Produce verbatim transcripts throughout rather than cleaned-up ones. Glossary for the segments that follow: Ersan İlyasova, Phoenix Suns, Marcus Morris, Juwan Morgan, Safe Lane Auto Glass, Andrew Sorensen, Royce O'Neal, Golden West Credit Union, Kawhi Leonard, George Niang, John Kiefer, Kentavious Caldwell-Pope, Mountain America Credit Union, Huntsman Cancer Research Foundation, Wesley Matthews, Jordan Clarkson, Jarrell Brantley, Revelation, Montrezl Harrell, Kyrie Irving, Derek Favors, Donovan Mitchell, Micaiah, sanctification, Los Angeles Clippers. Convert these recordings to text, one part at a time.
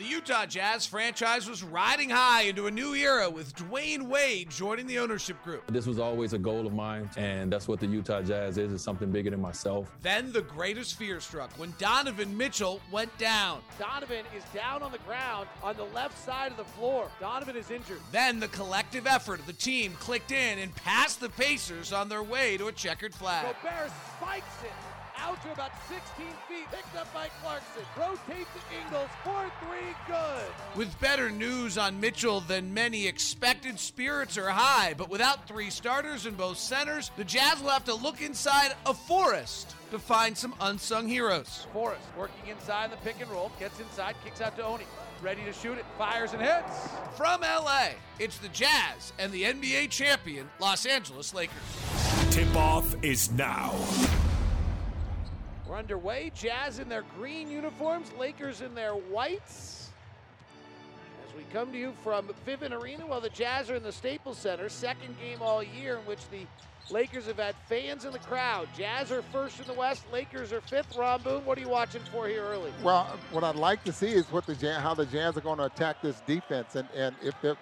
The Utah Jazz franchise was riding high into a new era with Dwayne Wade joining the ownership group. This was always a goal of mine, and that's what the Utah Jazz is. It's something bigger than myself. Then the greatest fear struck when Donovan Mitchell went down. Donovan is down on the ground on the left side of the floor. Donovan is injured. Then the collective effort of the team clicked in and passed the Pacers on their way to a checkered flag. Gobert spikes it out to about sixteen feet, picked up by Clarkson, rotates to Ingles, four three, good. With better news on Mitchell than many expected, spirits are high, but without three starters in both centers, the Jazz will have to look inside a forest to find some unsung heroes. Forrest working inside the pick and roll, gets inside, kicks out to Oni, ready to shoot it, fires and hits. From L A, it's the Jazz and the N B A champion, Los Angeles Lakers. Tip-off is now. We're underway. Jazz in their green uniforms, Lakers in their whites. As we come to you from Vivint Arena, while the Jazz are in the Staples Center, second game all year in which the Lakers have had fans in the crowd. Jazz are first in the West, Lakers are fifth. Ron Boone, what are you watching for here early? Well, what I'd like to see is what the Jazz, how the Jazz are going to attack this defense, and, and if they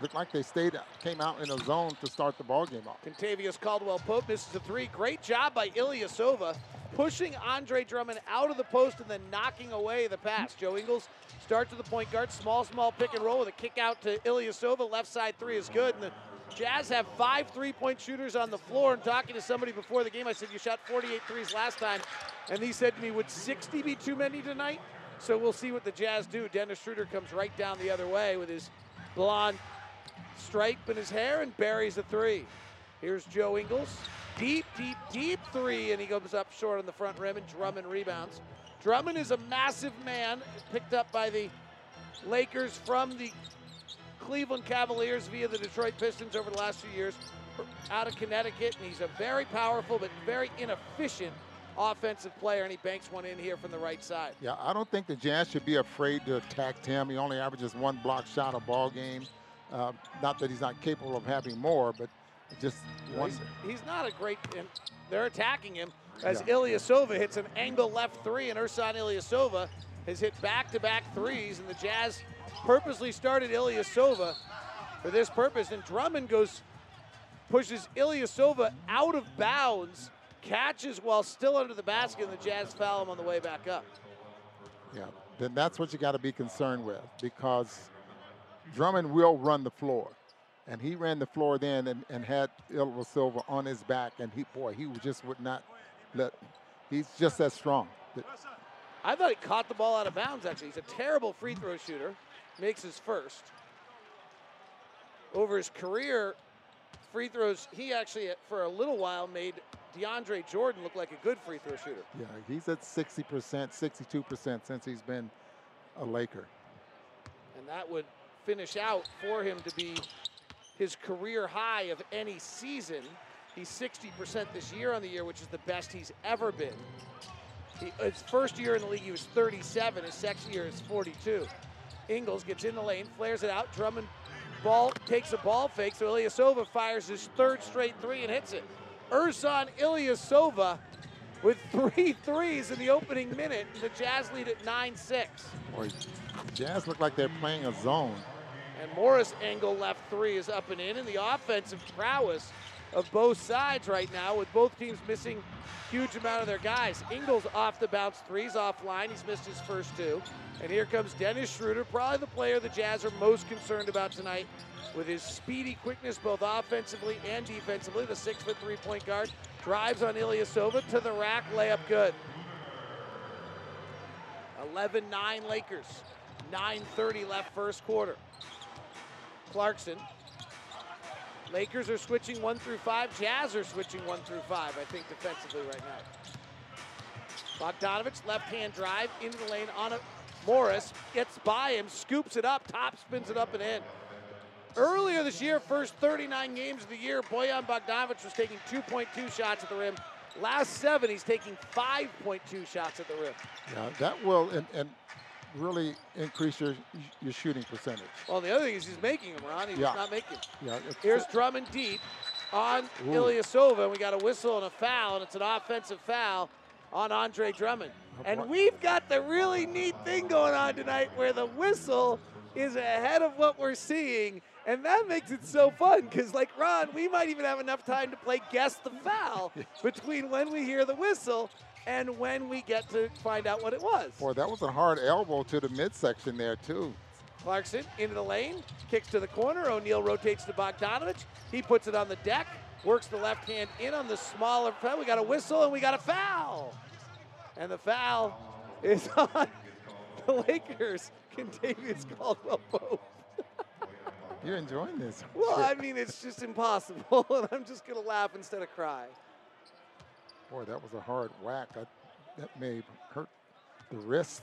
look like they stayed, came out in a zone to start the ball game off. Kentavious Caldwell-Pope misses a three. Great job by İlyasova, pushing Andre Drummond out of the post and then knocking away the pass. Joe Ingles starts to the point guard, small, small pick and roll with a kick out to İlyasova. Left side three is good, and the Jazz have five three-point shooters on the floor, and talking to somebody before the game, I said, you shot forty-eight threes last time, and he said to me, would sixty be too many tonight? So we'll see what the Jazz do. Dennis Schröder comes right down the other way with his blonde stripe in his hair and buries a three. Here's Joe Ingles, deep, deep, deep three, and he comes up short on the front rim, and Drummond rebounds. Drummond is a massive man, picked up by the Lakers from the Cleveland Cavaliers via the Detroit Pistons over the last few years, out of Connecticut, and he's a very powerful but very inefficient offensive player, and he banks one in here from the right side. Yeah, I don't think the Jazz should be afraid to attack him. He only averages one block shot a ball game. Uh, not that he's not capable of having more, but just one. He's, he's not a great, and they're attacking him as yeah. İlyasova hits an angle left three, and Ersan İlyasova has hit back-to-back threes, and the Jazz purposely started İlyasova for this purpose, and Drummond goes, pushes İlyasova out of bounds, catches while still under the basket, and the Jazz foul him on the way back up. Yeah, then that's what you got to be concerned with, because Drummond will run the floor, and he ran the floor then and, and had İlyasova on his back, and he, boy, he just would not let, he's just that strong. I thought he caught the ball out of bounds, actually. He's a terrible free throw shooter. Makes his first. Over his career, free throws, he actually, for a little while, made DeAndre Jordan look like a good free throw shooter. Yeah, he's at sixty percent, sixty-two percent since he's been a Laker. And that would finish out for him to be his career high of any season. He's sixty percent this year on the year, which is the best he's ever been. He, his first year in the league, he was thirty-seven. His second year is forty-two. Ingles gets in the lane, flares it out. Drummond ball takes a ball fake, so İlyasova fires his third straight three and hits it. Ersan İlyasova with three threes in the opening minute, and the Jazz lead at nine six. Boy, Jazz look like they're playing a zone. And Morris angle left three is up and in, and the offensive prowess of both sides right now, with both teams missing huge amount of their guys. Ingles off the bounce, threes offline. He's missed his first two. And here comes Dennis Schröder, probably the player the Jazz are most concerned about tonight, with his speedy quickness both offensively and defensively. The six-foot three-point guard drives on İlyasova to the rack, layup good. eleven nine Lakers, nine thirty left first quarter. Clarkson. Lakers are switching one through five. Jazz are switching one through five, I think, defensively right now. Bogdanović, left-hand drive, into the lane, on a Morris, gets by him, scoops it up, top spins it up and in. Earlier this year, first thirty-nine games of the year, Bojan Bogdanović was taking two point two shots at the rim. Last seven, he's taking five point two shots at the rim. Yeah, that will, and, and really increase your your shooting percentage. Well, the other thing is he's making them, Ron. He's yeah. not making them. Yeah, here's Drummond deep on İlyasova, and we got a whistle and a foul, and it's an offensive foul. on Andre Drummond. And we've got the really neat thing going on tonight where the whistle is ahead of what we're seeing, and that makes it so fun because, like, Ron, we might even have enough time to play guess the foul between when we hear the whistle and when we get to find out what it was. Boy, that was a hard elbow to the midsection there, too. Clarkson into the lane, kicks to the corner. O'Neal rotates to Bogdanović. He puts it on the deck, works the left hand in on the smaller foul. We got a whistle and we got a foul. And the foul is on the Lakers, Kentavious Caldwell-Pope. You're enjoying this. Well, I mean, it's just impossible, and I'm just going to laugh instead of cry. Boy, that was a hard whack. I, that may hurt the wrist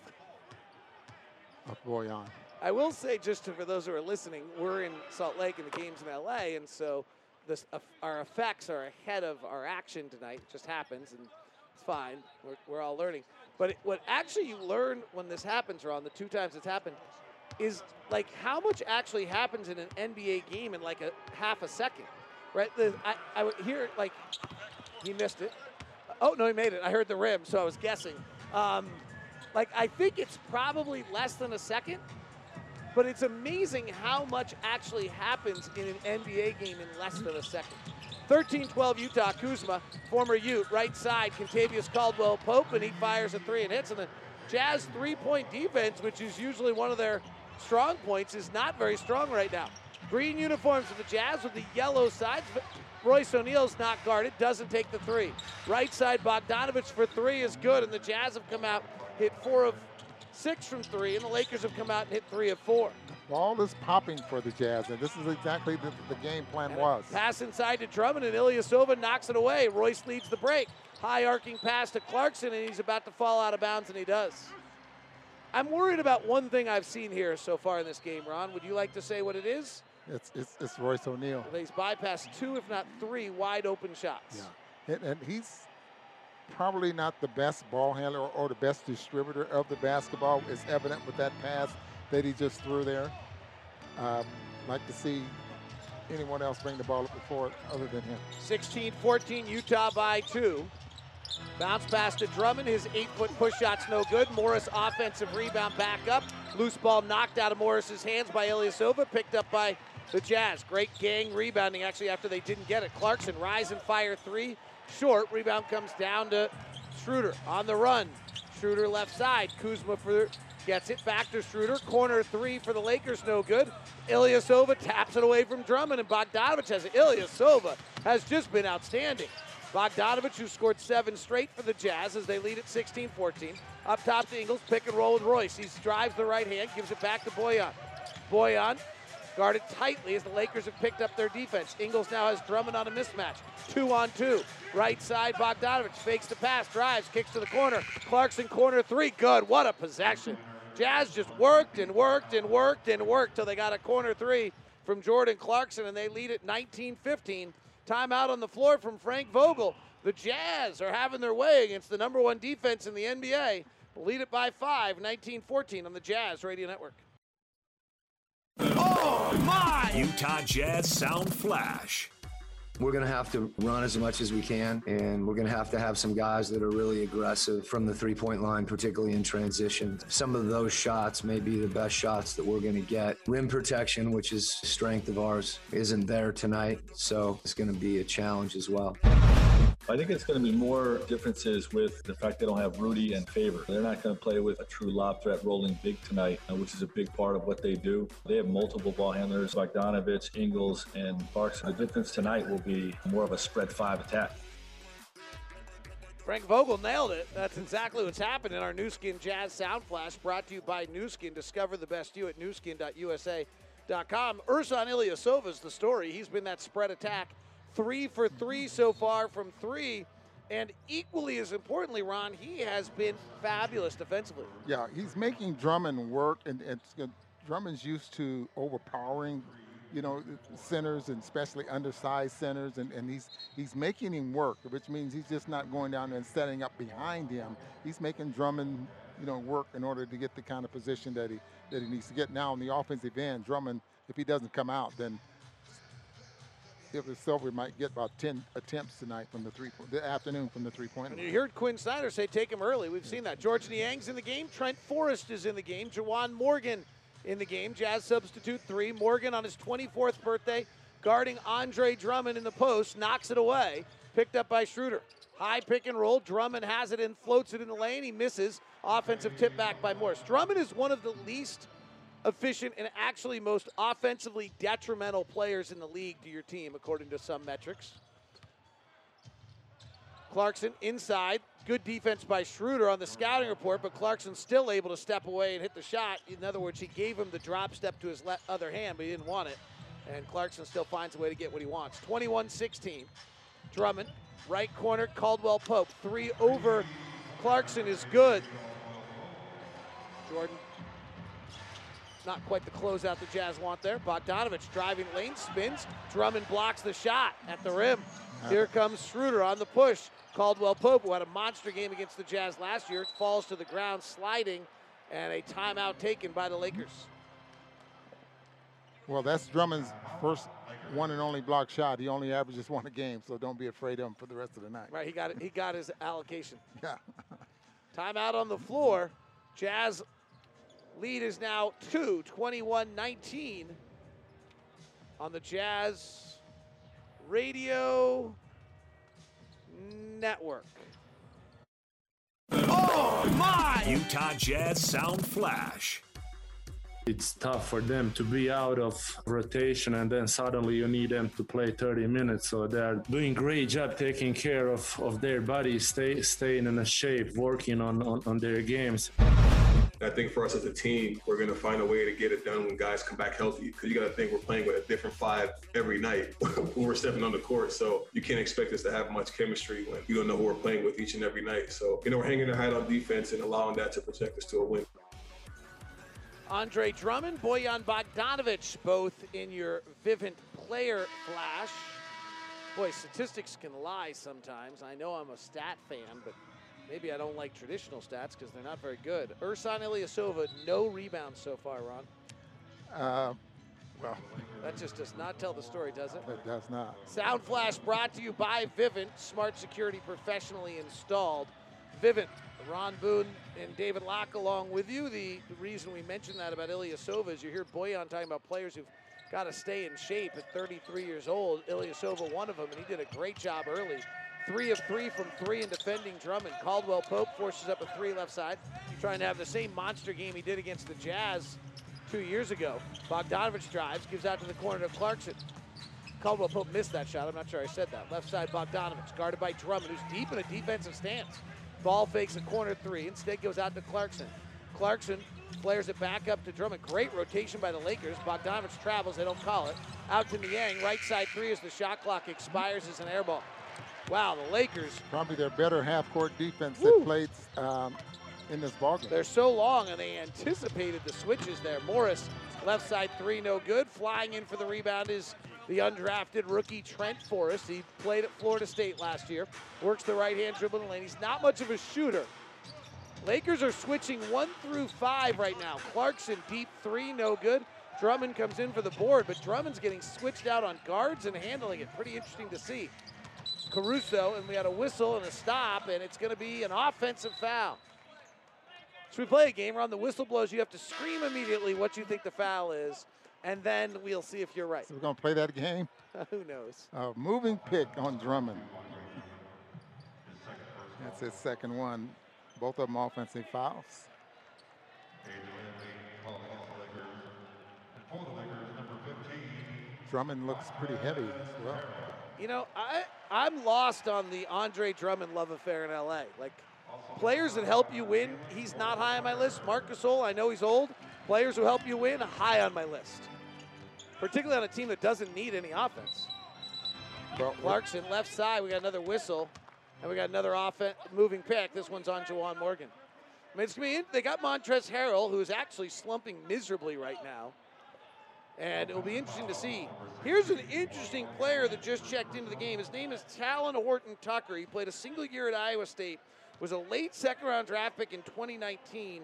of Bojan. I will say, just to, for those who are listening, we're in Salt Lake and the game's in L A, and so this, uh, our effects are ahead of our action tonight. It just happens, and it's fine. We're, we're all learning. But it, what actually you learn when this happens, Ron, the two times it's happened, is like how much actually happens in an N B A game in like a half a second, right? The, I, I would hear like he missed it. Oh, no, he made it. I heard the rim, so I was guessing. Um, like, I think it's probably less than a second, but it's amazing how much actually happens in an N B A game in less than a second. thirteen twelve Utah. Kuzma, former Ute, right side, Kentavious Caldwell-Pope, and he fires a three and hits. And the Jazz three-point defense, which is usually one of their strong points, is not very strong right now. Green uniforms for the Jazz with the yellow sides. Royce O'Neal's not guarded, doesn't take the three. Right side, Bogdanović for three is good, and the Jazz have come out, hit four of six from three, and the Lakers have come out and hit three of four. The ball is popping for the Jazz, and this is exactly the, the game plan and was. Pass inside to Drummond, and İlyasova knocks it away. Royce leads the break. High arcing pass to Clarkson, and he's about to fall out of bounds, and he does. I'm worried about one thing I've seen here so far in this game, Ron. Would you like to say what it is? It's, it's, it's Royce O'Neal. He's bypassed two, if not three, wide open shots. Yeah, and, and he's probably not the best ball handler or the best distributor of the basketball. It's evident with that pass that he just threw there. Um, like to see anyone else bring the ball up before it other than him. sixteen fourteen, Utah by two. Bounce pass to Drummond. His eight-foot push shot's no good. Morris offensive rebound back up. Loose ball knocked out of Morris's hands by İlyasova, picked up by the Jazz. Great gang rebounding, actually, after they didn't get it. Clarkson, rise and fire three. Short, rebound comes down to Schröder. On the run, Schröder left side. Kuzma for, gets it back to Schröder. Corner three for the Lakers, no good. İlyasova taps it away from Drummond, and Bogdanović has it. İlyasova has just been outstanding. Bogdanović, who scored seven straight for the Jazz as they lead at sixteen fourteen. Up top to Ingles, pick and roll with Royce. He drives the right hand, gives it back to Bojan. Bojan guarded tightly as the Lakers have picked up their defense. Ingles now has Drummond on a mismatch. Two on two. Right side, Bogdanović fakes the pass, drives, kicks to the corner. Clarkson corner three, good. What a possession. Jazz just worked and worked and worked and worked till they got a corner three from Jordan Clarkson, and they lead at nineteen fifteen. Timeout on the floor from Frank Vogel. The Jazz are having their way against the number one defense in the N B A. Lead it by five, nineteen fourteen on the Jazz Radio Network. Oh, my! Utah Jazz Sound Flash. We're going to have to run as much as we can, and we're going to have to have some guys that are really aggressive from the three-point line, particularly in transition. Some of those shots may be the best shots that we're going to get. Rim protection, which is a strength of ours, isn't there tonight, so it's going to be a challenge as well. I think it's going to be more differences with the fact they don't have Rudy and Favor. They're not going to play with a true lob threat rolling big tonight, which is a big part of what they do. They have multiple ball handlers, Bogdanović, Ingles, and Clarkson. The difference tonight will be more of a spread five attack. Frank Vogel nailed it. That's exactly what's happened in our Nu Skin Jazz Sound Flash, brought to you by Nu Skin. Discover the best you at nu skin dot u s a dot com. Ersan İlyasova is the story. He's been that spread attack. Three for three so far from three, and equally as importantly, Ron, he has been fabulous defensively. Yeah, he's making Drummond work, and, and Drummond's used to overpowering, you know, centers, and especially undersized centers, and, and he's he's making him work, which means he's just not going down there and setting up behind him. He's making Drummond, you know, work in order to get the kind of position that he that he needs to get. Now on the offensive end, Drummond, if he doesn't come out, then of itself, we might get about ten attempts tonight from the three point, the afternoon from the three-point line. And you heard Quinn Snyder say take him early. We've seen that. George Niang's in the game. Trent Forrest is in the game. Juwan Morgan in the game. Jazz substitute three. Morgan on his twenty-fourth birthday, guarding Andre Drummond in the post, knocks it away. Picked up by Schröder. High pick and roll. Drummond has it and floats it in the lane. He misses. Offensive tip back by Morris. Drummond is one of the least efficient and actually most offensively detrimental players in the league to your team, according to some metrics. Clarkson inside. Good defense by Schröder on the scouting report, but Clarkson's still able to step away and hit the shot. In other words, he gave him the drop step to his le- other hand, but he didn't want it. And Clarkson still finds a way to get what he wants. twenty-one sixteen. Drummond, right corner, Caldwell-Pope. Three over Clarkson is good. Jordan, not quite the closeout the Jazz want there. Bogdanović driving lane, spins. Drummond blocks the shot at the rim. Here comes Schröder on the push. Caldwell-Pope, who had a monster game against the Jazz last year, falls to the ground, sliding, and a timeout taken by the Lakers. Well, that's Drummond's first one and only block shot. He only averages one a game, so don't be afraid of him for the rest of the night. Right, he got it. He got his allocation. Yeah. Timeout on the floor. Jazz lead is now two, twenty-one nineteen on the Jazz Radio Network. Oh, my! Utah Jazz Sound Flash. It's tough for them to be out of rotation, and then suddenly you need them to play thirty minutes. So they're doing great job taking care of, of their bodies, stay, staying in a shape, working on, on, on their games. I think for us as a team, we're going to find a way to get it done when guys come back healthy, because you got to think we're playing with a different five every night when we're stepping on the court. So you can't expect us to have much chemistry when you don't know who we're playing with each and every night. So, you know, we're hanging our hat on defense and allowing that to protect us to a win. Andre Drummond, Bojan Bogdanović, both in your Vivint player flash. Boy, statistics can lie sometimes. I know I'm a stat fan, but maybe I don't like traditional stats because they're not very good. Ersan İlyasova, no rebounds so far, Ron. Uh, well, that just does not tell the story, does it? It does not. Sound Flash brought to you by Vivint, smart security professionally installed. Vivint. Ron Boone and David Locke along with you. The, the reason we mentioned that about İlyasova is you hear Bojan talking about players who've got to stay in shape at thirty-three years old. İlyasova, one of them, and he did a great job early. Three of three from three in defending Drummond. Caldwell-Pope forces up a three left side, trying to have the same monster game he did against the Jazz two years ago. Bogdanović drives, gives out to the corner to Clarkson. Caldwell-Pope missed that shot. I'm not sure I said that. Left side, Bogdanović, guarded by Drummond, who's deep in a defensive stance. Ball fakes a corner three, instead goes out to Clarkson. Clarkson flares it back up to Drummond. Great rotation by the Lakers. Bogdanović travels, they don't call it. Out to Niang, right side three as the shot clock expires as an air ball. Wow, the Lakers. Probably their better half-court defense Woo. that played um, in this ballgame. They're so long, and they anticipated the switches there. Morris, left side three, no good. Flying in for the rebound is the undrafted rookie Trent Forrest. He played at Florida State last year. Works the right-hand dribbling lane. He's not much of a shooter. Lakers are switching one through five right now. Clarkson, deep three, no good. Drummond comes in for the board, but Drummond's getting switched out on guards and handling it. Pretty interesting to see. Caruso, and we had a whistle and a stop, and it's going to be an offensive foul. So we play a game around the whistle blows. You have to scream immediately what you think the foul is, and then we'll see if you're right. So we're going to play that game? Who knows? A uh, moving pick on Drummond. That's his second one. Both of them offensive fouls. Drummond looks pretty heavy as well. You know, I, I'm lost on the Andre Drummond love affair in L A. Like, players that help you win, he's not high on my list. Marc Gasol, I know he's old. Players who help you win, high on my list. Particularly on a team that doesn't need any offense. Well, Clarkson, left side, we got another whistle, and we got another offense moving pick. This one's on Juwan Morgan. I mean, it's gonna be, they got Montrezl Harrell, who's actually slumping miserably right now. And it'll be interesting to see. Here's an interesting player that just checked into the game. His name is Talen Horton-Tucker. He played a single year at Iowa State, was a late second round draft pick in twenty nineteen.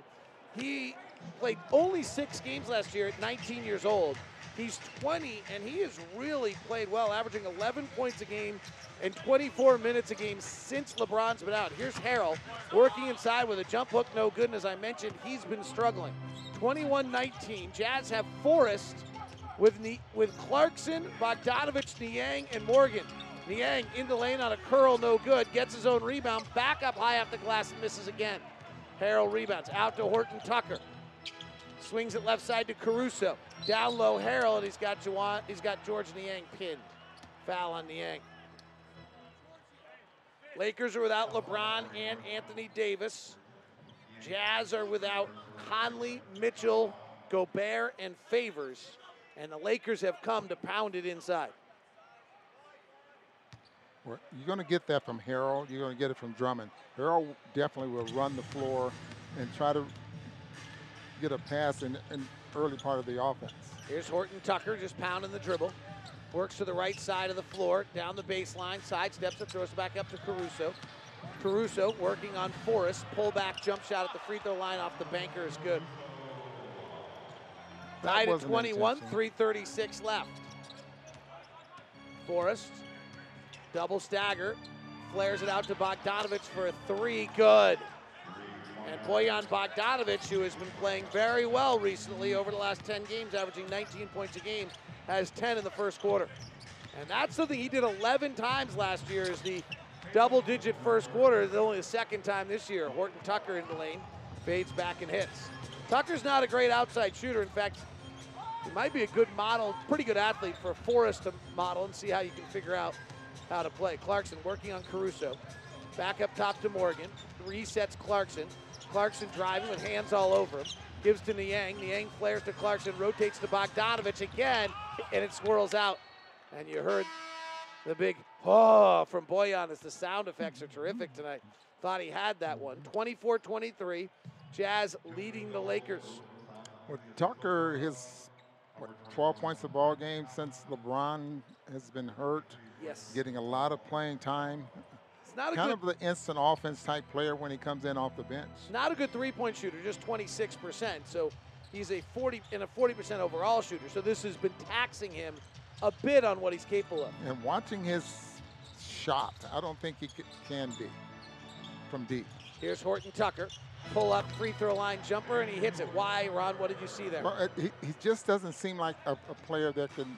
He played only six games last year at nineteen years old. He's twenty, and he has really played well, averaging eleven points a game and twenty-four minutes a game since LeBron's been out. Here's Harrell working inside with a jump hook, no good, and as I mentioned, he's been struggling. twenty-one nineteen, Jazz have Forrest with, ne with Clarkson, Bogdanović, Niang, and Morgan. Niang in the lane on a curl, no good, gets his own rebound, back up high off the glass and misses again. Harrell rebounds, out to Horton-Tucker. Swings it left side to Caruso. Down low, Harrell, and he's got, Juwan, he's got George Niang pinned. Foul on Niang. Lakers are without LeBron and Anthony Davis. Jazz are without Conley, Mitchell, Gobert, and Favors. And the Lakers have come to pound it inside. Well, you're going to get that from Harrell. You're going to get it from Drummond. Harrell definitely will run the floor and try to get a pass in the early part of the offense. Here's Horton-Tucker just pounding the dribble. Works to the right side of the floor, down the baseline, sidesteps it, throws it back up to Caruso. Caruso working on Forrest, pullback jump shot at the free throw line off the banker is good. Tied at twenty-one, three thirty-six left. Forrest, double stagger, flares it out to Bogdanović for a three, good. And Bojan Bogdanović, who has been playing very well recently over the last ten games, averaging nineteen points a game, has ten in the first quarter. And that's something he did eleven times last year, is the double-digit first quarter. It's only the second time this year. Horton-Tucker in the lane, fades back and hits. Tucker's not a great outside shooter. In fact, he might be a good model, pretty good athlete for Forrest to model and see how you can figure out how to play. Clarkson working on Caruso. Back up top to Morgan. Resets Clarkson. Clarkson driving with hands all over him. Gives to Niang. Niang flares to Clarkson, rotates to Bogdanović again, and it swirls out. And you heard the big oh from Bojan as the sound effects are terrific tonight. Thought he had that one. twenty-four twenty-three, Jazz leading the Lakers. Well, Tucker, his what, twelve points a ball game since LeBron has been hurt. Yes. Getting a lot of playing time. Not a kind good, of the instant offense type player when he comes in off the bench. Not a good three-point shooter, just twenty-six percent. So he's a forty and a forty percent overall shooter. So this has been taxing him a bit on what he's capable of. And watching his shot, I don't think he can be from deep. Here's Horton-Tucker, pull up free throw line jumper, and he hits it. Why, Ron? What did you see there? Well, he, he just doesn't seem like a, a player that can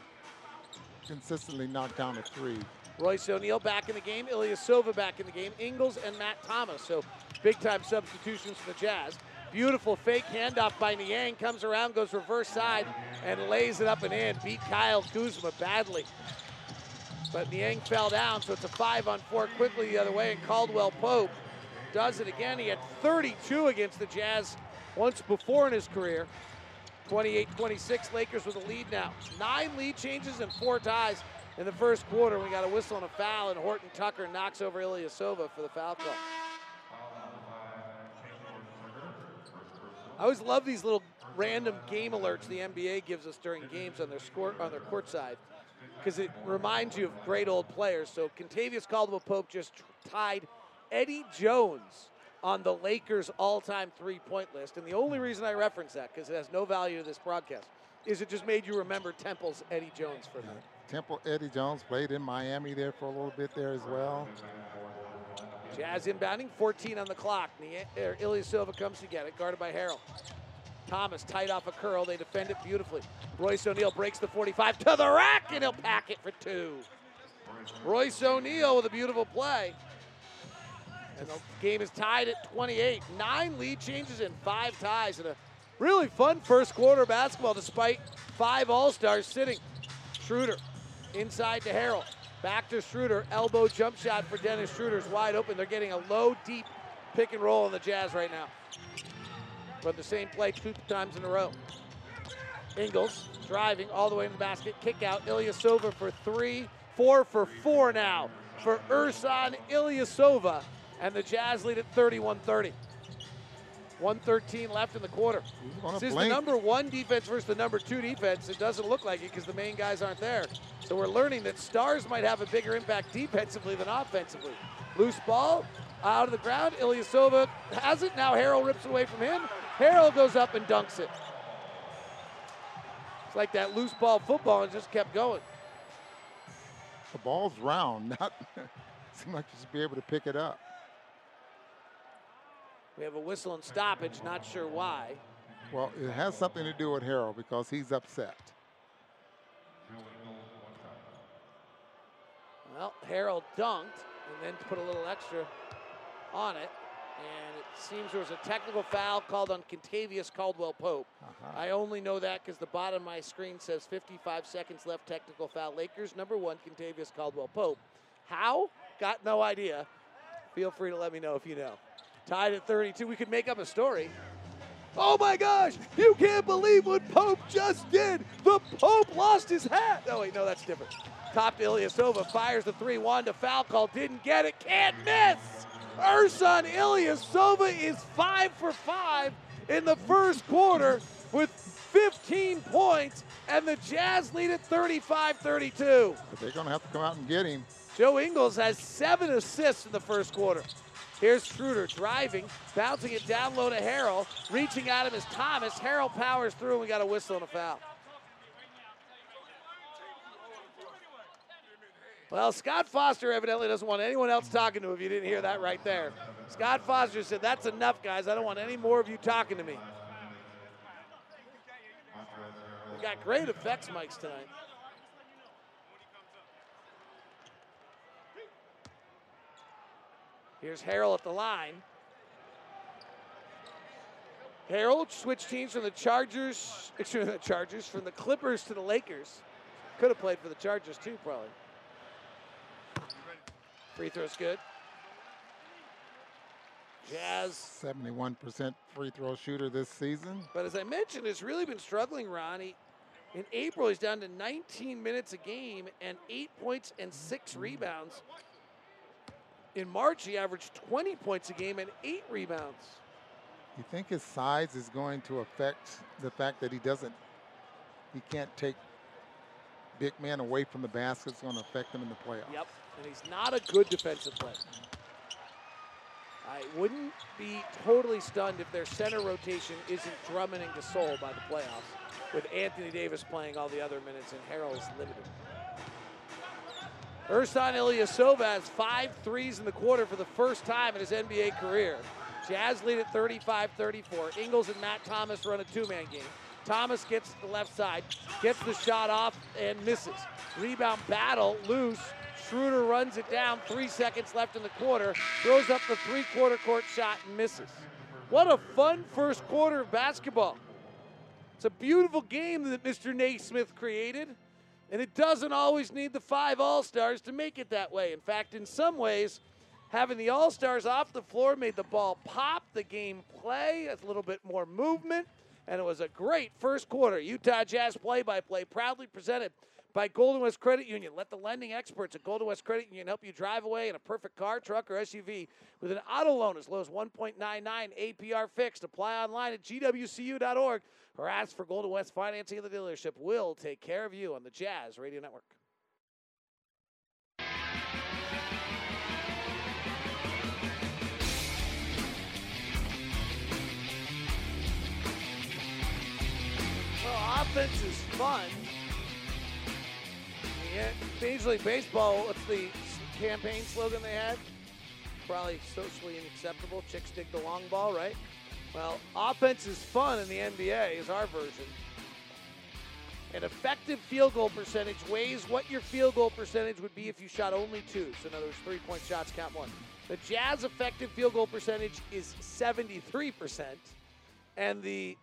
consistently knock down a three. Royce O'Neal back in the game, İlyasova back in the game, Ingles and Matt Thomas, so big-time substitutions for the Jazz. Beautiful fake handoff by Niang, comes around, goes reverse side, and lays it up and in, beat Kyle Kuzma badly. But Niang fell down, so it's a five on four quickly the other way, and Caldwell-Pope does it again. He had thirty-two against the Jazz once before in his career. twenty-eight twenty-six, Lakers with a lead now. Nine lead changes and four ties. In the first quarter, we got a whistle and a foul, and Horton-Tucker knocks over İlyasova for the foul call. I always love these little random game alerts the N B A gives us during games on their score on their court side, because it reminds you of great old players. So Kentavious Caldwell-Pope just tied Eddie Jones on the Lakers' all-time three-point list, and the only reason I reference that, because it has no value to this broadcast, is it just made you remember Temple's Eddie Jones for a minute. Temple Eddie Jones played in Miami there for a little bit there as well. Jazz inbounding, fourteen on the clock. İlyasova comes to get it, guarded by Harrell. Thomas tight off a curl, they defend it beautifully. Royce O'Neal breaks the forty-five to the rack, and he'll pack it for two. Royce O'Neal with a beautiful play. And the game is tied at twenty-eight. Nine lead changes and five ties, and a really fun first quarter basketball despite five All-Stars sitting. Schröder inside to Harrell. Back to Schröder. Elbow jump shot for Dennis Schröder's wide open. They're getting a low, deep pick and roll on the Jazz right now. But the same play two times in a row. Ingles driving all the way in the basket. Kick out. İlyasova for three. Four for four now for Ersan İlyasova. And the Jazz lead at thirty-one thirty. one thirteen left in the quarter. This is the number one defense versus the number two defense. It doesn't look like it because the main guys aren't there. So we're learning that stars might have a bigger impact defensively than offensively. Loose ball out of the ground. İlyasova has it. Now Harrell rips away from him. Harrell goes up and dunks it. It's like that loose ball football and just kept going. The ball's round. Not seemed like you should be able to pick it up. We have a whistle and stoppage, not sure why. Well, it has something to do with Harrell because he's upset. Well, Harrell dunked and then put a little extra on it. And it seems there was a technical foul called on Kentavious Caldwell-Pope. Uh-huh. I only know that because the bottom of my screen says fifty-five seconds left, technical foul. Lakers, number one, Kentavious Caldwell-Pope. How? Got no idea. Feel free to let me know if you know. Tied at thirty-two. We could make up a story. Oh, my gosh. You can't believe what Pope just did. The Pope lost his hat. Oh, wait, no, that's different. Top to İlyasova. Fires the three one to foul call. Didn't get it. Can't miss. Ersan İlyasova is five for five in the first quarter with fifteen points, and the Jazz lead at thirty-five thirty-two. They're going to have to come out and get him. Joe Ingles has seven assists in the first quarter. Here's Schröder driving, bouncing it down low to Harrell. Reaching at him is Thomas. Harrell powers through, and we got a whistle and a foul. Well, Scott Foster evidently doesn't want anyone else talking to him if you didn't hear that right there. Scott Foster said, that's enough, guys. I don't want any more of you talking to me. We got great effects mics tonight. Here's Harrell at the line. Harrell switched teams from the Chargers, excuse me, the Chargers, from the Clippers to the Lakers. Could have played for the Chargers too, probably. Free throw's good. Jazz. seventy-one percent free throw shooter this season. But as I mentioned, it's really been struggling, Ronnie. In April, he's down to nineteen minutes a game and eight points and six rebounds. In March, he averaged twenty points a game and eight rebounds. You think his size is going to affect the fact that he doesn't, he can't take big man away from the basket? It's going to affect him in the playoffs. Yep, and he's not a good defensive player. I wouldn't be totally stunned if their center rotation isn't Drummond and Gasol by the playoffs, with Anthony Davis playing all the other minutes and Harrell is limited. Ersan İlyasova has five threes in the quarter for the first time in his N B A career. Jazz lead at thirty-five thirty-four. Ingles and Matt Thomas run a two-man game. Thomas gets to the left side, gets the shot off, and misses. Rebound battle, loose. Schröder runs it down, three seconds left in the quarter, throws up the three-quarter court shot and misses. What a fun first quarter of basketball. It's a beautiful game that Mister Naismith created. And it doesn't always need the five All-Stars to make it that way. In fact, in some ways, having the All-Stars off the floor made the ball pop, the game play, a little bit more movement, and it was a great first quarter. Utah Jazz play-by-play proudly presented by Golden West Credit Union. Let the lending experts at Golden West Credit Union help you drive away in a perfect car, truck, or S U V with an auto loan as low as one point nine nine A P R fixed. Apply online at G W C U dot org. or ask for Golden West Financing at the dealership. We'll take care of you on the Jazz Radio Network. Well, offense is fun. Yeah, Major League Baseball, what's the campaign slogan they had? Probably socially unacceptable. Chicks dig the long ball, right? Well, offense is fun in the N B A is our version. An effective field goal percentage weighs what your field goal percentage would be if you shot only two. So in other words, three-point shots count one. The Jazz effective field goal percentage is seventy-three percent, and the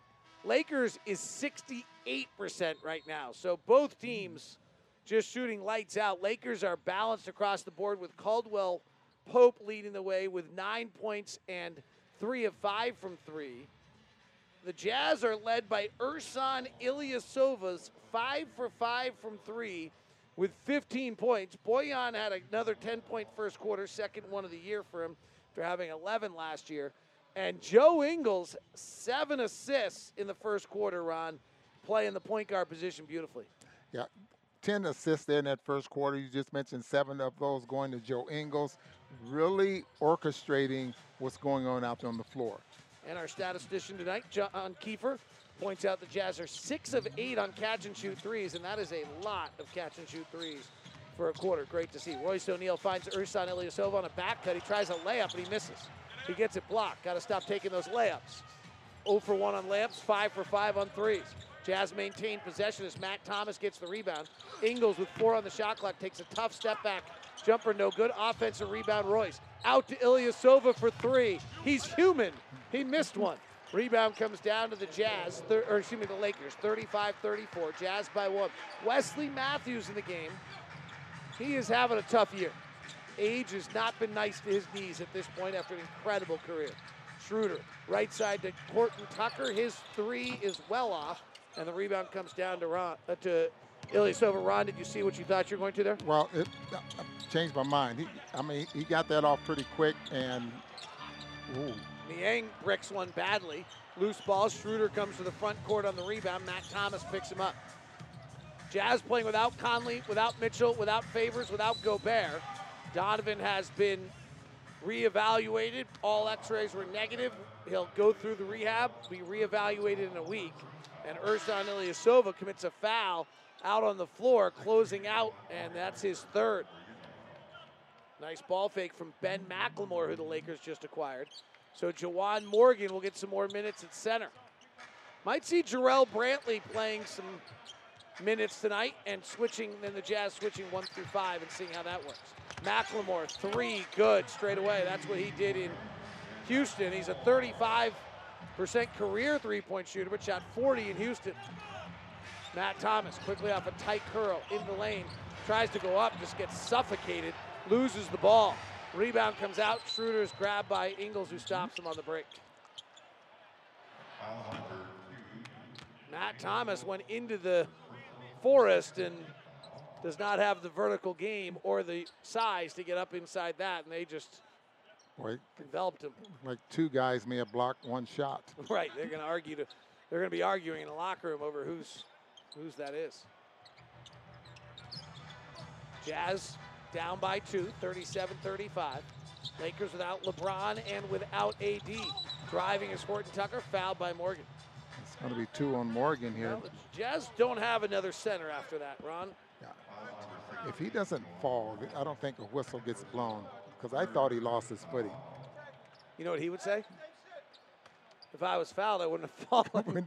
Lakers is sixty-eight percent right now. So both teams just shooting lights out. Lakers are balanced across the board with Caldwell Pope leading the way with nine points and three of five from three. The Jazz are led by Ersan İlyasova's five for five from three with fifteen points. Bojan had another ten-point first quarter, second one of the year for him after having eleven last year. And Joe Ingles, seven assists in the first quarter, Ron, playing the point guard position beautifully. Yeah, ten assists there in that first quarter. You just mentioned seven of those going to Joe Ingles. Really orchestrating what's going on out there on the floor. And our statistician tonight, John Kiefer, points out the Jazz are six of eight on catch and shoot threes, and that is a lot of catch and shoot threes for a quarter. Great to see. Royce O'Neal finds Ersan İlyasova on a back cut. He tries a layup, and he misses. He gets it blocked. Got to stop taking those layups. zero for one on layups, five for five on threes. Jazz maintain possession as Matt Thomas gets the rebound. Ingles with four on the shot clock takes a tough step back. Jumper no good. Offensive rebound, Royce. Out to İlyasova for three. He's human. He missed one. Rebound comes down to the Jazz, or excuse me, the Lakers, thirty-five thirty-four, Jazz by one. Wesley Matthews in the game. He is having a tough year. Age has not been nice to his knees at this point after an incredible career. Schröder, right side to Horton-Tucker. His three is well off, and the rebound comes down to Ron, uh, to İlyasova. Ron, did you see what you thought you were going to there? Well, it uh, changed my mind. He, I mean, he got that off pretty quick, and ooh. Niang bricks one badly. Loose ball, Schröder comes to the front court on the rebound. Matt Thomas picks him up. Jazz playing without Conley, without Mitchell, without Favors, without Gobert. Donovan has been reevaluated. All x-rays were negative. He'll go through the rehab, be reevaluated in a week. And Ersan İlyasova commits a foul out on the floor, closing out, and that's his third. Nice ball fake from Ben McLemore, who the Lakers just acquired. So Juwan Morgan will get some more minutes at center. Might see Jarrell Brantley playing some minutes tonight and switching, then the Jazz switching one through five and seeing how that works. McLemore, three, good, straight away. That's what he did in Houston. He's a thirty-five percent career three-point shooter, but shot forty in Houston. Matt Thomas, quickly off a tight curl, in the lane, tries to go up, just gets suffocated, loses the ball. Rebound comes out, Schroeder's grabbed by Ingles, who stops him on the break. Matt Thomas went into the forest and does not have the vertical game or the size to get up inside that, and they just Wait, enveloped him. Like two guys may have blocked one shot. Right, they're gonna argue to, they're gonna be arguing in the locker room over who's whose that is. Jazz down by two, thirty-seven thirty-five. Lakers without LeBron and without A D. Driving is Horton-Tucker, fouled by Morgan. It's going to be two on Morgan here. Well, Jazz don't have another center after that, Ron. Yeah. If he doesn't fall, I don't think a whistle gets blown, because I thought he lost his footing. You know what he would say? If I was fouled, I wouldn't have fallen.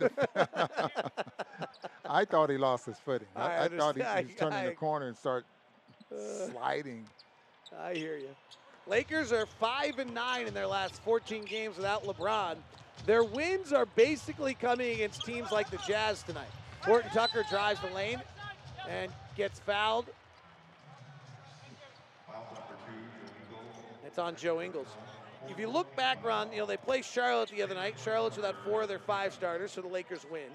I thought he lost his footing. I, I, I thought he, he was turning I, the corner and started sliding. Uh, I hear you. Lakers are five and nine in their last fourteen games without LeBron. Their wins are basically coming against teams like the Jazz tonight. Horton-Tucker drives the lane and gets fouled. It's on Joe Ingles. If you look back, Ron, you know, they played Charlotte the other night. Charlotte's without four of their five starters, so the Lakers win.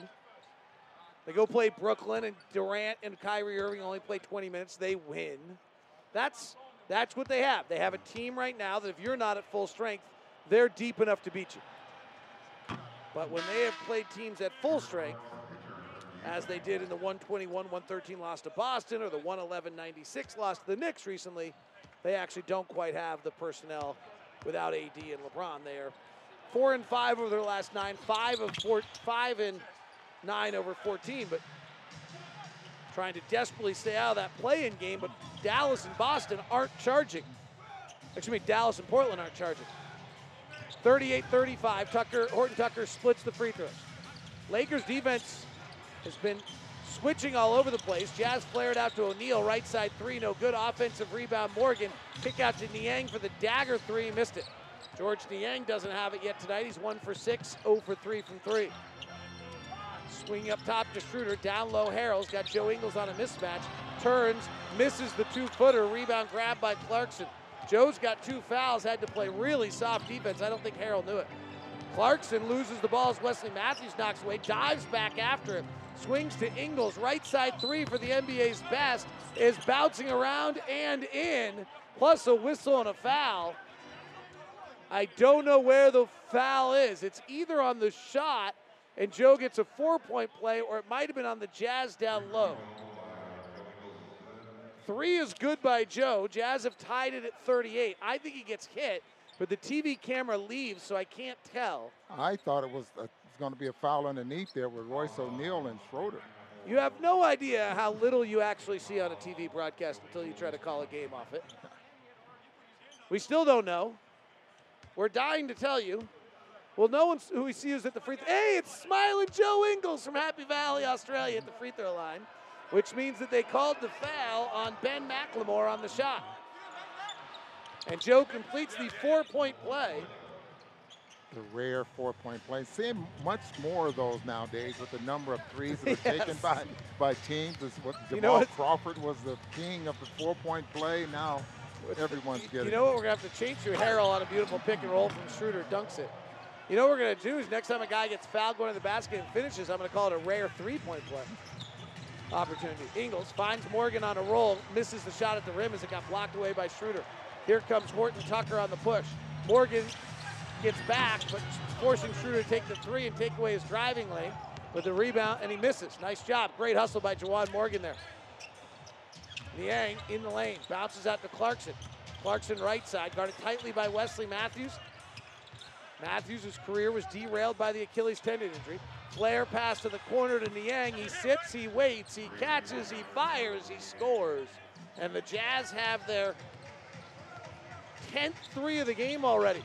They go play Brooklyn, and Durant and Kyrie Irving only play twenty minutes. They win. That's that's what they have. They have a team right now that if you're not at full strength, they're deep enough to beat you. But when they have played teams at full strength, as they did in the one twenty-one one thirteen loss to Boston or the one eleven ninety-six loss to the Knicks recently, they actually don't quite have the personnel without A D and LeBron. They are four and five over their last nine, five of four, five and nine over fourteen, but trying to desperately stay out of that play-in game, but Dallas and Boston aren't charging. Excuse me, Dallas and Portland aren't charging. thirty-eight thirty-five, Tucker, Horton-Tucker splits the free throws. Lakers defense has been switching all over the place. Jazz flared out to O'Neal, right side three, no good. Offensive rebound, Morgan. Kick out to Niang for the dagger three, missed it. George Niang doesn't have it yet tonight. He's one for six, oh for three from three. Swing up top to Schröder, down low Harrell's got Joe Ingles on a mismatch, turns, misses the two-footer, rebound grab by Clarkson. Joe's got two fouls, had to play really soft defense. I don't think Harrell knew it. Clarkson loses the ball as Wesley Matthews knocks away, dives back after him, swings to Ingles, right side three for the N B A's best, is bouncing around and in, plus a whistle and a foul. I don't know where the foul is. It's either on the shot, and Joe gets a four-point play, or it might have been on the Jazz down low. Three is good by Joe. Jazz have tied it at thirty-eight. I think he gets hit, But the T V camera leaves, so I can't tell. I thought it was, was going to be a foul underneath there with Royce O'Neal and Schröder. You have no idea how little you actually see on a T V broadcast until you try to call a game off it. We still don't know. We're dying to tell you. Well, no one who we see is at the free throw. Hey, it's smiling Joe Ingles from Happy Valley, Australia at the free throw line, which means that they called the foul on Ben McLemore on the shot. And Joe completes the four-point play. The rare four-point play. Seeing much more of those nowadays with the number of threes that are yes. taken by, by teams. It's what Jamal you know Crawford was the king of the four-point play. Now everyone's getting it. You know what we're going to have to change to? Harrell on a beautiful pick and roll from Schröder, dunks it. You know what we're going to do is next time a guy gets fouled going to the basket and finishes, I'm going to call it a rare three-point play opportunity. Ingles finds Morgan on a roll, misses the shot at the rim as it got blocked away by Schröder. Here comes Horton-Tucker on the push. Morgan gets back, but forcing Schröder to take the three and take away his driving lane with the rebound, and he misses. Nice job. Great hustle by Juwan Morgan there. Niang in the lane, bounces out to Clarkson. Clarkson right side, guarded tightly by Wesley Matthews. Matthews, whose career was derailed by the Achilles tendon injury. Flare pass to the corner to Niang. He sits, he waits, he catches, he fires, he scores. And the Jazz have their tenth three of the game already.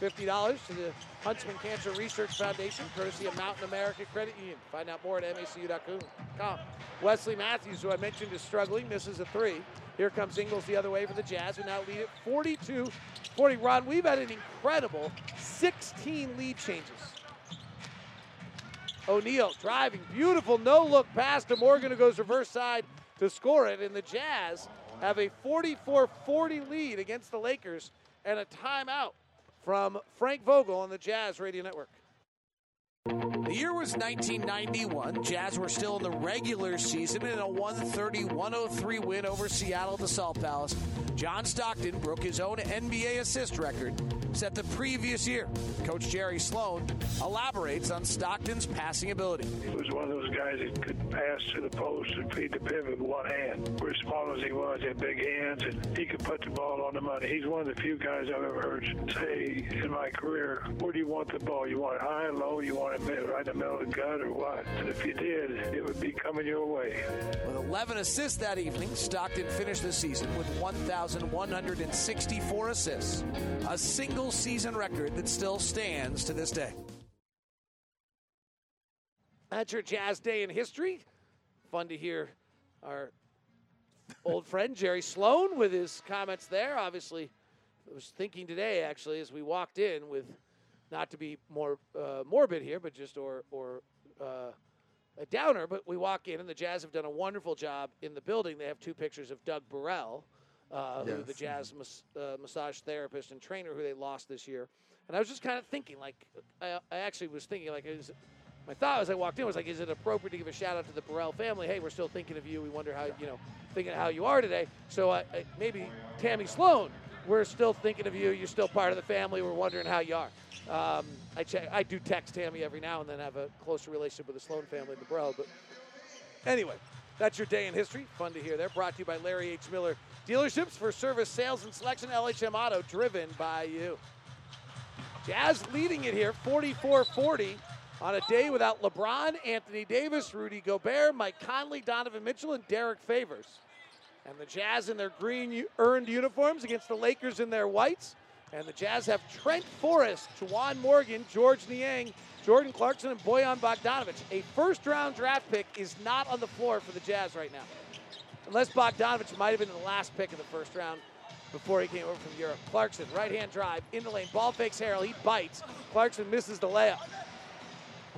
fifty dollars to the Huntsman Cancer Research Foundation, courtesy of Mountain America Credit Union. Find out more at M A C U dot com. Wesley Matthews, who I mentioned is struggling, misses a three. Here comes Ingles the other way for the Jazz, who now lead it forty-two forty. Ron, we've had an incredible sixteen lead changes. O'Neal driving, beautiful no-look pass to Morgan, who goes reverse side to score it, and the Jazz have a forty-four forty lead against the Lakers and a timeout from Frank Vogel on the Jazz Radio Network. The year was nineteen ninety-one. Jazz were still in the regular season in a one thirty to one oh three win over Seattle at the Salt Palace. John Stockton broke his own N B A assist record set the previous year. Coach Jerry Sloan elaborates on Stockton's passing ability. He was one of those guys that could pass to the post and feed the pivot with one hand. We're as small as he was, he had big hands, and he could put the ball on the money. He's one of the few guys I've ever heard say in my career, where do you want the ball? You want it high, low, you want it mid, right in the middle of the gut, or what? And if you did, it would be coming your way. With eleven assists that evening, Stockton finished the season with one thousand one hundred sixty-four assists. A single season record that still stands to this day. That's your Jazz Day in history. Fun to hear our old friend Jerry Sloan with his comments there. Obviously, I was thinking today, actually, as we walked in with, not to be more uh, morbid here, but just or, or uh, a downer, but we walk in and the Jazz have done a wonderful job in the building. They have two pictures of Doug Burrell, Uh, yes. who the Jazz mas- uh, massage therapist and trainer who they lost this year. And I was just kind of thinking, like, I, I actually was thinking, like, is, my thought as I walked in was, like, is it appropriate to give a shout-out to the Burrell family? Hey, we're still thinking of you. We wonder how, you know, thinking how you are today. So uh, uh, maybe Tammy Sloan, we're still thinking of you. You're still part of the family. We're wondering how you are. Um, I, check, I do text Tammy every now and then. I have a closer relationship with the Sloan family than Burrell. But anyway, that's your day in history. Fun to hear there. Brought to you by Larry H. Miller Dealerships for service, sales, and selection. L H M Auto, driven by you. Jazz leading it here, forty-four forty, on a day without LeBron, Anthony Davis, Rudy Gobert, Mike Conley, Donovan Mitchell, and Derek Favors. And the Jazz in their green earned uniforms against the Lakers in their whites. And the Jazz have Trent Forrest, Juwan Morgan, George Niang, Jordan Clarkson, and Bojan Bogdanović. A first-round draft pick is not on the floor for the Jazz right now. Unless Bogdanović might have been the last pick of the first round before he came over from Europe. Clarkson, right-hand drive, in the lane. Ball fakes Harrell. He bites. Clarkson misses the layup.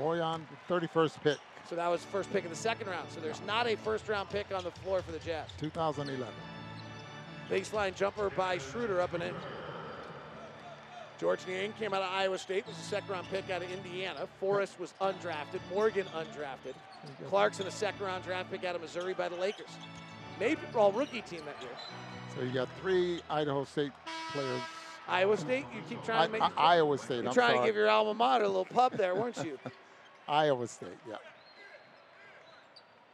Bojan, thirty-first pick. So that was the first pick of the second round. So there's not a first-round pick on the floor for the Jazz. two thousand eleven. Baseline jumper by Schröder up and in. George Niang came out of Iowa State, was a second-round pick out of Indiana. Forrest was undrafted. Morgan undrafted. Clarkson, a second-round draft pick out of Missouri by the Lakers. Made all-rookie team that year. So you got three Idaho State players. Iowa State? You keep trying to make... I, I, Iowa State, I'm sorry. You're trying to give your alma mater a little pub there, weren't you? Iowa State, yeah.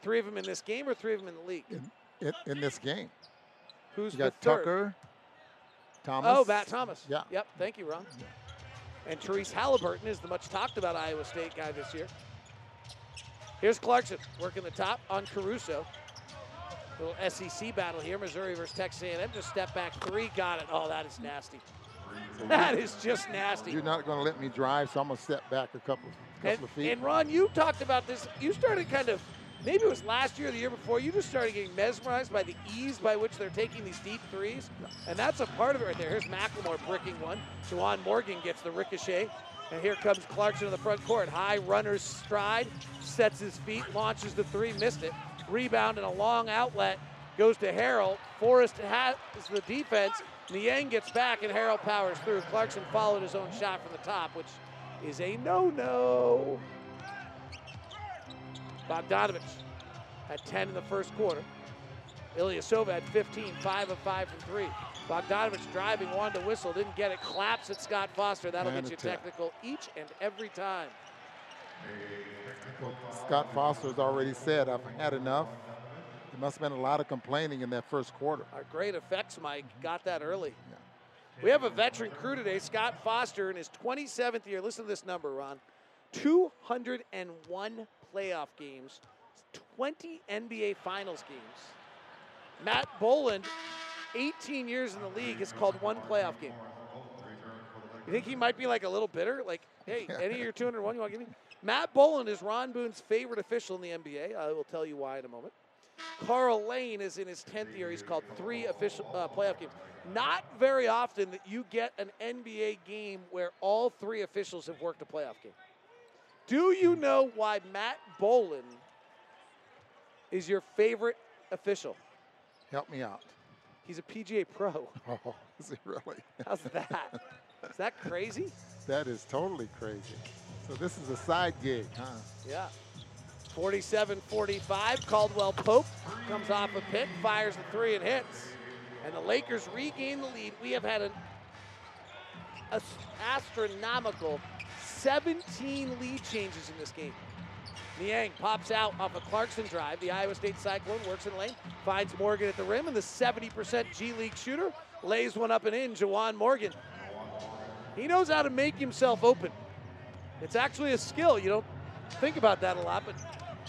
Three of them in this game or three of them in the league? In, in, in this game. Who's the third? You got Tucker, Thomas. Oh, Matt Thomas. Yeah. Yep. Thank you, Ron. And Therese Halliburton is the much talked about Iowa State guy this year. Here's Clarkson working the top on Caruso. Little S E C battle here, Missouri versus Texas A and M. Just step back three, got it. Oh, that is nasty. That is just nasty. You're not going to let me drive, so I'm going to step back a couple, couple and, of feet. And, Ron, you talked about this. You started kind of, maybe it was last year or the year before, you just started getting mesmerized by the ease by which they're taking these deep threes. And that's a part of it right there. Here's McLemore bricking one. Juwan Morgan gets the ricochet. And here comes Clarkson in the front court. High runner's stride, sets his feet, launches the three, missed it. Rebound and a long outlet goes to Harrell. Forrest has the defense. Niang gets back and Harrell powers through. Clarkson followed his own shot from the top, which is a no-no. Bogdanović had ten in the first quarter. İlyasova had fifteen, five of five from three. Bogdanović driving, wanted to whistle, didn't get it. Claps at Scott Foster. That'll get you technical each and every time. Well, Scott Foster has already said, I've had enough. There must have been a lot of complaining in that first quarter. Our great effects, Mike, got that early. Yeah. We have a veteran crew today, Scott Foster, in his twenty-seventh year. Listen to this number, Ron. two hundred one playoff games, twenty N B A Finals games. Matt Boland, eighteen years in the league, has called one playoff game. You think he might be like a little bitter? Like, hey, any of your two hundred one you want to give me? Matt Boland is Ron Boone's favorite official in the N B A. I will tell you why in a moment. Carl Lane is in his tenth year. He's called three official uh, playoff games. Not very often that you get an N B A game where all three officials have worked a playoff game. Do you know why Matt Boland is your favorite official? Help me out. He's a P G A pro. Oh, is he really? How's that? Is that crazy? That is totally crazy. So this is a side gig, huh? Yeah. forty-seven forty-five, Caldwell-Pope comes off a pick, fires the three and hits. And the Lakers regain the lead. We have had an astronomical seventeen lead changes in this game. Niang pops out off a Clarkson drive. The Iowa State Cyclone works in the lane, finds Morgan at the rim, and the seventy percent G League shooter lays one up and in, Juwan Morgan. He knows how to make himself open. It's actually a skill. You don't think about that a lot, but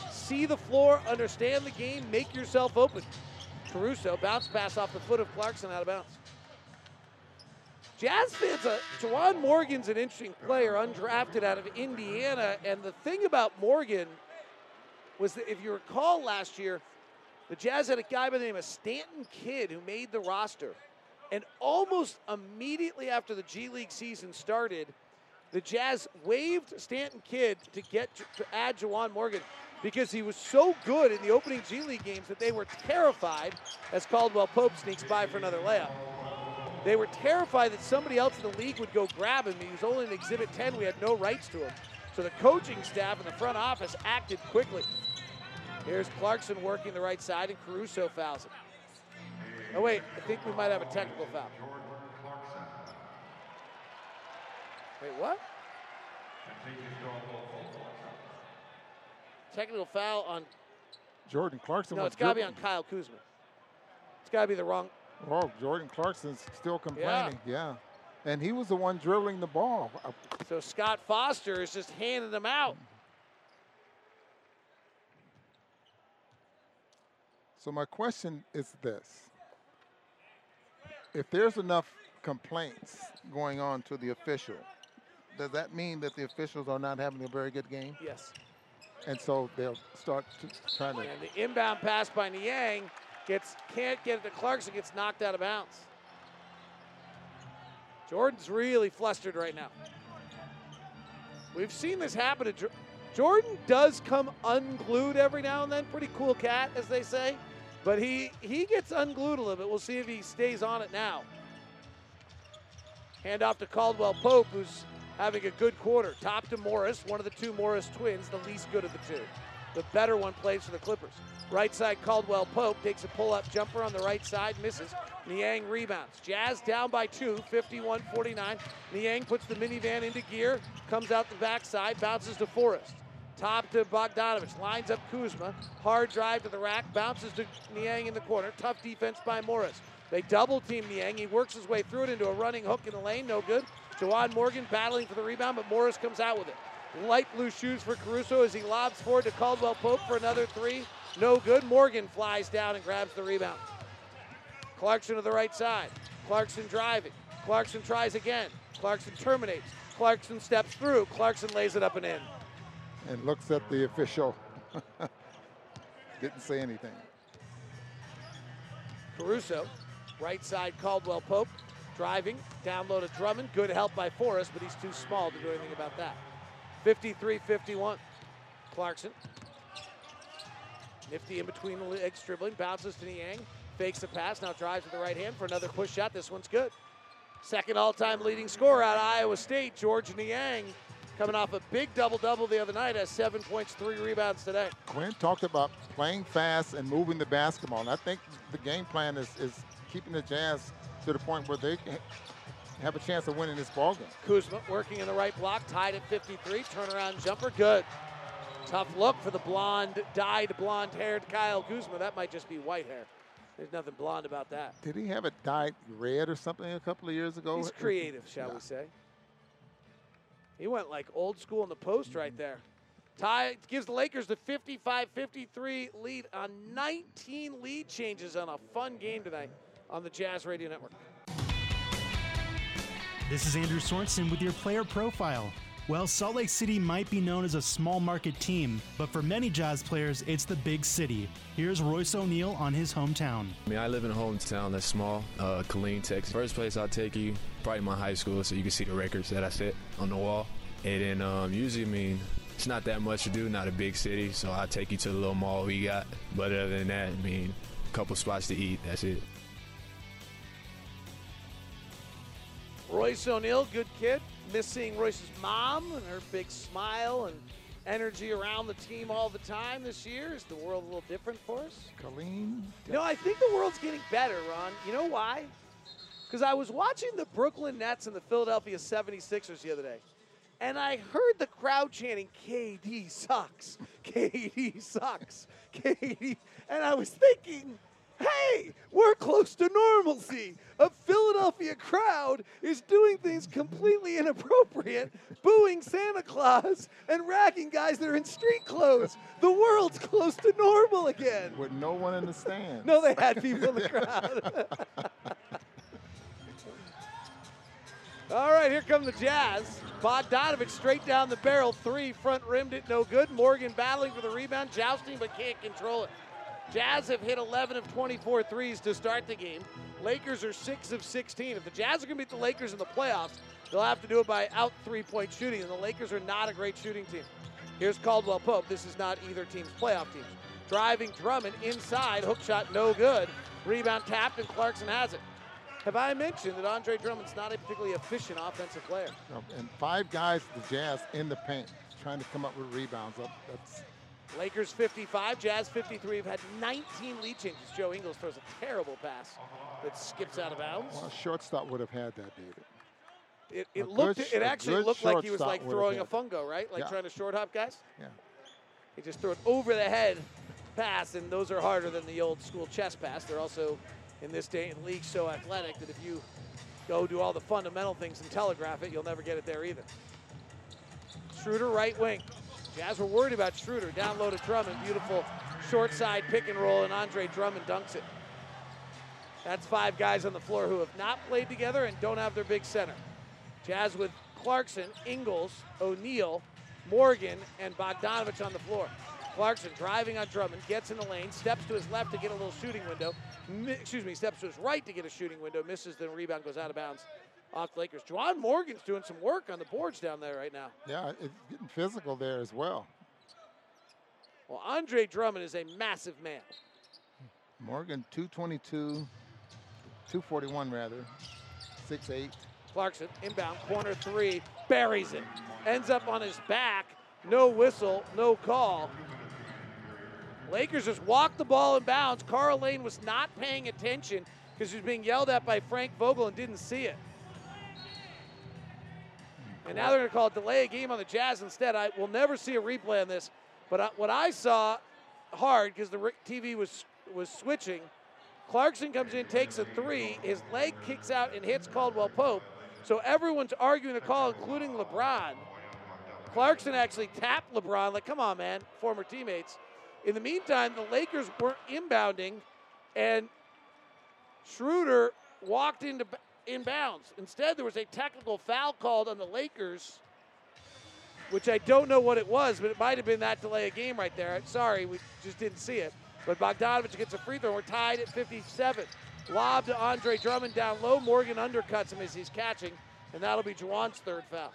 see the floor, understand the game, make yourself open. Caruso, bounce pass off the foot of Clarkson, out of bounds. Jazz fans, uh, Juwan Morgan's an interesting player, undrafted out of Indiana, and the thing about Morgan was that, if you recall last year, the Jazz had a guy by the name of Stanton Kidd who made the roster, and almost immediately after the G League season started, the Jazz waived Stanton Kidd to get to add Juwan Morgan because he was so good in the opening G League games that they were terrified, as Caldwell-Pope sneaks by for another layup. They were terrified that somebody else in the league would go grab him. He was only in Exhibit ten. We had no rights to him. So the coaching staff and the front office acted quickly. Here's Clarkson working the right side, and Caruso fouls him. Oh, wait, I think we might have a technical foul. Wait, what? Technical foul on Jordan Clarkson. No, it's got to be on Kyle Kuzma. It's got to be the wrong. Oh, Jordan Clarkson's still complaining. Yeah. yeah. And he was the one dribbling the ball. So Scott Foster is just handing them out. So my question is this. If there's enough complaints going on to the official, does that mean that the officials are not having a very good game? Yes. And so they'll start to try to. And the inbound pass by Niang gets can't get it to Clarkson, gets knocked out of bounds. Jordan's really flustered right now. We've seen this happen to Jordan. Jordan does come unglued every now and then. Pretty cool cat, as they say. But he he gets unglued a little bit. We'll see if he stays on it now. Hand off to Caldwell-Pope, who's having a good quarter. Top to Morris, one of the two Morris twins, the least good of the two. The better one plays for the Clippers. Right side, Caldwell-Pope takes a pull-up jumper on the right side, misses. Niang rebounds. Jazz down by two, fifty-one forty-nine. Niang puts the minivan into gear, comes out the backside, bounces to Forrest. Top to Bogdanović, lines up Kuzma. Hard drive to the rack, bounces to Niang in the corner. Tough defense by Morris. They double team Niang. He works his way through it into a running hook in the lane, no good. Juwan Morgan battling for the rebound, but Morris comes out with it. Light blue shoes for Caruso as he lobs forward to Caldwell-Pope for another three. No good. Morgan flies down and grabs the rebound. Clarkson to the right side. Clarkson driving. Clarkson tries again. Clarkson terminates. Clarkson steps through. Clarkson lays it up and in. And looks at the official. Didn't say anything. Caruso, right side Caldwell-Pope, driving, down low to Drummond. Good help by Forrest, but he's too small to do anything about that. fifty-three fifty-one. Clarkson. Nifty in between the legs, dribbling, bounces to Niang, fakes the pass, now drives with the right hand for another push shot. This one's good. Second all-time leading scorer out of Iowa State, George Niang, coming off a big double-double the other night, has seven points, three rebounds today. Quinn talked about playing fast and moving the basketball, and I think the game plan is, is keeping the Jazz to the point where they can have a chance of winning this ball game. Kuzma working in the right block, tied at fifty-three, turnaround jumper, good. Tough look for the blonde, dyed blonde-haired Kyle Kuzma. That might just be white hair. There's nothing blonde about that. Did he have it dyed red or something a couple of years ago? He's creative, shall yeah. we say. He went like old school in the post right there. Tie gives the Lakers the fifty-five fifty-three lead on nineteen lead changes on a fun game tonight on the Jazz Radio Network. This is Andrew Sorensen with your player profile. Well, Salt Lake City might be known as a small market team, but for many Jazz players, it's the big city. Here's Royce O'Neal on his hometown. I mean, I live in a hometown that's small, uh, Killeen, Texas. First place I'll take you, probably my high school, so you can see the records that I set on the wall. And then um, usually, I mean, it's not that much to do, not a big city, so I'll take you to the little mall we got. But other than that, I mean, a couple spots to eat, that's it. Royce O'Neal, good kid. Miss seeing Royce's mom and her big smile and energy around the team all the time this year. Is the world a little different for us? Colleen? No, I think the world's getting better, Ron. You know why? Because I was watching the Brooklyn Nets and the Philadelphia seventy-sixers the other day, and I heard the crowd chanting, K D sucks, K D sucks, K D. And I was thinking, hey, we're close to normalcy. A Philadelphia crowd is doing things completely inappropriate, booing Santa Claus and ragging guys that are in street clothes. The world's close to normal again. With no one in the stands. No, they had people in the crowd. All right, here come the Jazz. Bogdanović straight down the barrel. Three, front rimmed it, no good. Morgan battling for the rebound, jousting, but can't control it. Jazz have hit eleven of twenty-four threes to start the game. Lakers are six of sixteen. If the Jazz are going to beat the Lakers in the playoffs, they'll have to do it by out three-point shooting, and the Lakers are not a great shooting team. Here's Caldwell-Pope. This is not either team's playoff teams. Driving Drummond inside. Hook shot no good. Rebound tapped, and Clarkson has it. Have I mentioned that Andre Drummond's not a particularly efficient offensive player? And five guys, the Jazz, in the paint, trying to come up with rebounds. That's... Lakers fifty-five, Jazz fifty-three. Have had nineteen lead changes. Joe Ingles throws a terrible pass that skips out of bounds. Well, a shortstop would have had that, David. It, it looked. Good, it actually looked like he was like throwing a fungo, right? Like yeah. trying to short hop guys. Yeah. He just threw an over the head pass, and those are harder than the old school chest pass. They're also, in this day and league, so athletic that if you go do all the fundamental things and telegraph it, you'll never get it there either. Schröder right wing. Jazz were worried about Schröder. Down low to Drummond. Beautiful short side pick and roll, and Andre Drummond dunks it. That's five guys on the floor who have not played together and don't have their big center. Jazz with Clarkson, Ingles, O'Neal, Morgan, and Bogdanović on the floor. Clarkson driving on Drummond, gets in the lane, steps to his left to get a little shooting window. Mi- excuse me, steps to his right to get a shooting window, misses, then rebound goes out of bounds. Off the Lakers. Juwan Morgan's doing some work on the boards down there right now. Yeah, it's getting physical there as well. Well, Andre Drummond is a massive man. Morgan, two twenty-two, two forty-one rather, six eight. Clarkson, inbound, corner three, buries it. Ends up on his back, no whistle, no call. Lakers just walked the ball in bounds. Carl Lane was not paying attention because he was being yelled at by Frank Vogel and didn't see it. And now they're going to call a delay a game on the Jazz instead. I will never see a replay on this. But I, what I saw hard, because the T V was was switching, Clarkson comes in, takes a three. His leg kicks out and hits Caldwell-Pope. So everyone's arguing the call, including LeBron. Clarkson actually tapped LeBron. Like, come on, man, former teammates. In the meantime, the Lakers weren't inbounding, and Schröder walked into inbounds. Instead, there was a technical foul called on the Lakers, which I don't know what it was, but it might have been that delay of game right there. I'm sorry, we just didn't see it. But Bogdanović gets a free throw. We're tied at fifty-seven. Lob to Andre Drummond down low. Morgan undercuts him as he's catching, and that'll be Juwan's third foul.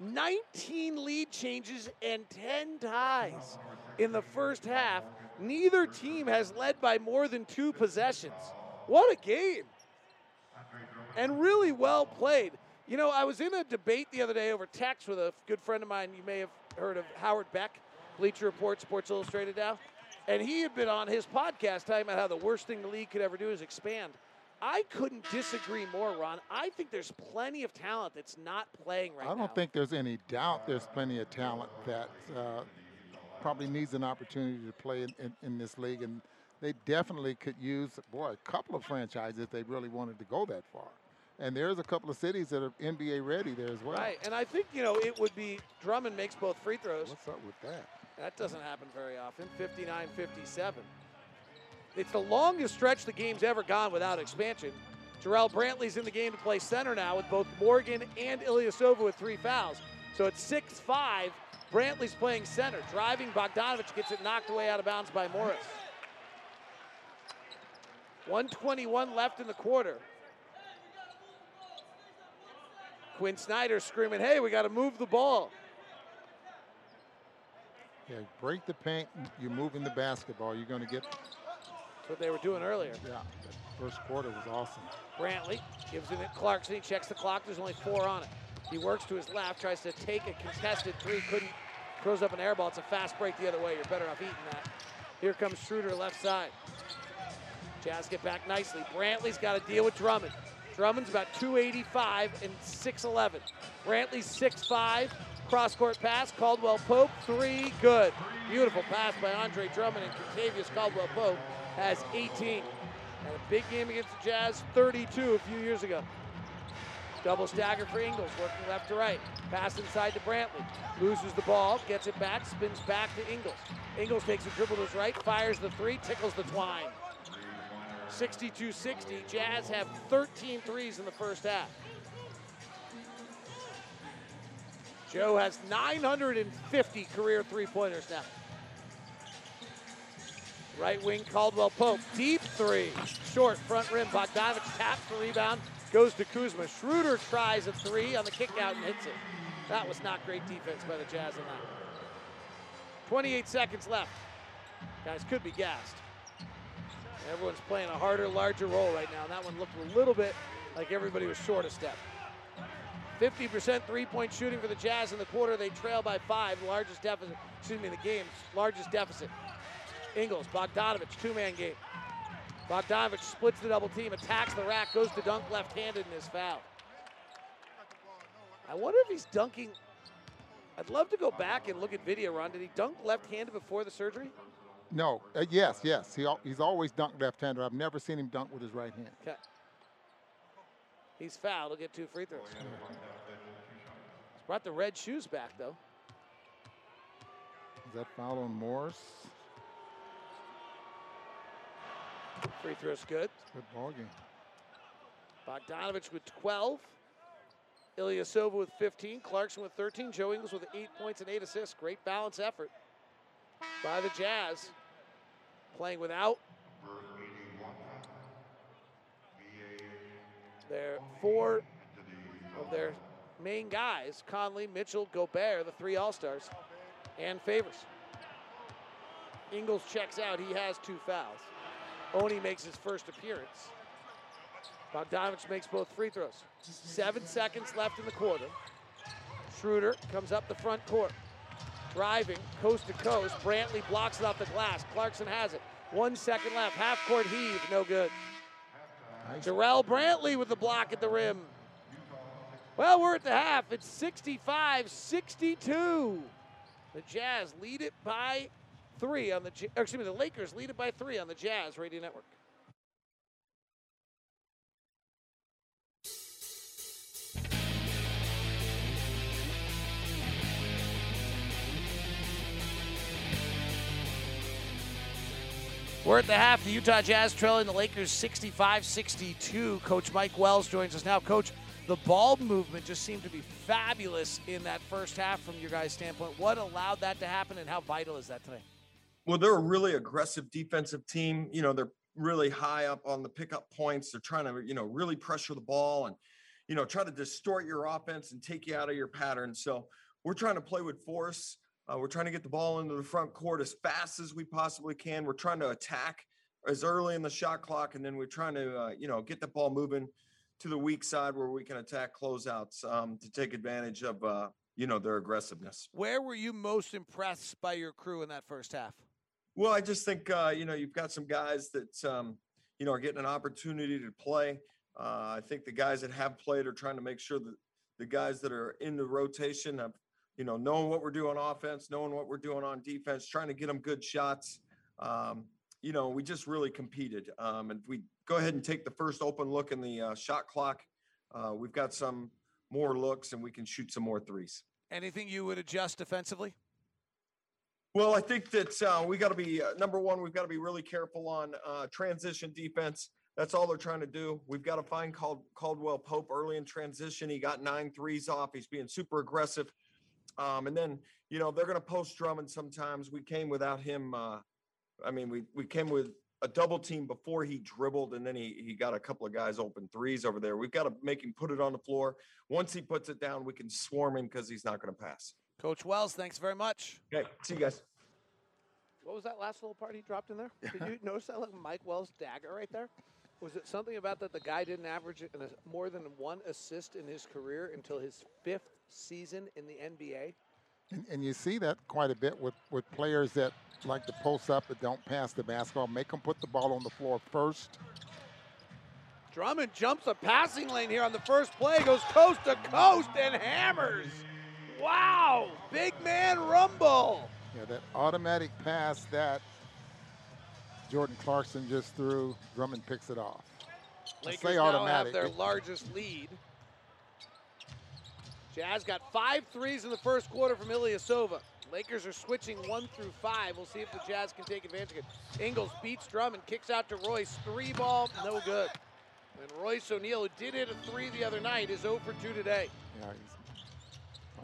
nineteen lead changes and ten ties in the first half. Neither team has led by more than two possessions. What a game. And really well played. You know, I was in a debate the other day over text with a good friend of mine. You may have heard of Howard Beck, Bleacher Report, Sports Illustrated now. And he had been on his podcast talking about how the worst thing the league could ever do is expand. I couldn't disagree more, Ron. I think there's plenty of talent that's not playing right now. I don't now. think there's any doubt there's plenty of talent that uh, probably needs an opportunity to play in, in, in this league. And they definitely could use, boy, a couple of franchises if they really wanted to go that far. And there's a couple of cities that are N B A ready there as well. Right, and I think, you know, it would be Drummond makes both free throws. What's up with that? That doesn't happen very often, fifty-nine fifty-seven. It's the longest stretch the game's ever gone without expansion. Jarrell Brantley's in the game to play center now with both Morgan and İlyasova with three fouls. So it's six five, Brantley's playing center. Driving, Bogdanović gets it knocked away out of bounds by Morris. one twenty-one left in the quarter. Quinn Snyder screaming, hey, we got to move the ball. Yeah, break the paint, you're moving the basketball. You're going to get... That's what they were doing earlier. Yeah, the first quarter was awesome. Brantley gives it to Clarkson. He checks the clock. There's only four on it. He works to his left, tries to take a contested three, couldn't, throws up an air ball. It's a fast break the other way. You're better off eating that. Here comes Schröder left side. Jazz get back nicely. Brantley's got to deal with Drummond. Drummond's about two eighty-five and six eleven. Brantley's six five. Cross-court pass, Caldwell-Pope, three, good. Beautiful pass by Andre Drummond, and Kentavious Caldwell-Pope has eighteen. And a big game against the Jazz, thirty-two a few years ago. Double stagger for Ingles, working left to right. Pass inside to Brantley. Loses the ball, gets it back, spins back to Ingles. Ingles takes a dribble to his right, fires the three, tickles the twine. sixty-two sixty, Jazz have thirteen threes in the first half. Joe has nine hundred fifty career three-pointers now. Right wing, Caldwell-Pope, deep three. Short, front rim, Bogdanović taps the rebound, goes to Kuzma. Schröder tries a three on the kick out and hits it. That was not great defense by the Jazz in that. twenty-eight seconds left. Guys could be gassed. Everyone's playing a harder, larger role right now. That one looked a little bit like everybody was short a step. fifty percent three-point shooting for the Jazz in the quarter. They trail by five, largest deficit, excuse me, the game's largest deficit. Ingles, Bogdanović, two-man game. Bogdanović splits the double team, attacks the rack, goes to dunk left-handed in his foul. I wonder if he's dunking. I'd love to go back and look at video, Ron. Did he dunk left-handed before the surgery? No, uh, yes, yes. He, he's always dunked left-handed. I've never seen him dunk with his right hand. Okay. He's fouled. He'll get two free throws. He's brought the red shoes back, though. Is that foul on Morris? Free throw's good. Good ball game. Bogdanović with twelve. İlyasova with fifteen. Clarkson with thirteen. Joe Ingles with eight points and eight assists. Great balance effort by the Jazz. Playing without their four of their main guys, Conley, Mitchell, Gobert, the three All-Stars, and Favors. Ingles checks out. He has two fouls. Oni makes his first appearance. Bogdanović makes both free throws. Seven seconds left in the quarter. Schröder comes up the front court. Driving coast to coast. Brantley blocks it off the glass. Clarkson has it. One second left. Half-court heave. No good. Nice. Jarrell Brantley with the block at the rim. Well, we're at the half. It's sixty-five sixty-two. The Jazz lead it by three on the, or excuse me, the Lakers lead it by three on the Jazz Radio Network. We're at the half. The Utah Jazz trailing the Lakers sixty-five sixty-two. Coach Mike Wells joins us now. Coach, the ball movement just seemed to be fabulous in that first half from your guys' standpoint. What allowed that to happen, and how vital is that today? Well, they're a really aggressive defensive team. You know, they're really high up on the pickup points. They're trying to, you know, really pressure the ball and, you know, try to distort your offense and take you out of your pattern. So we're trying to play with force. Uh, we're trying to get the ball into the front court as fast as we possibly can. We're trying to attack as early in the shot clock, and then we're trying to, uh, you know, get the ball moving to the weak side where we can attack closeouts um, to take advantage of, uh, you know, their aggressiveness. Where were you most impressed by your crew in that first half? Well, I just think, uh, you know, you've got some guys that, um, you know, are getting an opportunity to play. Uh, I think the guys that have played are trying to make sure that the guys that are in the rotation have, you know, knowing what we're doing on offense, knowing what we're doing on defense, trying to get them good shots. Um, you know, we just really competed. Um, and we go ahead and take the first open look in the uh, shot clock. Uh, we've got some more looks, and we can shoot some more threes. Anything you would adjust defensively? Well, I think that uh, we got to be, uh, number one, we've got to be really careful on uh, transition defense. That's all they're trying to do. We've got to find Cald- Caldwell-Pope early in transition. He got nine threes off. He's being super aggressive. Um, and then, you know, they're going to post Drummond sometimes. We came without him. Uh, I mean, we, we came with a double team before he dribbled, and then he, he got a couple of guys open threes over there. We've got to make him put it on the floor. Once he puts it down, we can swarm him because he's not going to pass. Coach Wells, thanks very much. Okay, see you guys. What was that last little part he dropped in there? Did you notice that little Mike Wells dagger right there? Was it something about that the guy didn't average more than one assist in his career until his fifth season in the N B A? And, and you see that quite a bit with, with players that like to post up but don't pass the basketball. Make them put the ball on the floor first. Drummond jumps a passing lane here on the first play, goes coast to coast and hammers. Wow, big man rumble. Yeah, that automatic pass that Jordan Clarkson just threw. Drummond picks it off. Lakers now automatic. Have their largest lead. Jazz got five threes in the first quarter from İlyasova. Lakers are switching one through five. We'll see if the Jazz can take advantage of it. Ingles beats Drummond, kicks out to Royce. Three ball, no good. And Royce O'Neal, who did hit a three the other night, is zero for two today. Yeah, he's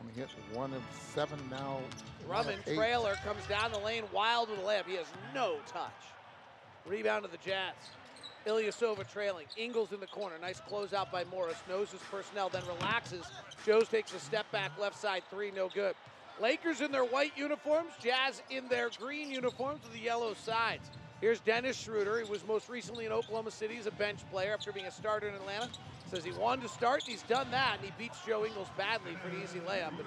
only hit one of seven now. Drummond trailer comes down the lane, wild with a layup. He has no touch. Rebound to the Jazz. İlyasova trailing. Ingles in the corner. Nice closeout by Morris. Knows his personnel, then relaxes. Jones takes a step back, left side three, no good. Lakers in their white uniforms, Jazz in their green uniforms with the yellow sides. Here's Dennis Schröder. He was most recently in Oklahoma City as a bench player after being a starter in Atlanta. Says he wanted to start, and he's done that, and he beats Joe Ingles badly for an easy layup. And an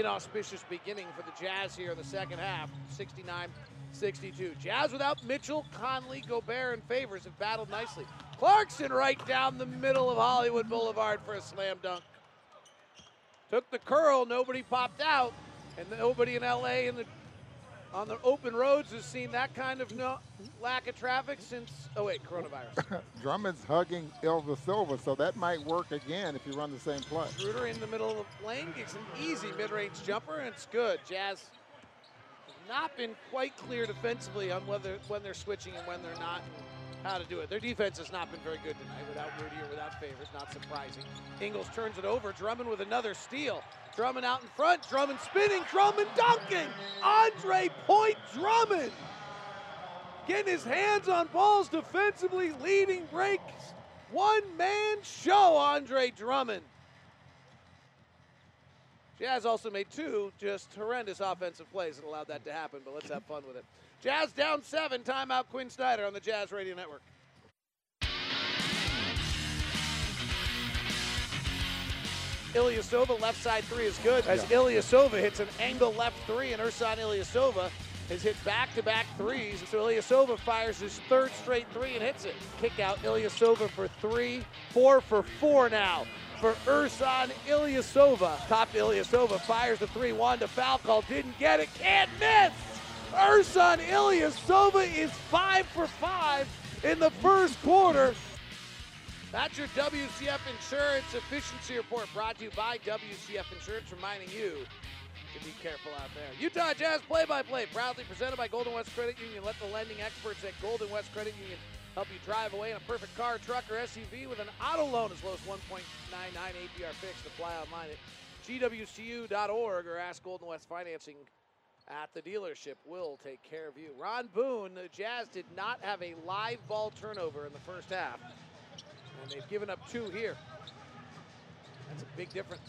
inauspicious beginning for the Jazz here in the second half, sixty-nine sixty-two. Jazz without Mitchell, Conley, Gobert, and Favors have battled nicely. Clarkson right down the middle of Hollywood Boulevard for a slam dunk. Took the curl, nobody popped out, and nobody in L A in the, on the open roads has seen that kind of no, lack of traffic since, oh wait, coronavirus. Drummond's hugging İlyasova, so that might work again if you run the same play. Schröder in the middle of the lane, gets an easy mid-range jumper, and it's good. Jazz not been quite clear defensively on whether when they're switching and when they're not, how to do it. Their defense has not been very good tonight without Rudy or without Favors, not surprising. Ingles turns it over, Drummond with another steal. Drummond out in front, Drummond spinning, Drummond dunking! Andre Point Drummond! Getting his hands on balls defensively, leading breaks. One-man show, Andre Drummond. Jazz also made two just horrendous offensive plays that allowed that to happen, but let's have fun with it. Jazz down seven, timeout Quinn Snyder on the Jazz Radio Network. İlyasova, left side three is good as yeah. İlyasova hits an angle left three, and Ersan İlyasova has hit back-to-back threes, and so İlyasova fires his third straight three and hits it. Kick out İlyasova for three, four for four now for Ersan İlyasova. Top İlyasova fires the three one to foul call, didn't get it, can't miss! Ersan İlyasova is five for five in the first quarter. That's your W C F Insurance Efficiency Report, brought to you by W C F Insurance, reminding you to be careful out there. Utah Jazz play-by-play, proudly presented by Golden West Credit Union. Let the lending experts at Golden West Credit Union help you drive away in a perfect car, truck, or S U V with an auto loan as low as one point nine nine A P R fixed. Apply online at G W C U dot org or ask Golden West Financing at the dealership. We'll take care of you. Ron Boone, the Jazz did not have a live ball turnover in the first half, and they've given up two here. That's a big difference.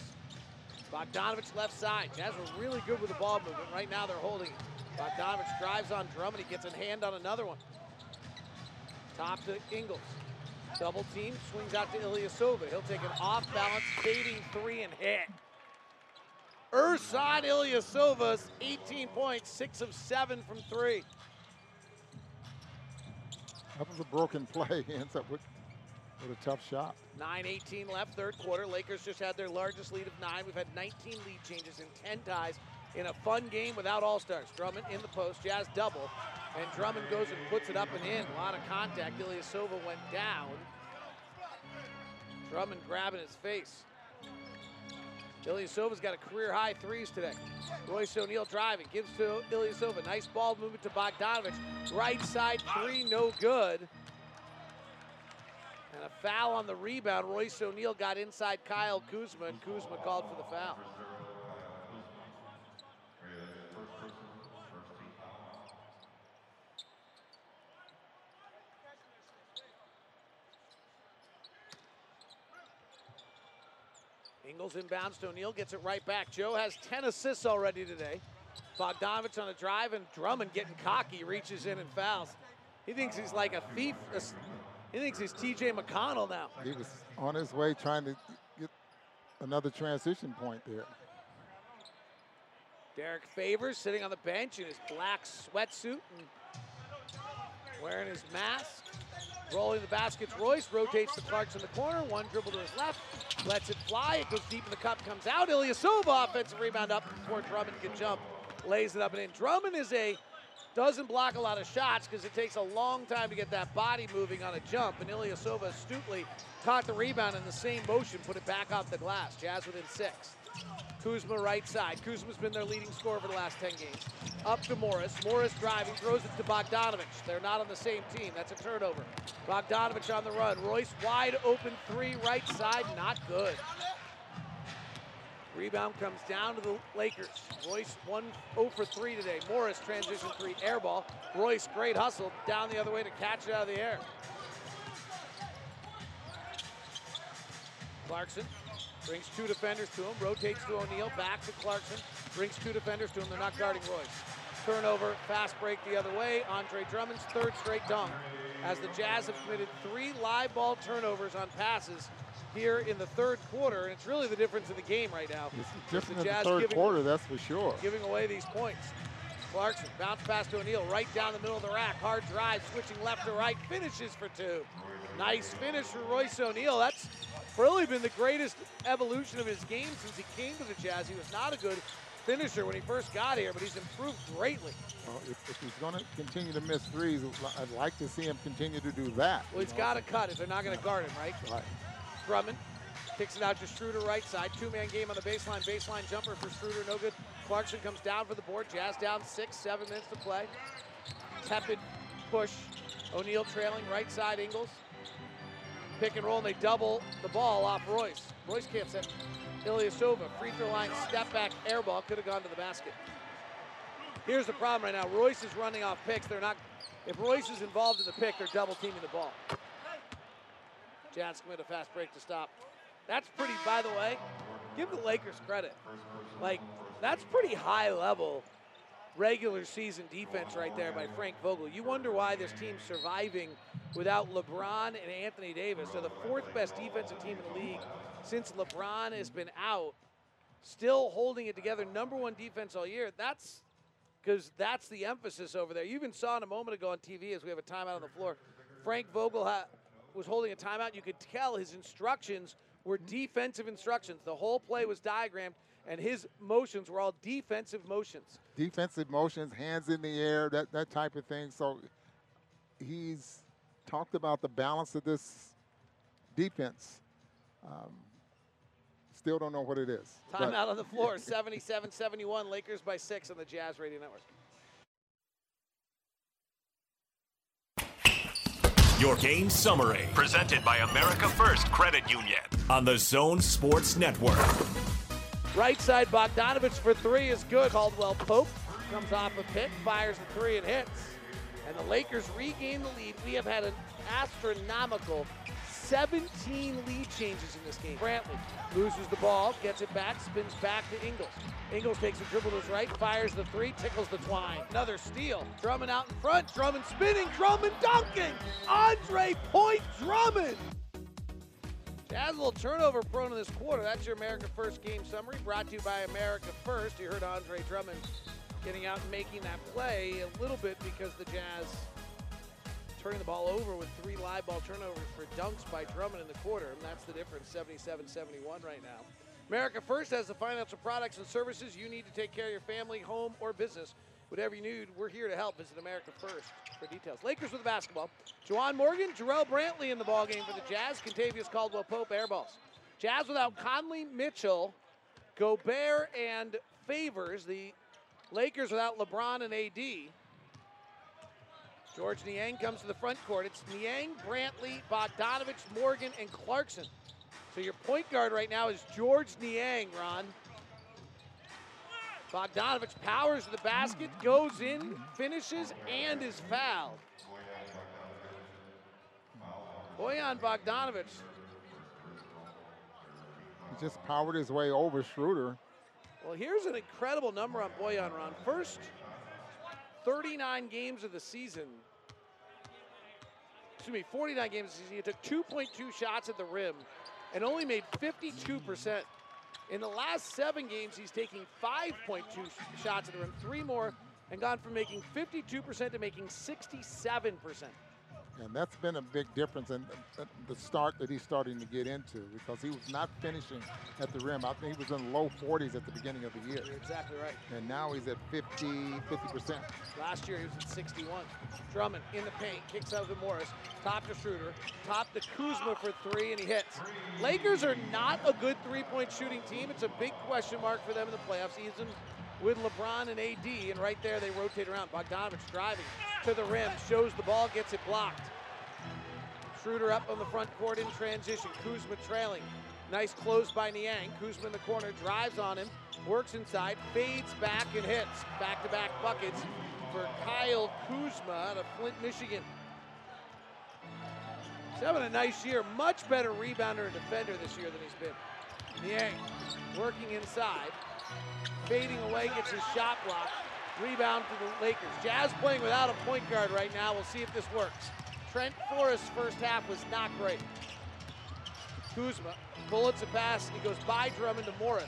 Bogdanović left side. Jazz were really good with the ball movement. Right now they're holding it. Bogdanović drives on Drummond. He gets a hand on another one. Top to Ingles. Double team, swings out to İlyasova. He'll take an off-balance, fading three and hit. Ersan İlyasova's eighteen points, six of seven from three. That was a broken play. He ends up with What a tough shot. nine eighteen left, third quarter. Lakers just had their largest lead of nine. We've had nineteen lead changes and ten ties in a fun game without all-stars. Drummond in the post, Jazz double, and Drummond goes and puts it up and in. A lot of contact. İlyasova went down. Drummond grabbing his face. İlyasova's got a career-high threes today. Royce O'Neal driving, gives to İlyasova. Nice ball movement to Bogdanović. Right side three, no good. And a foul on the rebound. Royce O'Neal got inside Kyle Kuzma, and Kuzma called for the foul. Ingles inbounds to O'Neal, gets it right back. Joe has ten assists already today. Bogdanović on a drive, and Drummond getting cocky, reaches in and fouls. He thinks he's like a thief. A He thinks he's T J McConnell now. He was on his way trying to get another transition point there. Derek Favors sitting on the bench in his black sweatsuit and wearing his mask. Rolling the baskets, Royce rotates to Clarkson in the corner. One dribble to his left, lets it fly. It goes deep in the cup, comes out. İlyasova, offensive rebound up before Drummond can jump. Lays it up and in. Drummond is a... doesn't block a lot of shots because it takes a long time to get that body moving on a jump, and İlyasova astutely caught the rebound in the same motion, put it back off the glass. Jazz within six. Kuzma right side. Kuzma's been their leading scorer for the last ten games. Up to Morris. Morris driving, throws it to Bogdanović. They're not on the same team. That's a turnover. Bogdanović on the run. Royce wide open three right side, not good. Rebound comes down to the Lakers. Royce one oh for three today. Morris transition three, air ball. Royce, great hustle, down the other way to catch it out of the air. Clarkson brings two defenders to him, rotates to O'Neal, back to Clarkson, brings two defenders to him, they're not guarding Royce. Turnover, fast break the other way. Andre Drummond's third straight dunk, as the Jazz have committed three live ball turnovers on passes here in the third quarter, and it's really the difference in the game right now. It's different in the third giving, quarter, that's for sure. Giving away these points. Clarkson, bounce pass to O'Neal, right down the middle of the rack, hard drive, switching left to right, finishes for two. Nice finish for Royce O'Neal. That's really been the greatest evolution of his game since he came to the Jazz. He was not a good finisher when he first got here, but he's improved greatly. Well, if, if he's gonna continue to miss threes, I'd like to see him continue to do that. Well, he's know? gotta cut if they're not gonna yeah. guard him, right? Right. Drummond kicks it out to Schröder right side. Two-man game on the baseline. Baseline jumper for Schröder, no good. Clarkson comes down for the board. Jazz down six, seven minutes to play. Tepid push. O'Neal trailing right side, Ingles. Pick and roll, and they double the ball off Royce. Royce can't set. İlyasova, free throw line, step back, air ball. Could have gone to the basket. Here's the problem right now. Royce is running off picks. They're not, if Royce is involved in the pick, they're double teaming the ball. Jazz commit a fast break to stop. That's pretty, by the way, give the Lakers credit. Like, that's pretty high level regular season defense right there by Frank Vogel. You wonder why this team's surviving without LeBron and Anthony Davis. They're the fourth best defensive team in the league since LeBron has been out. Still holding it together, number one defense all year. That's because that's the emphasis over there. You even saw it a moment ago on T V as we have a timeout on the floor. Frank Vogel ha- was holding a timeout. You could tell his instructions were defensive instructions. The whole play was diagrammed, and his motions were all defensive motions. Defensive motions, hands in the air, that, that type of thing. So he's talked about the balance of this defense. Um, still don't know what it is. Time out on the floor, seventy-seven seventy-one, Lakers by six on the Jazz Radio Network. Your game summary, presented by America First Credit Union on the Zone Sports Network. Right side, Bogdanović for three is good. Caldwell-Pope comes off a pick, fires the three and hits. And the Lakers regain the lead. We have had an astronomical seventeen lead changes in this game. Brantley loses the ball, gets it back, spins back to Ingles. Ingles takes a dribble to his right, fires the three, tickles the twine. Another steal. Drummond out in front. Drummond spinning. Drummond dunking. Andre Point Drummond. Jazz a little turnover prone in this quarter. That's your America First game summary, brought to you by America First. You heard Andre Drummond getting out and making that play a little bit because the Jazz turning the ball over with three live ball turnovers for dunks by Drummond in the quarter, and that's the difference, seventy-seven seventy-one right now. America First has the financial products and services you need to take care of your family, home, or business. Whatever you need, we're here to help. Visit America First for details. Lakers with the basketball. Juwan Morgan, Jarrell Brantley in the ballgame for the Jazz. Kentavious Caldwell-Pope airballs. Jazz without Conley, Mitchell, Gobert, and Favors. The Lakers without LeBron and A D. George Niang comes to the front court. It's Niang, Brantley, Bogdanović, Morgan, and Clarkson. So your point guard right now is George Niang, Ron. Bogdanović powers the basket, goes in, finishes, and is fouled. Bojan Bogdanović. He just powered his way over Schröder. Well, here's an incredible number on Bojan, Ron. First thirty-nine games of the season. Excuse me, forty-nine games of the season. He took two point two shots at the rim and only made fifty-two percent. In the last seven games, he's taking five point two shots at the rim, three more, and gone from making fifty-two percent to making sixty-seven percent. And that's been a big difference in the start that he's starting to get into, because he was not finishing at the rim. I think he was in low forties at the beginning of the year. You're exactly right. And now he's at fifty, fifty percent. Last year he was at sixty-one. Drummond in the paint, kicks out to Morris, top to Schröder, top to Kuzma for three, and he hits. Lakers are not a good three-point shooting team. It's a big question mark for them in the playoff season with LeBron and A D, and right there they rotate around. Bogdanović driving to the rim, shows the ball, gets it blocked. Schröder up on the front court in transition. Kuzma trailing. Nice close by Niang. Kuzma in the corner, drives on him, works inside, fades back and hits. Back-to-back buckets for Kyle Kuzma out of Flint, Michigan. He's having a nice year. Much better rebounder and defender this year than he's been. Niang working inside, fading away, gets his shot blocked. Rebound for the Lakers. Jazz playing without a point guard right now. We'll see if this works. Trent Forrest's first half was not great. Kuzma bullets a pass. He goes by Drummond to Morris.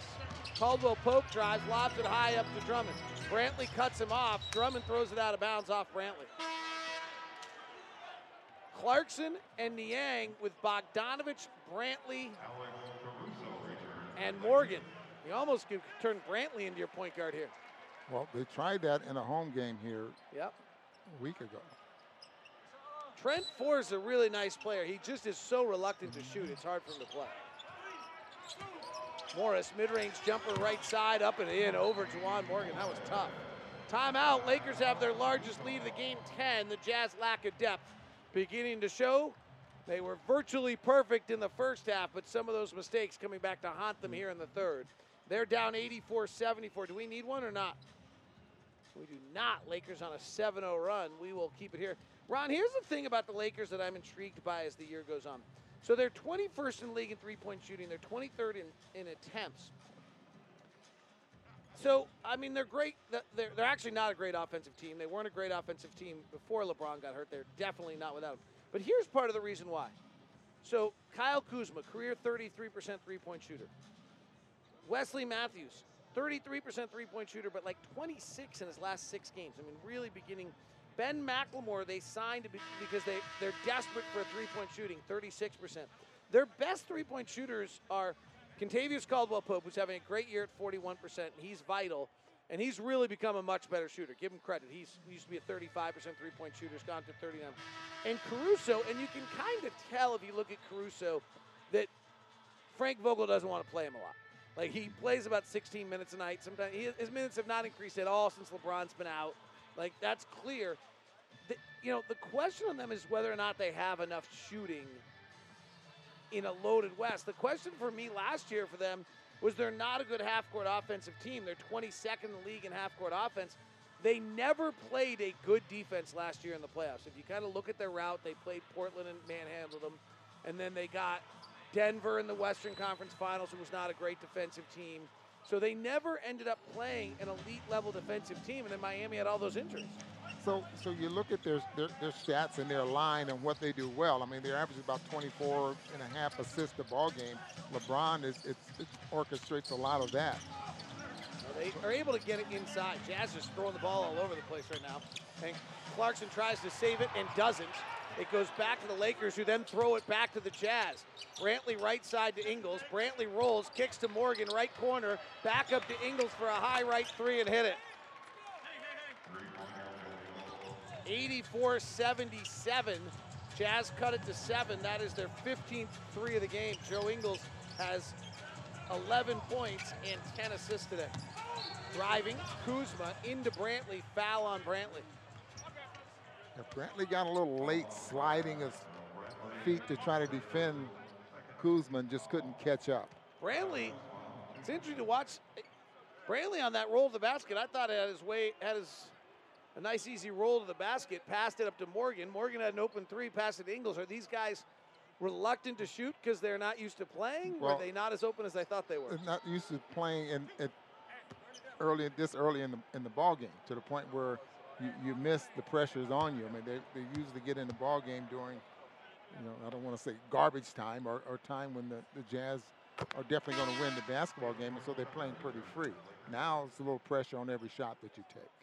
Caldwell-Pope drives, lobs it high up to Drummond. Brantley cuts him off. Drummond throws it out of bounds off Brantley. Clarkson and Niang with Bogdanović, Brantley, and Morgan. You almost could turn Brantley into your point guard here. Well, they tried that in a home game here yep. a week ago. Trent Forrest is a really nice player. He just is so reluctant to shoot, it's hard for him to play. Morris, mid-range jumper, right side, up and in, over Juwan Morgan. That was tough. Timeout. Lakers have their largest lead of the game, ten. The Jazz lack of depth beginning to show. They were virtually perfect in the first half, but some of those mistakes coming back to haunt them here in the third. They're down eighty-four seventy-four. Do we need one or not? We do not. Lakers on a seven oh run. We will keep it here. Ron, here's the thing about the Lakers that I'm intrigued by as the year goes on. So they're twenty-first in league in three-point shooting. They're twenty-third in, in attempts. So, I mean, they're great. They're, they're actually not a great offensive team. They weren't a great offensive team before LeBron got hurt. They're definitely not without him. But here's part of the reason why. So Kyle Kuzma, career thirty-three percent three-point shooter. Wesley Matthews, thirty-three percent three-point shooter, but like twenty-six in his last six games. I mean, really beginning. Ben McLemore, they signed because they, they're desperate for three-point shooting, thirty-six percent. Their best three-point shooters are Kentavious Caldwell-Pope, who's having a great year at forty-one percent, and he's vital, and he's really become a much better shooter. Give him credit. He's, he used to be a thirty-five percent three-point shooter. He's gone to thirty-nine. And Caruso, and you can kind of tell if you look at Caruso that Frank Vogel doesn't want to play him a lot. Like, he plays about sixteen minutes a night. Sometimes he, his minutes have not increased at all since LeBron's been out. Like, that's clear. The, you know, the question on them is whether or not they have enough shooting in a loaded West. The question for me last year for them was they're not a good half-court offensive team. They're twenty-second in the league in half-court offense. They never played a good defense last year in the playoffs. If you kind of look at their route, they played Portland and manhandled them, and then they got Denver in the Western Conference Finals, who was not a great defensive team. So they never ended up playing an elite-level defensive team, and then Miami had all those injuries. So, so you look at their, their their stats and their line and what they do well. I mean, they're averaging about twenty-four and a half assists a ball game. LeBron is it's, it orchestrates a lot of that. Well, they are able to get it inside. Jazz is throwing the ball all over the place right now. And Clarkson tries to save it and doesn't. It goes back to the Lakers, who then throw it back to the Jazz. Brantley right side to Ingles. Brantley rolls, kicks to Morgan, right corner. Back up to Ingles for a high right three and hit it. eighty-four seventy-seven. Jazz cut it to seven. That is their fifteenth three of the game. Joe Ingles has eleven points and ten assists today. Driving, Kuzma into Brantley, foul on Brantley. Brantley got a little late sliding his feet to try to defend Kuzma and just couldn't catch up. Brantley, it's interesting to watch. Brantley on that roll to the basket, I thought had his way, had his, a nice easy roll to the basket, passed it up to Morgan. Morgan had an open three, passed it to Ingles. Are these guys reluctant to shoot because they're not used to playing? Well, or are they not as open as I thought they were? Not used to playing in, in early, this early in the, in the ball game, to the point where You, you miss the pressures on you. I mean, they, they usually get in the ball game during, you know, I don't want to say garbage time or, or time when the, the Jazz are definitely going to win the basketball game, and so they're playing pretty free. Now it's a little pressure on every shot that you take.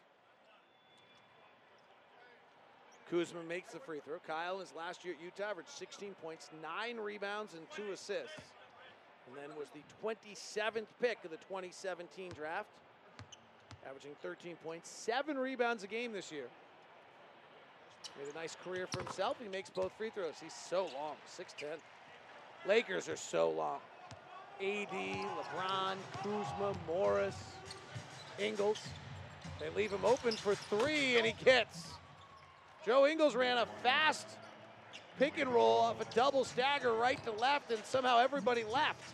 Kuzma makes the free throw. Kyle, his last year at Utah, averaged sixteen points, nine rebounds, and two assists. And then was the twenty-seventh pick of the twenty seventeen draft. Averaging thirteen points, seven rebounds a game this year. Made a nice career for himself. He makes both free throws. He's so long, six ten. Lakers are so long. A D, LeBron, Kuzma, Morris, Ingles. They leave him open for three, and he hits. Joe Ingles ran a fast pick and roll off a double stagger right to left, and somehow everybody left.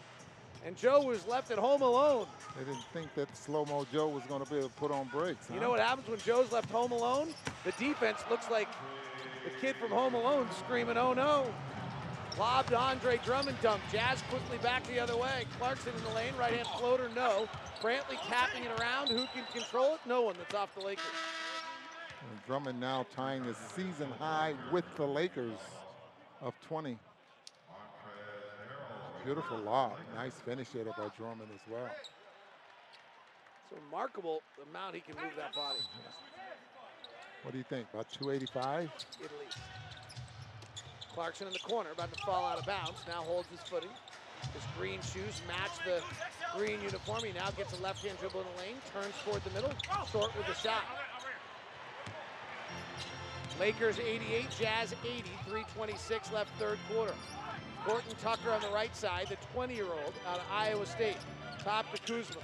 And Joe was left at home alone. They didn't think that slow-mo Joe was going to be able to put on brakes. Huh? You know what happens when Joe's left home alone? The defense looks like the kid from Home Alone screaming, oh no. Lob to Andre Drummond, dump. Jazz quickly back the other way. Clarkson in the lane, right-hand floater, no. Brantley tapping it around. Who can control it? No one. That's off the Lakers. And Drummond now tying his season high with the Lakers of twenty. Beautiful lob. Nice finish there by Drummond as well. It's a remarkable amount he can move that body. What do you think? About two eighty-five? Italy. Clarkson in the corner, about to fall out of bounds. Now holds his footing. His green shoes match the green uniform. He now gets a left-hand dribble in the lane, turns toward the middle, short with the shot. Lakers eighty-eight, Jazz eighty, three twenty-six left third quarter. Horton-Tucker on the right side, the twenty-year-old out of Iowa State. Top to Kuzma.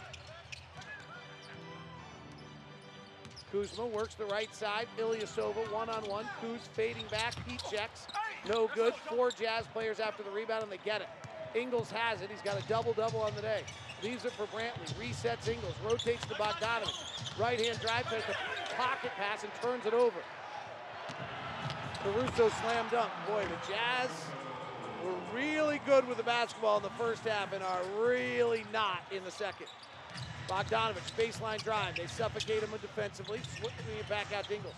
Kuzma works the right side. İlyasova one-on-one. Kuz fading back. He checks. No good. Four Jazz players after the rebound, and they get it. Ingles has it. He's got a double-double on the day. Leaves it for Brantley. Resets Ingles. Rotates to Bogdanović. Right-hand drive. Has the pocket pass and turns it over. Caruso slam dunk. Boy, the Jazz... We're really good with the basketball in the first half and are really not in the second. Bogdanović, baseline drive. They suffocate him defensively. Switching it back out to Ingles.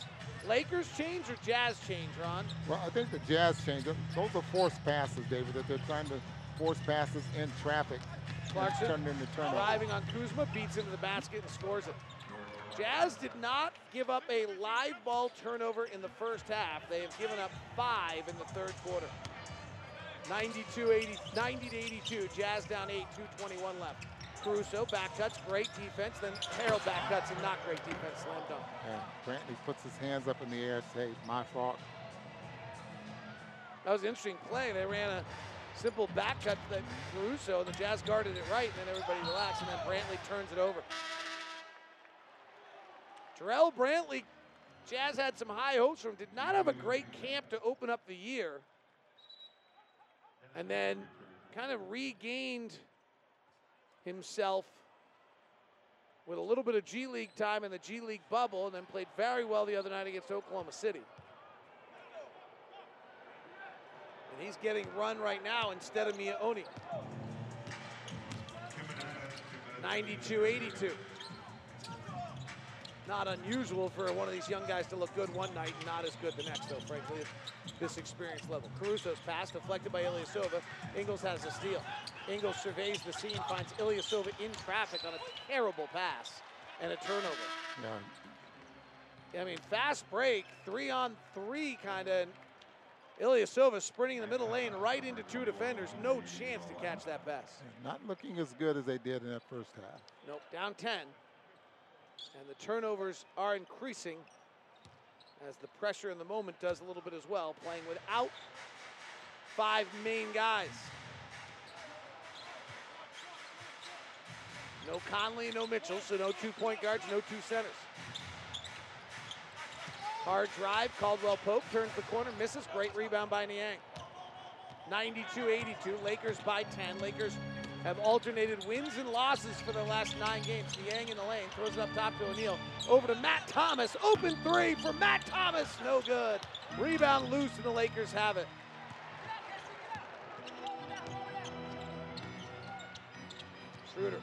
Lakers change or Jazz change, Ron? Well, I think the Jazz change. Those are forced passes, David, that they're trying to force passes in traffic. Clarkson turned into turnover. Driving on Kuzma, beats into the basket and scores it. Jazz did not give up a live ball turnover in the first half. They have given up five in the third quarter. ninety-two eighty, ninety to eighty-two, Jazz down eight, two twenty-one left. Caruso back cuts, great defense. Then Harrell back cuts and not great defense, slam dunk. And Brantley puts his hands up in the air to say, my fault. That was an interesting play. They ran a simple back cut to Caruso. The Jazz guarded it right, and then everybody relaxed, and then Brantley turns it over. Jarrell Brantley, Jazz had some high hopes from him, did not have a great camp to open up the year. And then kind of regained himself with a little bit of G League time in the G League bubble, and then played very well the other night against Oklahoma City. And he's getting run right now instead of Miye Oni. ninety-two eighty-two. Not unusual for one of these young guys to look good one night and not as good the next, though, frankly, at this experience level. Caruso's pass deflected by İlyasova. Ingles has a steal. Ingles surveys the scene, finds İlyasova in traffic on a terrible pass and a turnover. Yeah. I mean, fast break, three on three kind of. İlyasova sprinting in the middle lane right into two defenders. No chance to catch that pass. Not looking as good as they did in that first half. Nope, down ten. And the turnovers are increasing as the pressure in the moment does a little bit as well, playing without five main guys. No Conley, no Mitchell, so no two point guards, no two centers. Hard drive, Caldwell-Pope turns the corner, misses, great rebound by Niang. ninety-two eighty-two, Lakers by ten. Lakers have alternated wins and losses for the last nine games. Niang in the lane, throws it up top to O'Neal. Over to Matt Thomas, open three for Matt Thomas, no good. Rebound loose and the Lakers have it. Schröder,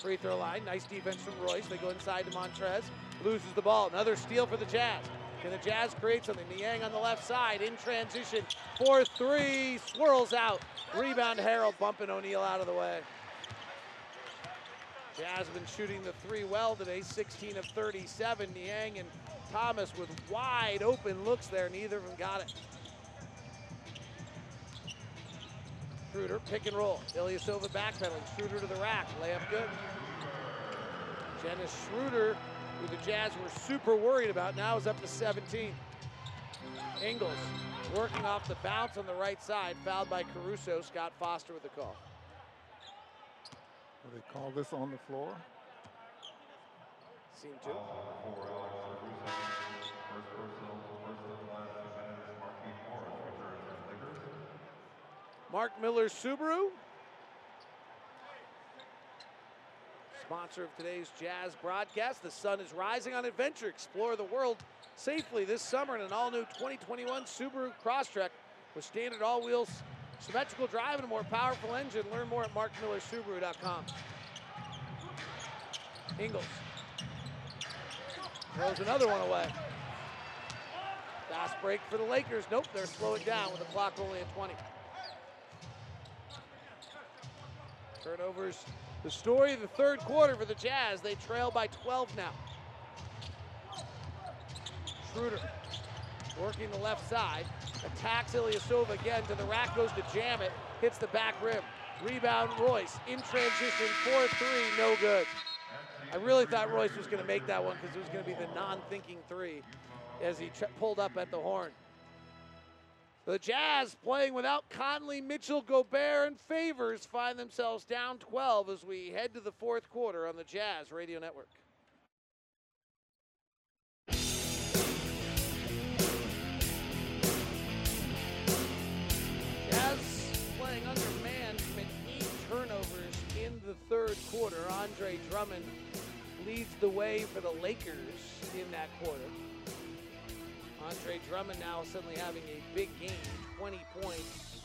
free throw line, nice defense from Royce. They go inside to Montrez, loses the ball. Another steal for the Jazz. Can the Jazz create something? Niang on the left side, in transition, four three, swirls out. Rebound Harrell, bumping O'Neal out of the way. Jazz been shooting the three well today, sixteen of thirty-seven. Niang and Thomas with wide open looks there, neither of them got it. Schröder, pick and roll. İlyasova backpedaling, Schröder to the rack, layup good. Dennis Schröder, who the Jazz were super worried about, now is up to seventeen. Ingles working off the bounce on the right side, fouled by Caruso. Scott Foster with the call. Will they call this on the floor? Seem to. Mark Miller's Subaru, sponsor of today's Jazz broadcast. The sun is rising on adventure. Explore the world safely this summer in an all-new twenty twenty-one Subaru Crosstrek with standard all-wheels, symmetrical drive, and a more powerful engine. Learn more at mark miller subaru dot com. Ingles throws another one away. Fast break for the Lakers. Nope, they're slowing down with the clock only at twenty. Turnovers, the story of the third quarter for the Jazz. They trail by twelve now. Schröder working the left side, attacks İlyasova again to the rack, goes to jam it, hits the back rim. Rebound Royce, in transition, four three, no good. I really thought Royce was gonna make that one because it was gonna be the non-thinking three as he pulled up at the horn. The Jazz, playing without Conley, Mitchell, Gobert, and Favors, find themselves down twelve as we head to the fourth quarter on the Jazz Radio Network. Jazz playing under man, commit eight turnovers in the third quarter. Andre Drummond leads the way for the Lakers in that quarter. Andre Drummond now suddenly having a big game, twenty points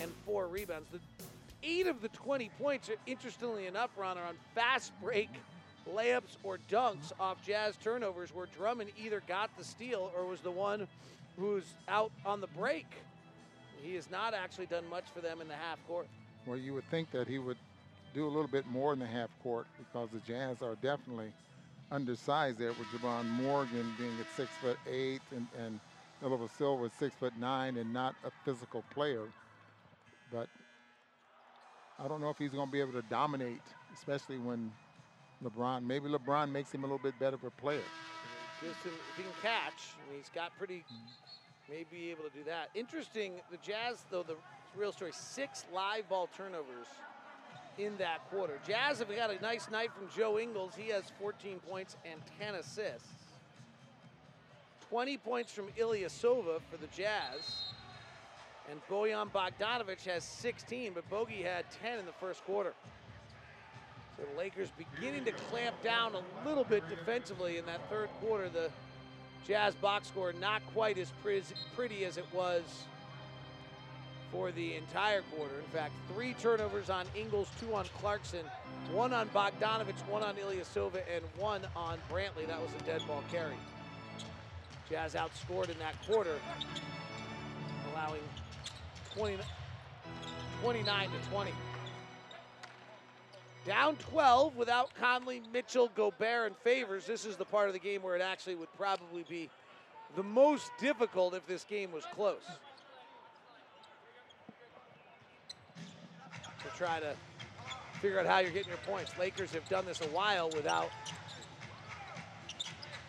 and four rebounds. The eight of the twenty points, are, interestingly enough, Ron, are on fast break layups or dunks off Jazz turnovers where Drummond either got the steal or was the one who's out on the break. He has not actually done much for them in the half court. where you would think that he would do a little bit more in the half court, because the Jazz are definitely undersized there, with Juwan Morgan being at six foot eight and, and Oliver Silva at six foot nine and not a physical player. But I don't know if he's going to be able to dominate, especially when LeBron, maybe LeBron makes him a little bit better of a player. Just if he can catch, and he's got pretty, mm-hmm. may be able to do that. Interesting, the Jazz, though, the real story, six live ball turnovers in that quarter. Jazz have got a nice night from Joe Ingles. He has fourteen points and ten assists. twenty points from İlyasova for the Jazz. And Bojan Bogdanović has sixteen, but Bogey had ten in the first quarter. So the Lakers beginning to clamp down a little bit defensively in that third quarter. The Jazz box score not quite as pretty as it was for the entire quarter. In fact, three turnovers on Ingles, two on Clarkson, one on Bogdanović, one on İlyasova, and one on Brantley. That was a dead ball carry. Jazz outscored in that quarter, allowing twenty-nine to twenty. Down twelve without Conley, Mitchell, Gobert, and Favors. This is the part of the game where it actually would probably be the most difficult if this game was close, to try to figure out how you're getting your points. Lakers have done this a while without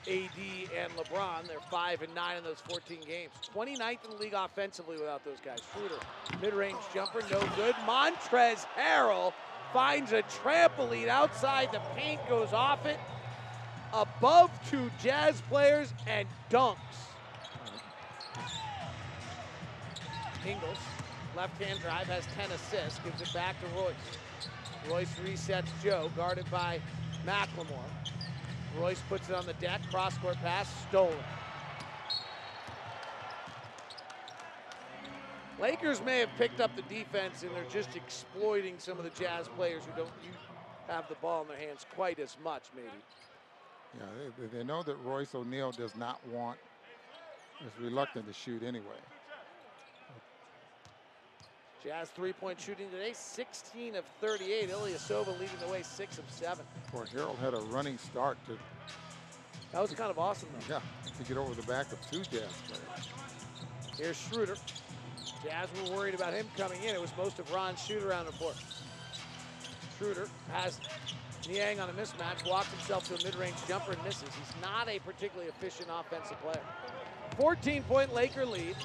A D and LeBron. They're five and nine in those fourteen games. twenty-ninth in the league offensively without those guys. Schröder, mid-range jumper, no good. Montrezl Harrell finds a trampoline outside the paint, goes off it, above two Jazz players, and dunks. Ingles, left-hand drive, has ten assists, gives it back to Royce. Royce resets Joe, guarded by McLemore. Royce puts it on the deck, cross-court pass, stolen. Lakers may have picked up the defense, and they're just exploiting some of the Jazz players who don't have the ball in their hands quite as much, maybe. Yeah, they, they know that Royce O'Neal does not want, is reluctant to shoot anyway. Jazz three-point shooting today, sixteen of thirty-eight. İlyasova leading the way, six of seven. Poor Harold had a running start. To, that was to, kind of awesome, though. Yeah, to get over the back of two Jazz players. Here's Schröder. Jazz were worried about him coming in. It was most of Ron's shoot-around report. Schröder has Niang on a mismatch, walks himself to a mid-range jumper and misses. He's not a particularly efficient offensive player. fourteen-point Laker lead.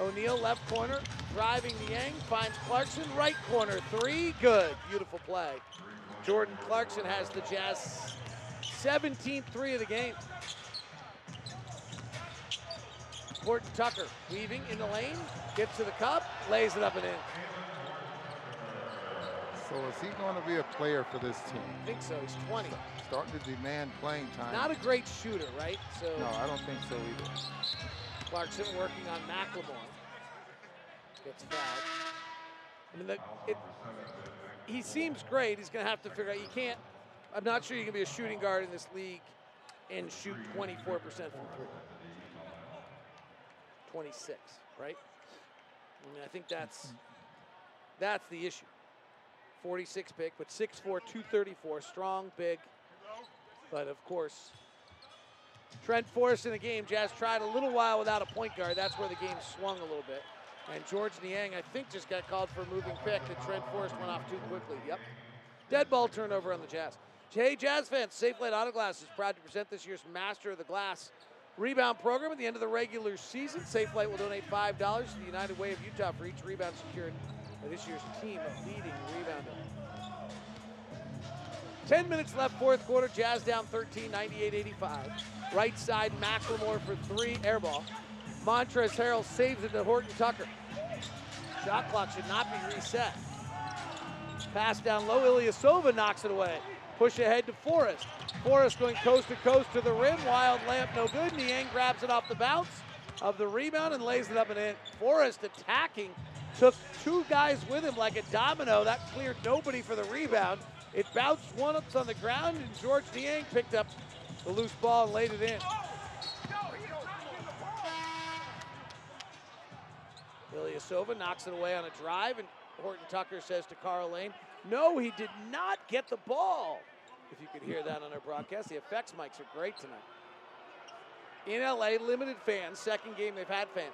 O'Neal, left corner, driving Niang, finds Clarkson, right corner, three, good, beautiful play. Jordan Clarkson has the Jazz seventeenth three of the game. Horton-Tucker weaving in the lane, gets to the cup, lays it up and in. So is he going to be a player for this team? I think so, he's twenty. Starting to demand playing time. Not a great shooter, right? So no, I don't think so either. Clarkson working on McLemore. Gets fouled. I mean, the, it, he seems great. He's going to have to figure out. You can't. I'm not sure you can be a shooting guard in this league and shoot twenty-four percent from three. twenty-six, right? I mean, I think that's that's the issue. forty-six pick, but six foot four, two thirty-four, strong, big, but of course. Trent Forrest in the game. Jazz tried a little while without a point guard. That's where the game swung a little bit. And George Niang, I think, just got called for a moving pick that Trent Forrest went off too quickly. Yep. Dead ball turnover on the Jazz. Hey, Jazz fans, Safe Lane Auto Glass is proud to present this year's Master of the Glass Rebound Program. At the end of the regular season, Safe Lane will donate five dollars to the United Way of Utah for each rebound secured by this year's team of leading rebounder. ten minutes left, fourth quarter. Jazz down thirteen, ninety-eight eighty-five. Right side, McLemore for three, air ball. Montrezl Harrell saves it to Horton-Tucker. Shot clock should not be reset. Pass down low, İlyasova knocks it away. Push ahead to Forrest. Forrest going coast to coast to the rim. Wild layup, no good. Niang grabs it off the bounce of the rebound and lays it up and in. Forrest attacking, took two guys with him like a domino. That cleared nobody for the rebound. It bounced one up on the ground, and George Niang picked up the loose ball and laid it in. İlyasova knocks it away on a drive and Horton-Tucker says to Carl Lane. No, he did not get the ball. If you could hear that on our broadcast, the effects mics are great tonight. In L A, limited fans, second game they've had fans.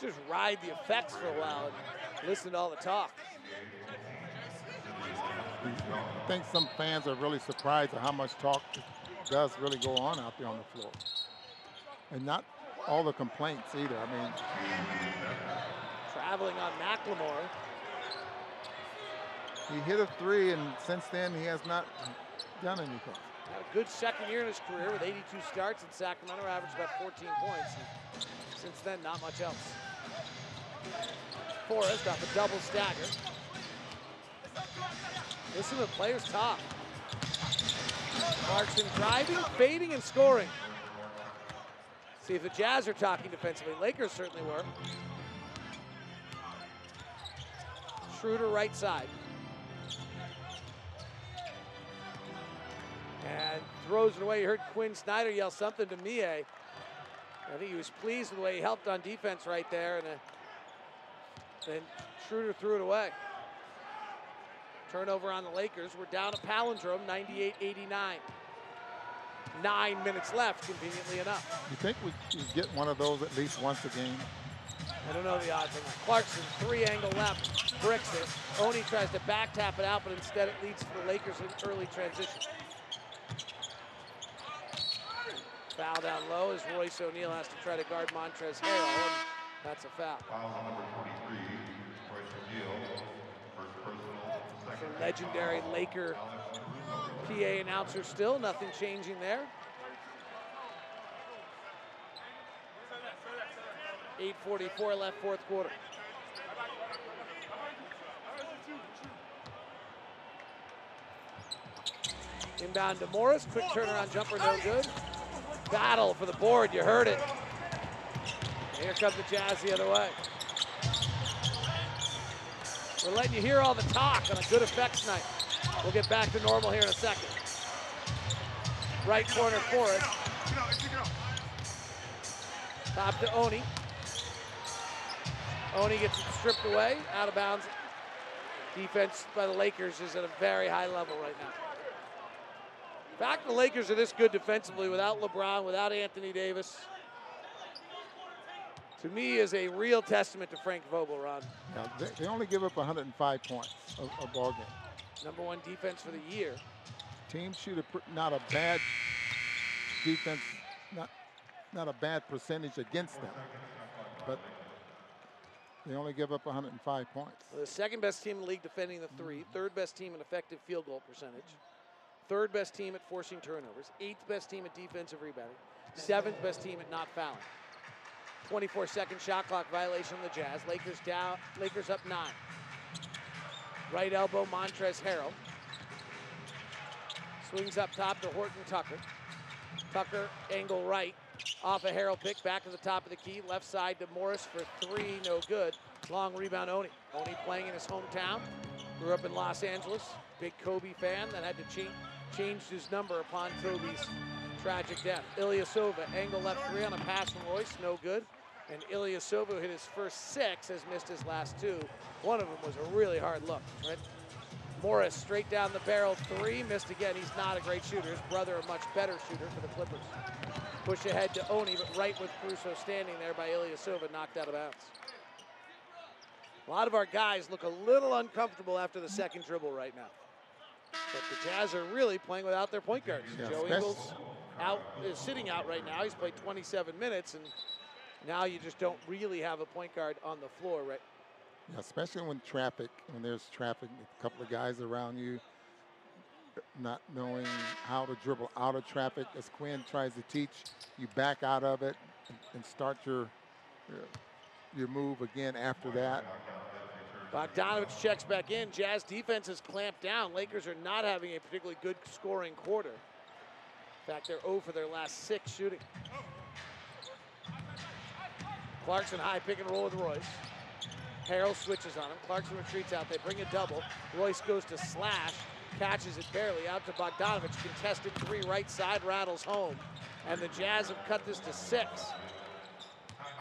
Just ride the effects for a while and listen to all the talk. I think some fans are really surprised at how much talk does really go on out there on the floor. And not all the complaints either, I mean. Traveling on McLemore. He hit a three, and since then he has not done anything. Had a good second year in his career with eighty-two starts in Sacramento, averaged about fourteen points. And since then, not much else. Forrest off a double stagger. Listen to the players talk. Clarkson driving, fading, and scoring. See if the Jazz are talking defensively. Lakers certainly were. Schröder right side. And throws it away. You heard Quinn Snyder yell something to Miye. I think he was pleased with the way he helped on defense right there. And then Schröder threw it away. Turnover on the Lakers. We're down a palindrome, ninety-eight eighty-nine. Nine minutes left, conveniently enough. You think we get one of those at least once a game? I don't know the odds. Clarkson, three angle left, bricks it. Oni tries to back tap it out, but instead it leads to the Lakers in early transition. Foul down low as Royce O'Neal has to try to guard Montrezl Harrell. That's a foul. Foul on number twenty-three, Royce O'Neal. First personal, second. Legendary Laker P A announcer still, nothing changing there. eight forty-four left, fourth quarter. Inbound to Morris, quick turnaround jumper, no good. Battle for the board, you heard it. Here comes the Jazz the other way. We're letting you hear all the talk on a good effects night. We'll get back to normal here in a second. Right corner for it. Top to Oni. Oni gets it stripped away, out of bounds. Defense by the Lakers is at a very high level right now. In fact, the Lakers are this good defensively without LeBron, without Anthony Davis. To me, is a real testament to Frank Vogel, Ron. Yeah, they, they only give up one hundred five points a, a ball game. Number one defense for the year. Team shoot a, not a bad defense, not not a bad percentage against them, but they only give up one hundred five points. Well, the second best team in the league defending the three, third best team in effective field goal percentage. Third best team at forcing turnovers, eighth best team at defensive rebounding, seventh best team at not fouling. twenty-four second shot clock violation of the Jazz. Lakers down, Lakers up nine. Right elbow, Montrezl Harrell. Swings up top to Horton-Tucker. Tucker, angle right, off a Harrell pick, back to the top of the key, left side to Morris for three, no good. Long rebound, Oni. Oni playing in his hometown. Grew up in Los Angeles, big Kobe fan that had to change changed his number upon Kobe's tragic death. İlyasova, angle left three on a pass from Royce, no good. And İlyasova, who hit his first six, has missed his last two. One of them was a really hard look. Right? Morris straight down the barrel, three, missed again. He's not a great shooter. His brother, a much better shooter for the Clippers. Push ahead to Oni, but right with Caruso standing there by İlyasova, knocked out of bounds. A lot of our guys look a little uncomfortable after the second dribble right now. But the Jazz are really playing without their point guards. Yeah, Joe Ingles out, is sitting out right now. He's played twenty-seven minutes, and now you just don't really have a point guard on the floor, right? Yeah, especially when traffic, when there's traffic, a couple of guys around you, not knowing how to dribble out of traffic. As Quinn tries to teach, you back out of it and, and start your, your your move again after that. Bogdanović checks back in. Jazz defense is clamped down. Lakers are not having a particularly good scoring quarter. In fact, they're zero for their last six shooting. Clarkson high pick and roll with Royce. Harrell switches on him. Clarkson retreats out. They bring a double. Royce goes to slash, catches it barely out to Bogdanović. Contested three right side, rattles home. And the Jazz have cut this to six.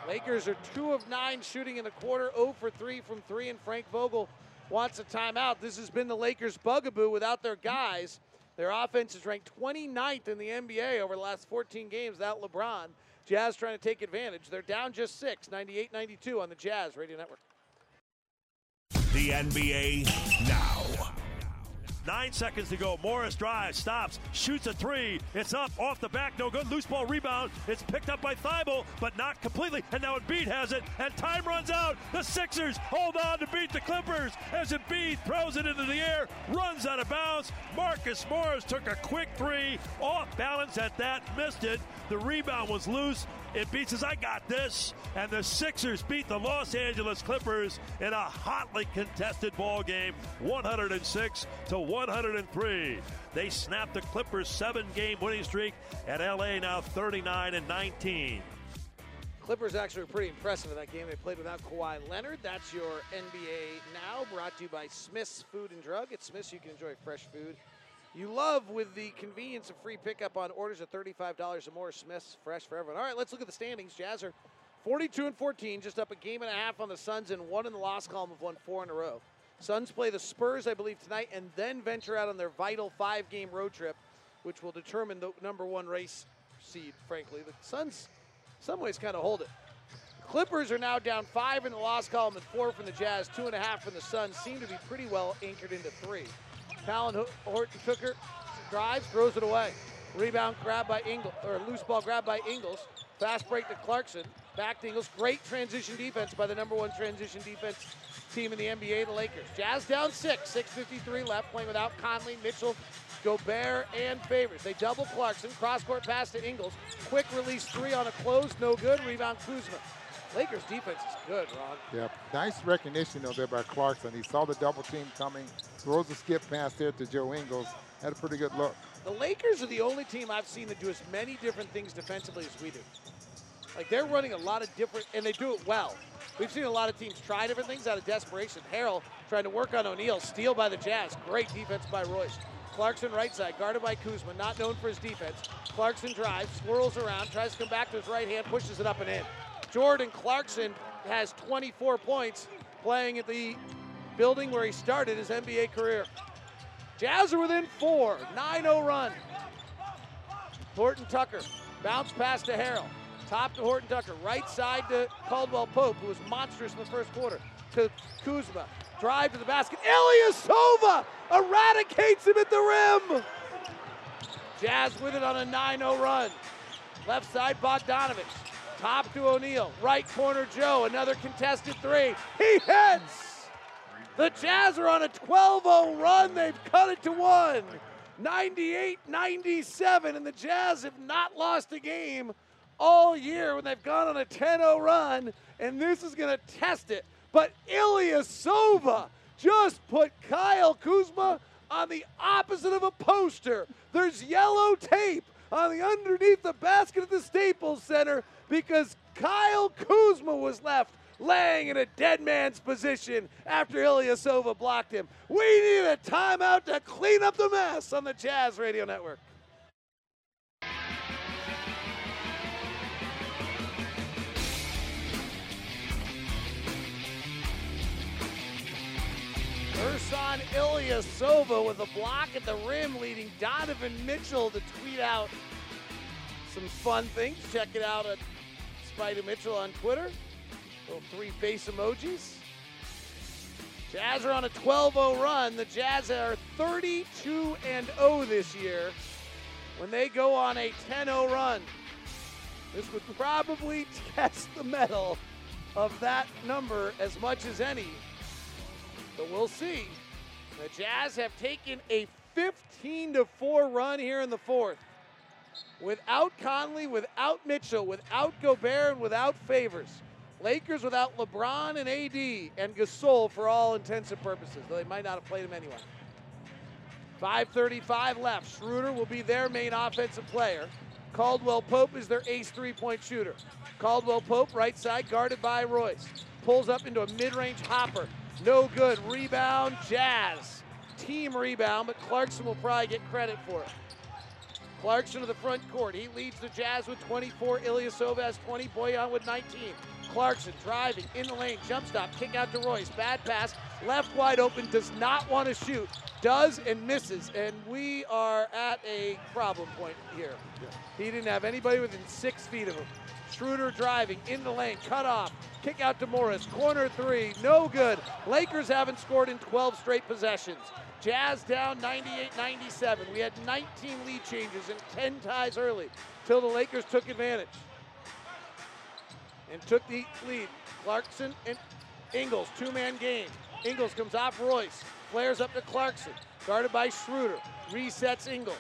Lakers are two of nine shooting in the quarter, zero for three from three, and Frank Vogel wants a timeout. This has been the Lakers' bugaboo without their guys. Their offense is ranked twenty-ninth in the N B A over the last fourteen games without LeBron. Jazz trying to take advantage. They're down just six, ninety-eight ninety-two on the Jazz Radio Network. The N B A now. Nine seconds to go. Morris drives, stops, shoots a three. It's up, off the back, no good. Loose ball rebound. It's picked up by Thibault, but not completely. And now Embiid has it, and time runs out. The Sixers hold on to beat the Clippers as Embiid throws it into the air, runs out of bounds. Marcus Morris took a quick three, off balance at that, missed it. The rebound was loose. Embiid says, I got this. And the Sixers beat the Los Angeles Clippers in a hotly contested ball game, one oh six to one oh three. They snapped the Clippers' seven-game winning streak, and L A now thirty-nine and nineteen. Clippers actually were pretty impressive in that game. They played without Kawhi Leonard. That's your N B A Now, brought to you by Smith's Food and Drug. At Smith's, you can enjoy fresh food you love with the convenience of free pickup on orders of thirty-five dollars or more. Smith's, fresh for everyone. All right, let's look at the standings. Jazz are forty-two and fourteen, just up a game and a half on the Suns and one in the loss column, have won four in a row. Suns play the Spurs, I believe, tonight, and then venture out on their vital five-game road trip, which will determine the number one race seed, frankly. The Suns, some ways, kind of hold it. Clippers are now down five in the loss column and four from the Jazz, two and a half from the Suns, seem to be pretty well anchored into three. Talen Horton-Tucker drives, throws it away. Rebound grab by Ingles, or loose ball grab by Ingles. Fast break to Clarkson, back to Ingles. Great transition defense by the number one transition defense team in the N B A, the Lakers. Jazz down six, six fifty-three left, playing without Conley, Mitchell, Gobert, and Favors. They double Clarkson, cross-court pass to Ingles. Quick release three on a close, no good, rebound Kuzma. Lakers defense is good, Ron. Yeah, nice recognition though there by Clarkson. He saw the double team coming, throws a skip pass there to Joe Ingles. Had a pretty good look. The Lakers are the only team I've seen that do as many different things defensively as we do. Like, they're running a lot of different, and they do it well. We've seen a lot of teams try different things out of desperation. Harrell trying to work on O'Neal, steal by the Jazz. Great defense by Royce. Clarkson right side, guarded by Kuzma, not known for his defense. Clarkson drives, swirls around, tries to come back to his right hand, pushes it up and in. Jordan Clarkson has twenty-four points, playing at the building where he started his N B A career. Jazz are within four, nine oh run. Horton-Tucker, bounce pass to Harrell. Top to Horton-Tucker, right side to Caldwell-Pope, who was monstrous in the first quarter, to Kuzma. Drive to the basket, İlyasova eradicates him at the rim. Jazz with it on a nine oh run. Left side, Bogdanović. Top to O'Neal, right corner Joe, another contested three. He hits! The Jazz are on a twelve oh run, they've cut it to one. ninety-eight ninety-seven, and the Jazz have not lost a game all year when they've gone on a ten oh run, and this is gonna test it. But İlyasova just put Kyle Kuzma on the opposite of a poster. There's yellow tape on the underneath the basket at the Staples Center, because Kyle Kuzma was left laying in a dead man's position after İlyasova blocked him. We need a timeout to clean up the mess on the Jazz Radio Network. Ersan İlyasova with a block at the rim, leading Donovan Mitchell to tweet out some fun things. Check it out at Spider Mitchell on Twitter. Little three face emojis. Jazz are on a twelve oh run. The Jazz are thirty-two and oh this year when they go on a ten oh run. This would probably test the mettle of that number as much as any. But we'll see. The Jazz have taken a fifteen to four run here in the fourth. Without Conley, without Mitchell, without Gobert, and without Favors. Lakers without LeBron and A D and Gasol for all intents and purposes, though they might not have played him anyway. five thirty-five left. Schröder will be their main offensive player. Caldwell-Pope is their ace three-point shooter. Caldwell-Pope, right side, guarded by Royce. Pulls up into a mid-range hopper. No good. Rebound, Jazz. Team rebound, but Clarkson will probably get credit for it. Clarkson to the front court. He leads the Jazz with twenty-four. İlyasova has twenty. Bojan with nineteen. Clarkson driving in the lane, jump stop, kick out to Royce, bad pass, left wide open, does not want to shoot, does and misses, and we are at a problem point here. Yeah. He didn't have anybody within six feet of him. Schröder driving in the lane, cut off, kick out to Morris, corner three, no good. Lakers haven't scored in twelve straight possessions. Jazz down ninety-eight ninety-seven. We had nineteen lead changes and ten ties early till the Lakers took advantage and took the lead. Clarkson and Ingles, two-man game. Ingles comes off Royce, flares up to Clarkson, guarded by Schröder, resets Ingles.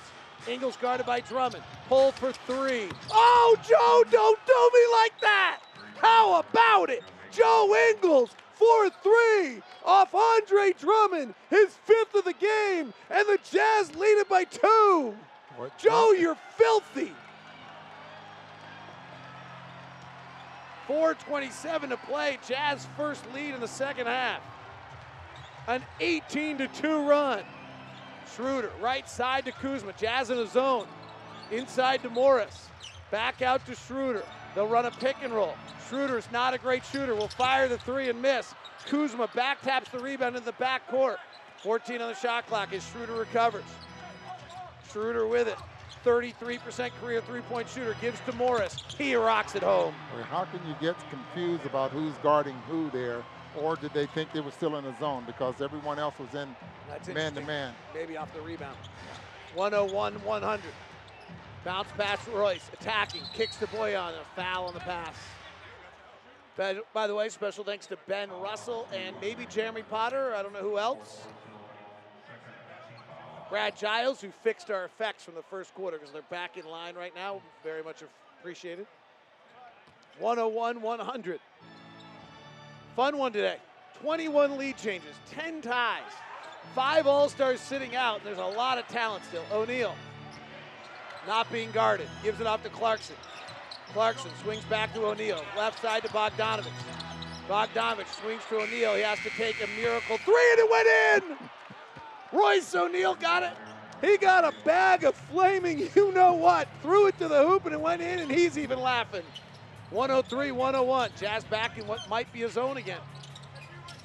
Ingles guarded by Drummond, pull for three. Oh, Joe, don't do me like that! How about it? Joe Ingles for three off Andre Drummond, his fifth of the game, and the Jazz lead it by two. What? Joe, you're filthy. four twenty-seven to play, Jazz first lead in the second half. An eighteen to two run. Schröder, right side to Kuzma, Jazz in the zone. Inside to Morris, back out to Schröder. They'll run a pick and roll. Schroeder's not a great shooter, will fire the three and miss. Kuzma back taps the rebound in the backcourt. fourteen on the shot clock as Schröder recovers. Schröder with it. thirty-three percent career three-point shooter, gives to Morris. He rocks it home. I mean, how can you get confused about who's guarding who there? Or did they think they were still in a zone because everyone else was in man-to-man? Maybe off the rebound. one oh one one hundred. Bounce pass Royce, attacking, kicks to Bojan, a foul on the pass. By the way, special thanks to Ben Russell and maybe Jeremy Potter, I don't know who else. Brad Giles, who fixed our effects from the first quarter because they're back in line right now, very much appreciated. one oh one one hundred. Fun one today. twenty-one lead changes, ten ties, five All-Stars sitting out, and there's a lot of talent still. O'Neal, not being guarded, gives it off to Clarkson. Clarkson swings back to O'Neal, left side to Bogdanović. Bogdanović swings to O'Neal, he has to take a miracle three, and it went in! Royce O'Neal got it. He got a bag of flaming you-know-what, threw it to the hoop and it went in, and he's even laughing. one oh three one oh one, Jazz back in what might be a zone again.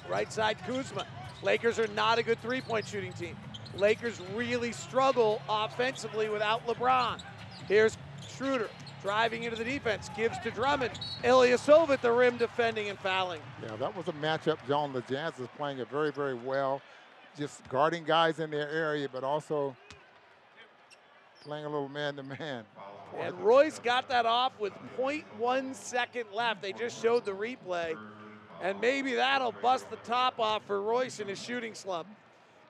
Right side Kuzma. Lakers are not a good three-point shooting team. Lakers really struggle offensively without LeBron. Here's Schröder driving into the defense, gives to Drummond. İlyasova at the rim defending and fouling. Yeah, that was a matchup, John. The Jazz is playing it very, very well. Just guarding guys in their area, but also playing a little man-to-man. And Royce got that off with zero point one second left. They just showed the replay. And maybe that'll bust the top off for Royce in his shooting slump,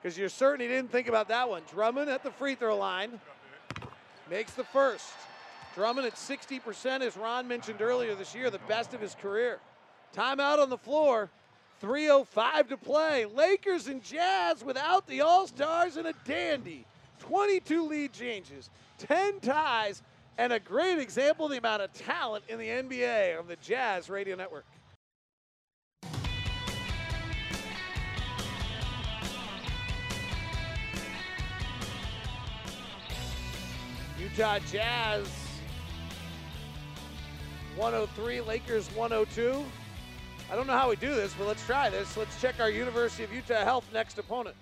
because you certainly didn't think about that one. Drummond at the free throw line makes the first. Drummond at sixty percent, as Ron mentioned earlier this year, the best of his career. Timeout on the floor. three oh five to play. Lakers and Jazz without the All-Stars and a dandy. twenty-two lead changes, ten ties, and a great example of the amount of talent in the N B A on the Jazz Radio Network. Utah Jazz one oh three, Lakers one oh two. I don't know how we do this, but let's try this. Let's check our University of Utah Health next opponent.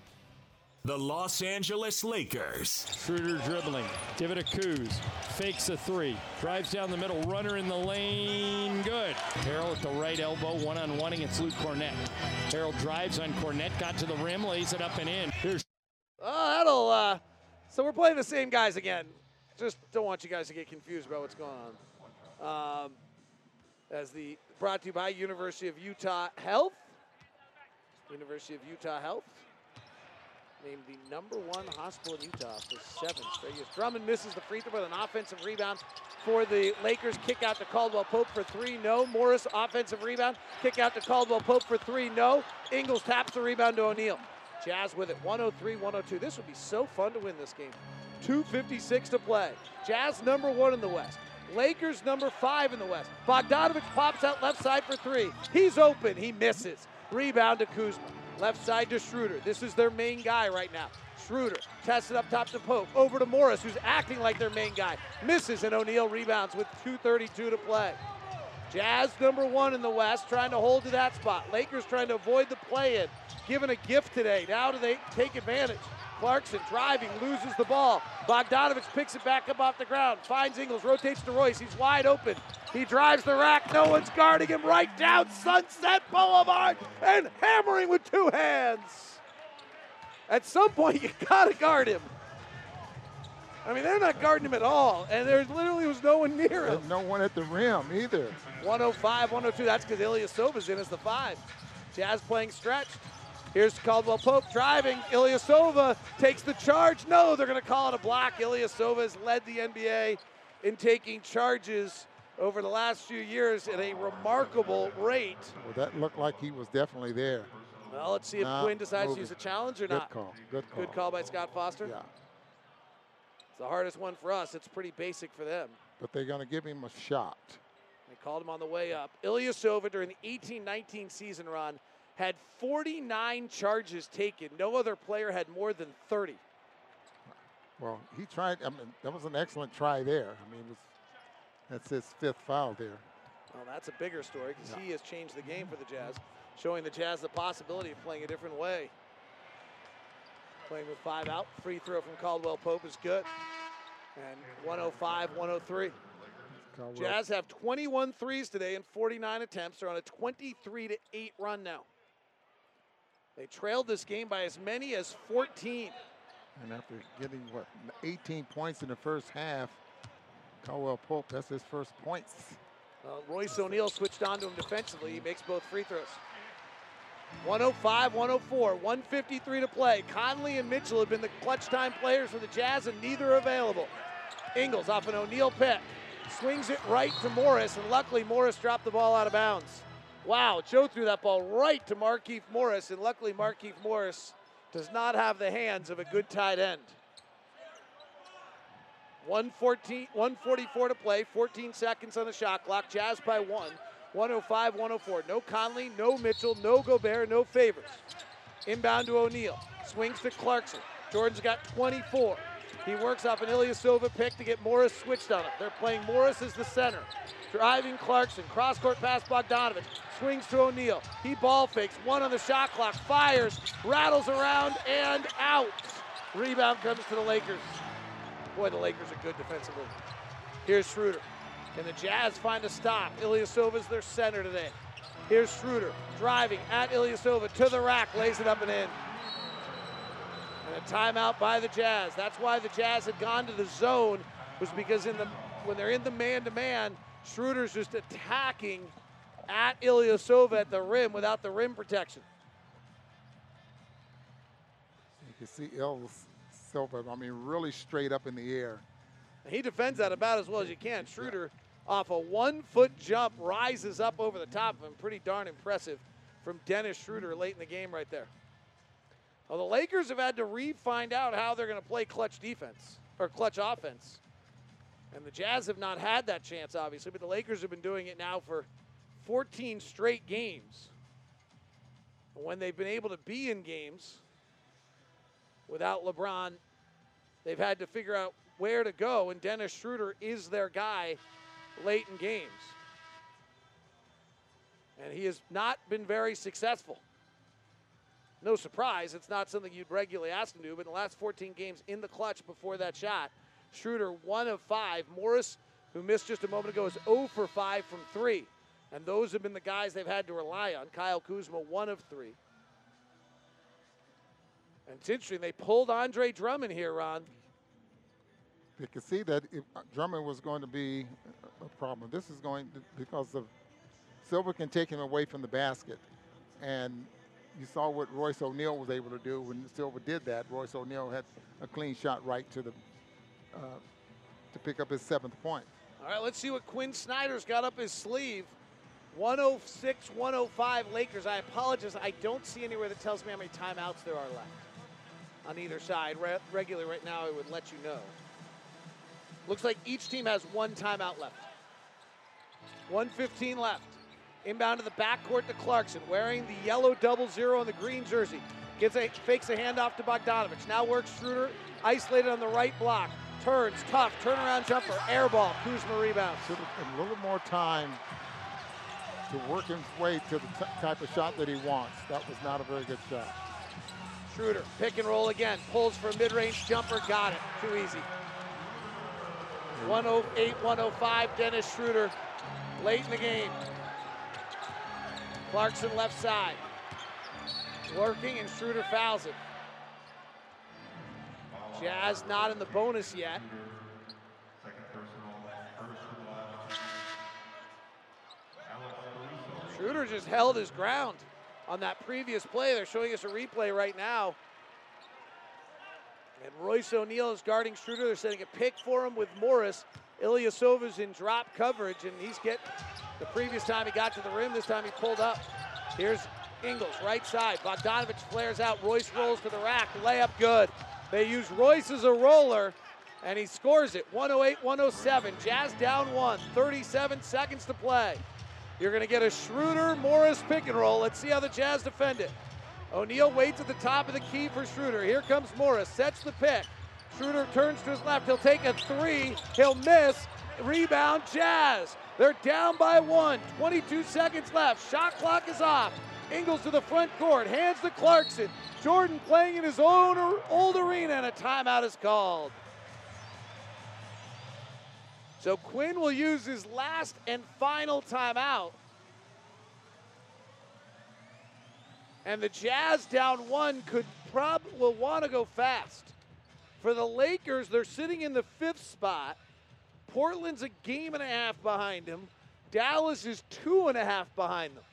The Los Angeles Lakers. Schröder dribbling. Give it to Kuz. Fakes a three. Drives down the middle. Runner in the lane. Good. Harrell at the right elbow. One-on-one against Luke Cornett. Harrell drives on Cornett. Got to the rim. Lays it up and in. Here's. Oh, that'll. Uh, so we're playing the same guys again. Just don't want you guys to get confused about what's going on. Um, as the. Brought to you by University of Utah Health. University of Utah Health. Named the number one hospital in Utah for seven straight years. Drummond misses the free throw with an offensive rebound for the Lakers. Kick out to Caldwell-Pope for three, no. Morris, offensive rebound. Kick out to Caldwell-Pope for three, no. Ingles taps the rebound to O'Neal. Jazz with it, one oh three one oh two. This would be so fun to win this game. two fifty-six to play. Jazz number one in the West. Lakers number five in the West. Bogdanović pops out left side for three. He's open, he misses. Rebound to Kuzma. Left side to Schröder. This is their main guy right now. Schröder tests it up top to Pope. Over to Morris, who's acting like their main guy. Misses, and O'Neal rebounds with two thirty-two to play. Jazz number one in the West, trying to hold to that spot. Lakers trying to avoid the play-in. Given a gift today. Now do they take advantage? Clarkson driving, loses the ball. Bogdanović picks it back up off the ground. Finds Ingles, rotates to Royce. He's wide open. He drives the rack. No one's guarding him. Right down Sunset Boulevard and hammering with two hands. At some point, you gotta guard him. I mean, they're not guarding him at all, and there literally was no one near him. And no one at the rim either. one oh five, one oh two, that's because İlyasova's in as the five. Jazz playing stretch. Here's Caldwell-Pope driving. İlyasova takes the charge. No, they're going to call it a block. İlyasova has led the N B A in taking charges over the last few years at a remarkable rate. Well, that looked like he was definitely there. Well, let's see if nah, Quinn decides moving. to use a challenge or Good not. Call. Good call. Good call by Scott Foster. Yeah. It's the hardest one for us. It's pretty basic for them. But they're going to give him a shot. They called him on the way up. İlyasova during the eighteen nineteen season run had forty-nine charges taken. No other player had more than thirty. Well, he tried. I mean, that was an excellent try there. I mean, it was, that's his fifth foul there. Well, that's a bigger story because yeah. he has changed the game for the Jazz, showing the Jazz the possibility of playing a different way. Playing with five out. Free throw from Caldwell-Pope is good. And one oh five, one oh three. Jazz have twenty-one threes today and forty-nine attempts. They're on a twenty-three to eight run now. They trailed this game by as many as fourteen. And after getting, what, eighteen points in the first half, Caldwell-Pope, that's his first points. Uh, Royce O'Neal switched on to him defensively. He makes both free throws. one oh five, one oh four, one fifty-three to play. Conley and Mitchell have been the clutch time players for the Jazz, and neither are available. Ingles off an O'Neal pick. Swings it right to Morris, and luckily Morris dropped the ball out of bounds. Wow, Joe threw that ball right to Markieff Morris, and luckily Markieff Morris does not have the hands of a good tight end. one fourteen, one forty-four to play, fourteen seconds on the shot clock. Jazz by one. one oh five, one oh four. No Conley, no Mitchell, no Gobert, no Favors. Inbound to O'Neal. Swings to Clarkson. Jordan's got twenty-four. He works off an İlyasova pick to get Morris switched on it. They're playing Morris as the center. Driving Clarkson. Cross-court pass Bogdanović. Swings to O'Neal. He ball fakes. One on the shot clock. Fires. Rattles around and out. Rebound comes to the Lakers. Boy, the Lakers are good defensively. Here's Schröder. Can the Jazz find a stop? İlyasova's their center today. Here's Schröder driving at İlyasova to the rack, lays it up and in. And a timeout by the Jazz. That's why the Jazz had gone to the zone, was because in the when they're in the man-to-man, Schroeder's just attacking at İlyasova at the rim without the rim protection. You can see İlyasova, I mean, really straight up in the air. He defends that about as well as you can. Schröder off a one-foot jump, rises up over the top of him. Pretty darn impressive from Dennis Schröder late in the game right there. Well, the Lakers have had to re-find out how they're going to play clutch defense, or clutch offense. And the Jazz have not had that chance, obviously, but the Lakers have been doing it now for fourteen straight games. And when they've been able to be in games without LeBron, they've had to figure out where to go, and Dennis Schröder is their guy late in games. And he has not been very successful. No surprise, it's not something you'd regularly ask him to do, but in the last fourteen games in the clutch before that shot, Schröder one of five. Morris, who missed just a moment ago, is zero for five from three. And those have been the guys they've had to rely on. Kyle Kuzma, one of three. And it's interesting, they pulled Andre Drummond here, Ron. They could see that if Drummond was going to be a problem. This is going to, because of Silver can take him away from the basket. And you saw what Royce O'Neal was able to do when Silver did that. Royce O'Neal had a clean shot right to the uh, to pick up his seventh point. All right, let's see what Quinn Snyder's got up his sleeve. one oh six, one oh five Lakers. I apologize. I don't see anywhere that tells me how many timeouts there are left on either side. Re- regularly right now, it would let you know. Looks like each team has one timeout left. one fifteen left. Inbound to the backcourt to Clarkson, wearing the yellow double zero and the green jersey. Gets a, fakes a handoff to Bogdanović. Now works Schröder, isolated on the right block. Turns, tough, turnaround jumper, air ball, Kuzma rebounds. A little more time to work his way to the type of shot that he wants. That was not a very good shot. Schröder, pick and roll again. Pulls for a mid-range jumper, got it. Too easy. one oh eight, one oh five, Dennis Schröder late in the game. Clarkson left side. Working, and Schröder fouls it. Jazz not in the bonus yet. Schröder just held his ground on that previous play. They're showing us a replay right now. And Royce O'Neal is guarding Schröder. They're setting a pick for him with Morris. Ilyasova's in drop coverage, and he's getting, the previous time he got to the rim, this time he pulled up. Here's Ingles, right side. Bogdanović flares out. Royce rolls to the rack. Layup good. They use Royce as a roller, and he scores it. one oh eight, one oh seven. Jazz down one. thirty-seven seconds to play. You're going to get a Schröder-Morris pick and roll. Let's see how the Jazz defend it. O'Neal waits at the top of the key for Schröder. Here comes Morris, sets the pick. Schröder turns to his left. He'll take a three. He'll miss. Rebound, Jazz. They're down by one. twenty-two seconds left. Shot clock is off. Ingles to the front court. Hands to Clarkson. Jordan playing in his own old arena, and a timeout is called. So Quinn will use his last and final timeout. And the Jazz down one could prob will want to go fast. For the Lakers, they're sitting in the fifth spot. Portland's a game and a half behind them. Dallas is two and a half behind them.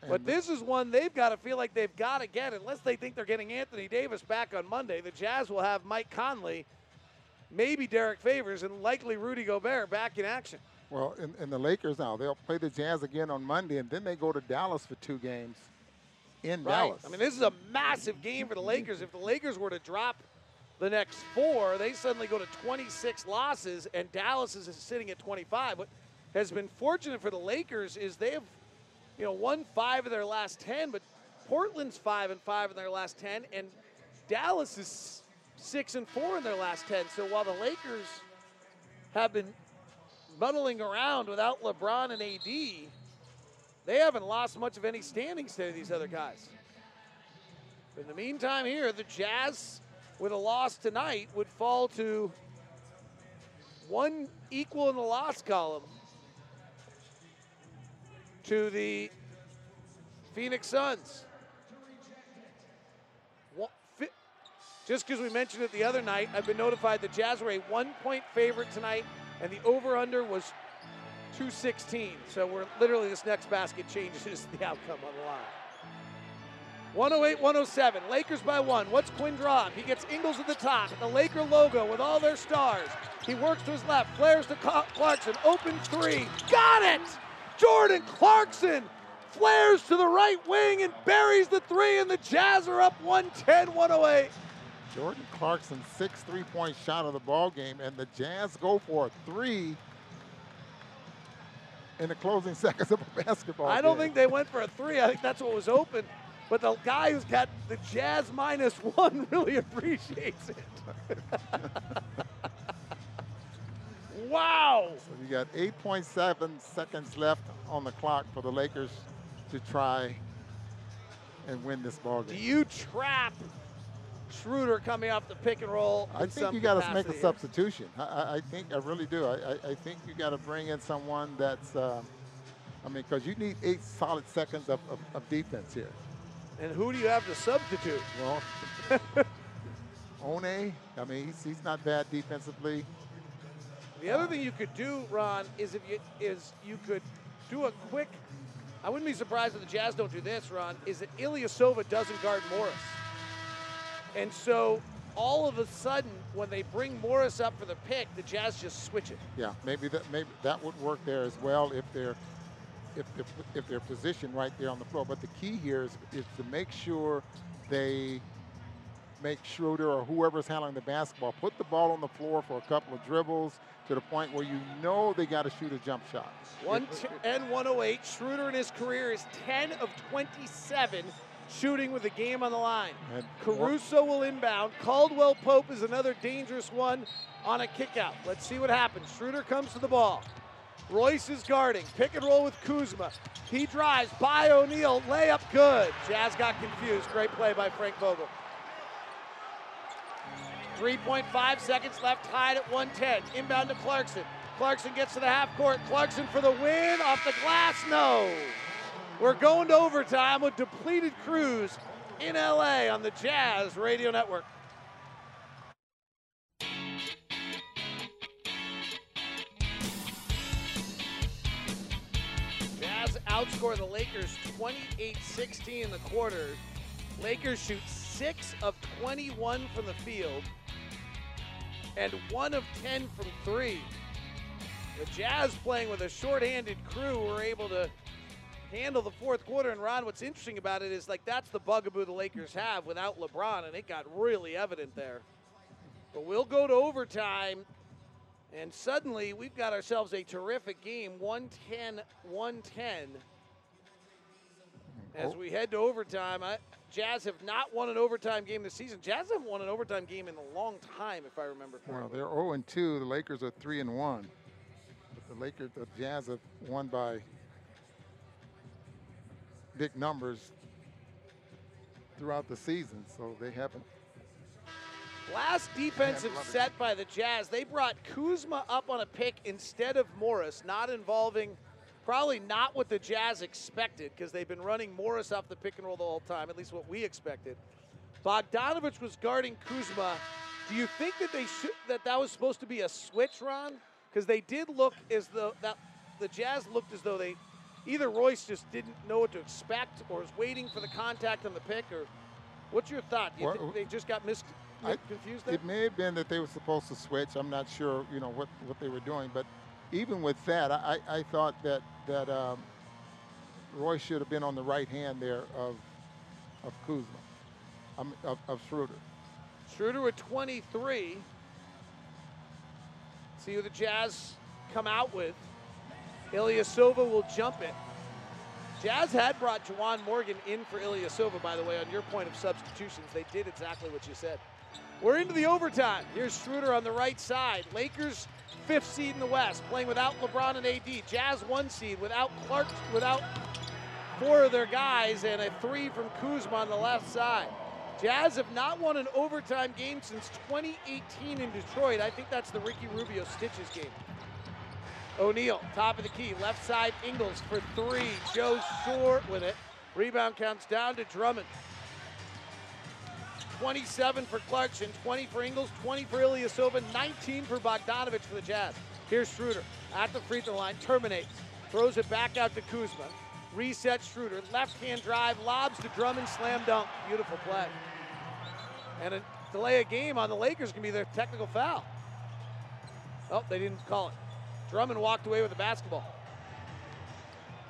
And but this is one they've got to feel like they've got to get, unless they think they're getting Anthony Davis back on Monday. The Jazz will have Mike Conley, maybe Derek Favors, and likely Rudy Gobert back in action. Well, in, in the Lakers now, they'll play the Jazz again on Monday, and then they go to Dallas for two games in right. Dallas. I mean, this is a massive game for the Lakers. If the Lakers were to drop the next four, they suddenly go to twenty-six losses, and Dallas is sitting at twenty-five. What has been fortunate for the Lakers is they have, you know, won five of their last ten, but Portland's five and five in their last ten, and Dallas is six and four in their last ten. So while the Lakers have been muddling around without LeBron and A D, they haven't lost much of any standings to these other guys. But in the meantime here, the Jazz with a loss tonight would fall to one equal in the loss column to the Phoenix Suns. Just because we mentioned it the other night, I've been notified the Jazz were a one-point favorite tonight, and the over-under was two sixteen. So we're literally, this next basket changes the outcome on the line. one oh eight, one oh seven, Lakers by one. What's Quinn drawing? He gets Ingles at the top, the Laker logo with all their stars. He works to his left, flares to Clarkson, open three, got it! Jordan Clarkson flares to the right wing and buries the three, and the Jazz are up one ten, one oh eight. Jordan Clarkson's sixth three-point shot of the ball game, and the Jazz go for a three in the closing seconds of a basketball game. I don't think they went for a three. I think that's what was open. But the guy who's got the Jazz minus one really appreciates it. Wow! So you got eight point seven seconds left on the clock for the Lakers to try and win this ball game. Do you trap Schröder coming off the pick and roll? I think you got to make a substitution. I, I, I think, I really do. I, I, I think you got to bring in someone that's, uh, I mean, because you need eight solid seconds of, of, of defense here. And who do you have to substitute? Well, One, I mean, he's, he's not bad defensively. The other thing you could do, Ron, is if you is you could do a quick, I wouldn't be surprised if the Jazz don't do this, Ron, is that İlyasova doesn't guard Morris. And so all of a sudden, when they bring Morris up for the pick, the Jazz just switch it. Yeah, maybe that maybe that would work there as well if they're if if, if they're positioned right there on the floor. But the key here is, is to make sure they make Schröder or whoever's handling the basketball put the ball on the floor for a couple of dribbles to the point where you know they got to shoot a jump shot. one ten, one oh eight, Schröder in his career is ten of twenty-seven shooting with the game on the line. And Caruso will inbound. Caldwell-Pope is another dangerous one on a kickout. Let's see what happens. Schröder comes to the ball. Royce is guarding. Pick and roll with Kuzma. He drives by O'Neal. Layup good. Jazz got confused. Great play by Frank Vogel. three point five seconds left, tied at one ten. Inbound to Clarkson. Clarkson gets to the half court. Clarkson for the win. Off the glass, no. We're going to overtime with depleted Cruz in L A on the Jazz Radio Network. Jazz outscore the Lakers twenty-eight sixteen in the quarter. Lakers shoot six of twenty-one from the field and one of ten from three. The Jazz, playing with a shorthanded crew, were able to handle the fourth quarter. And Ron, what's interesting about it is, like, that's the bugaboo the Lakers have without LeBron, and it got really evident there. But we'll go to overtime, and suddenly we've got ourselves a terrific game, one ten one ten. As we head to overtime, I, Jazz have not won an overtime game this season. Jazz haven't won an overtime game in a long time, if I remember correctly. Well, they're oh and two. The Lakers are three and one. The Lakers, the Jazz have won by big numbers throughout the season, so they haven't. Last defensive set by the Jazz, they brought Kuzma up on a pick instead of Morris, not involving, probably not what the Jazz expected, because they've been running Morris off the pick and roll the whole time, at least what we expected. Bogdanović was guarding Kuzma. Do you think that they should, that that was supposed to be a switch, Ron? Because they did look as though that the Jazz looked as though they, either Royce just didn't know what to expect, or was waiting for the contact on the pick, or what's your thought? Do you well, think they just got mis I, confused there? It may have been that they were supposed to switch. I'm not sure, you know, what, what they were doing, but even with that, I, I thought that that um, Royce should have been on the right hand there of of Kuzma, um, of, of Schröder. Schröder with twenty-three. See who the Jazz come out with. İlyasova will jump it. Jazz had brought Juwan Morgan in for İlyasova, by the way, on your point of substitutions. They did exactly what you said. We're into the overtime. Here's Schröder on the right side. Lakers, fifth seed in the West, playing without LeBron and A D. Jazz, one seed, without Clark, without four of their guys, and a three from Kuzma on the left side. Jazz have not won an overtime game since twenty eighteen in Detroit. I think that's the Ricky Rubio stitches game. O'Neal, top of the key, left side, Ingles for three. Joe short with it. Rebound counts down to Drummond. twenty-seven for Clarkson, twenty for Ingles, twenty for İlyasova, nineteen for Bogdanović for the Jazz. Here's Schröder at the free throw line, terminates, throws it back out to Kuzma. Reset Schröder, left-hand drive, lobs to Drummond, slam dunk. Beautiful play. And a delay of game on the Lakers can be their technical foul. Oh, they didn't call it. Drummond walked away with the basketball.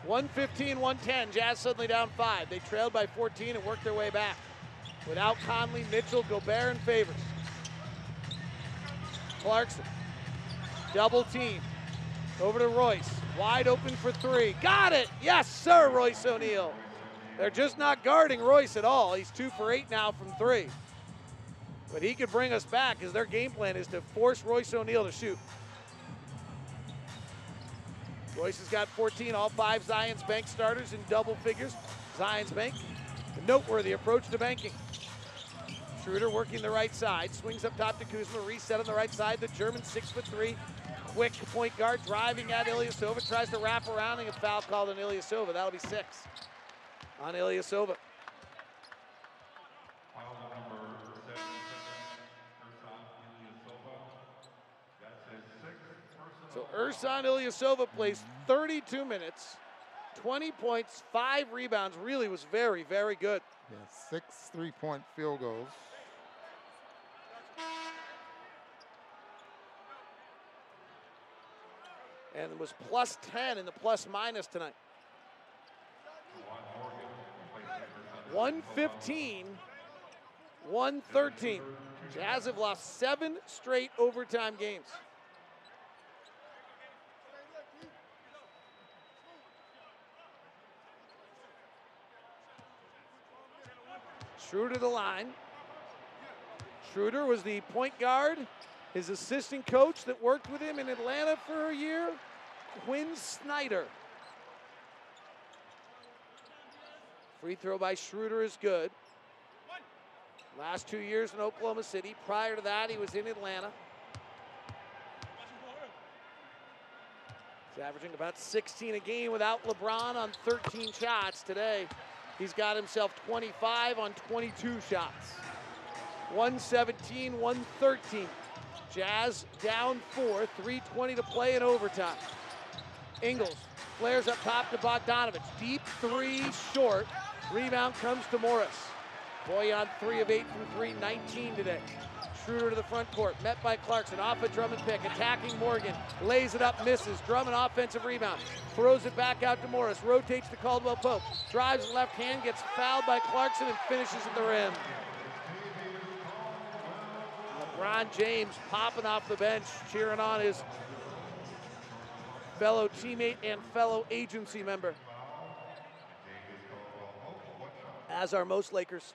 one fifteen one ten, Jazz suddenly down five. They trailed by fourteen and worked their way back. Without Conley, Mitchell, Gobert, and Favors. Clarkson, double team. Over to Royce, wide open for three. Got it, yes sir, Royce O'Neal. They're just not guarding Royce at all. He's two for eight now from three. But he could bring us back, as their game plan is to force Royce O'Neal to shoot. Royce has got fourteen, all five Zions Bank starters in double figures. Zions Bank, a noteworthy approach to banking. Schröder working the right side, swings up top to Kuzma, reset on the right side. The German six foot three. Quick point guard driving at İlyasova, tries to wrap around, and a foul called on İlyasova. That'll be six on İlyasova. Foul number seven, Ersan İlyasova. That's his sixth. So Ersan İlyasova plays thirty-two minutes, twenty points, five rebounds. Really was very, very good. Yeah, six three-point field goals. And it was plus ten in the plus minus tonight. one fifteen one thirteen. Jazz have lost seven straight overtime games. Schröder to the line. Schröder was the point guard. His assistant coach that worked with him in Atlanta for a year. Quinn Snyder. Free throw by Schröder is good. Last two years in Oklahoma City. Prior to that, he was in Atlanta. He's averaging about sixteen a game without LeBron on thirteen shots. Today, he's got himself twenty-five on twenty-two shots. one seventeen, one thirteen. Jazz down four, three twenty to play in overtime. Ingles flares up top to Bogdanović. Deep three, short. Rebound comes to Morris. Bojan three of eight from three, nineteen today. Schröder to the front court, met by Clarkson, off a Drummond pick, attacking Morgan, lays it up, misses. Drummond offensive rebound, throws it back out to Morris, rotates to Caldwell-Pope, drives left hand, gets fouled by Clarkson and finishes at the rim. LeBron James popping off the bench, cheering on his fellow teammate and fellow agency member. As are most Lakers.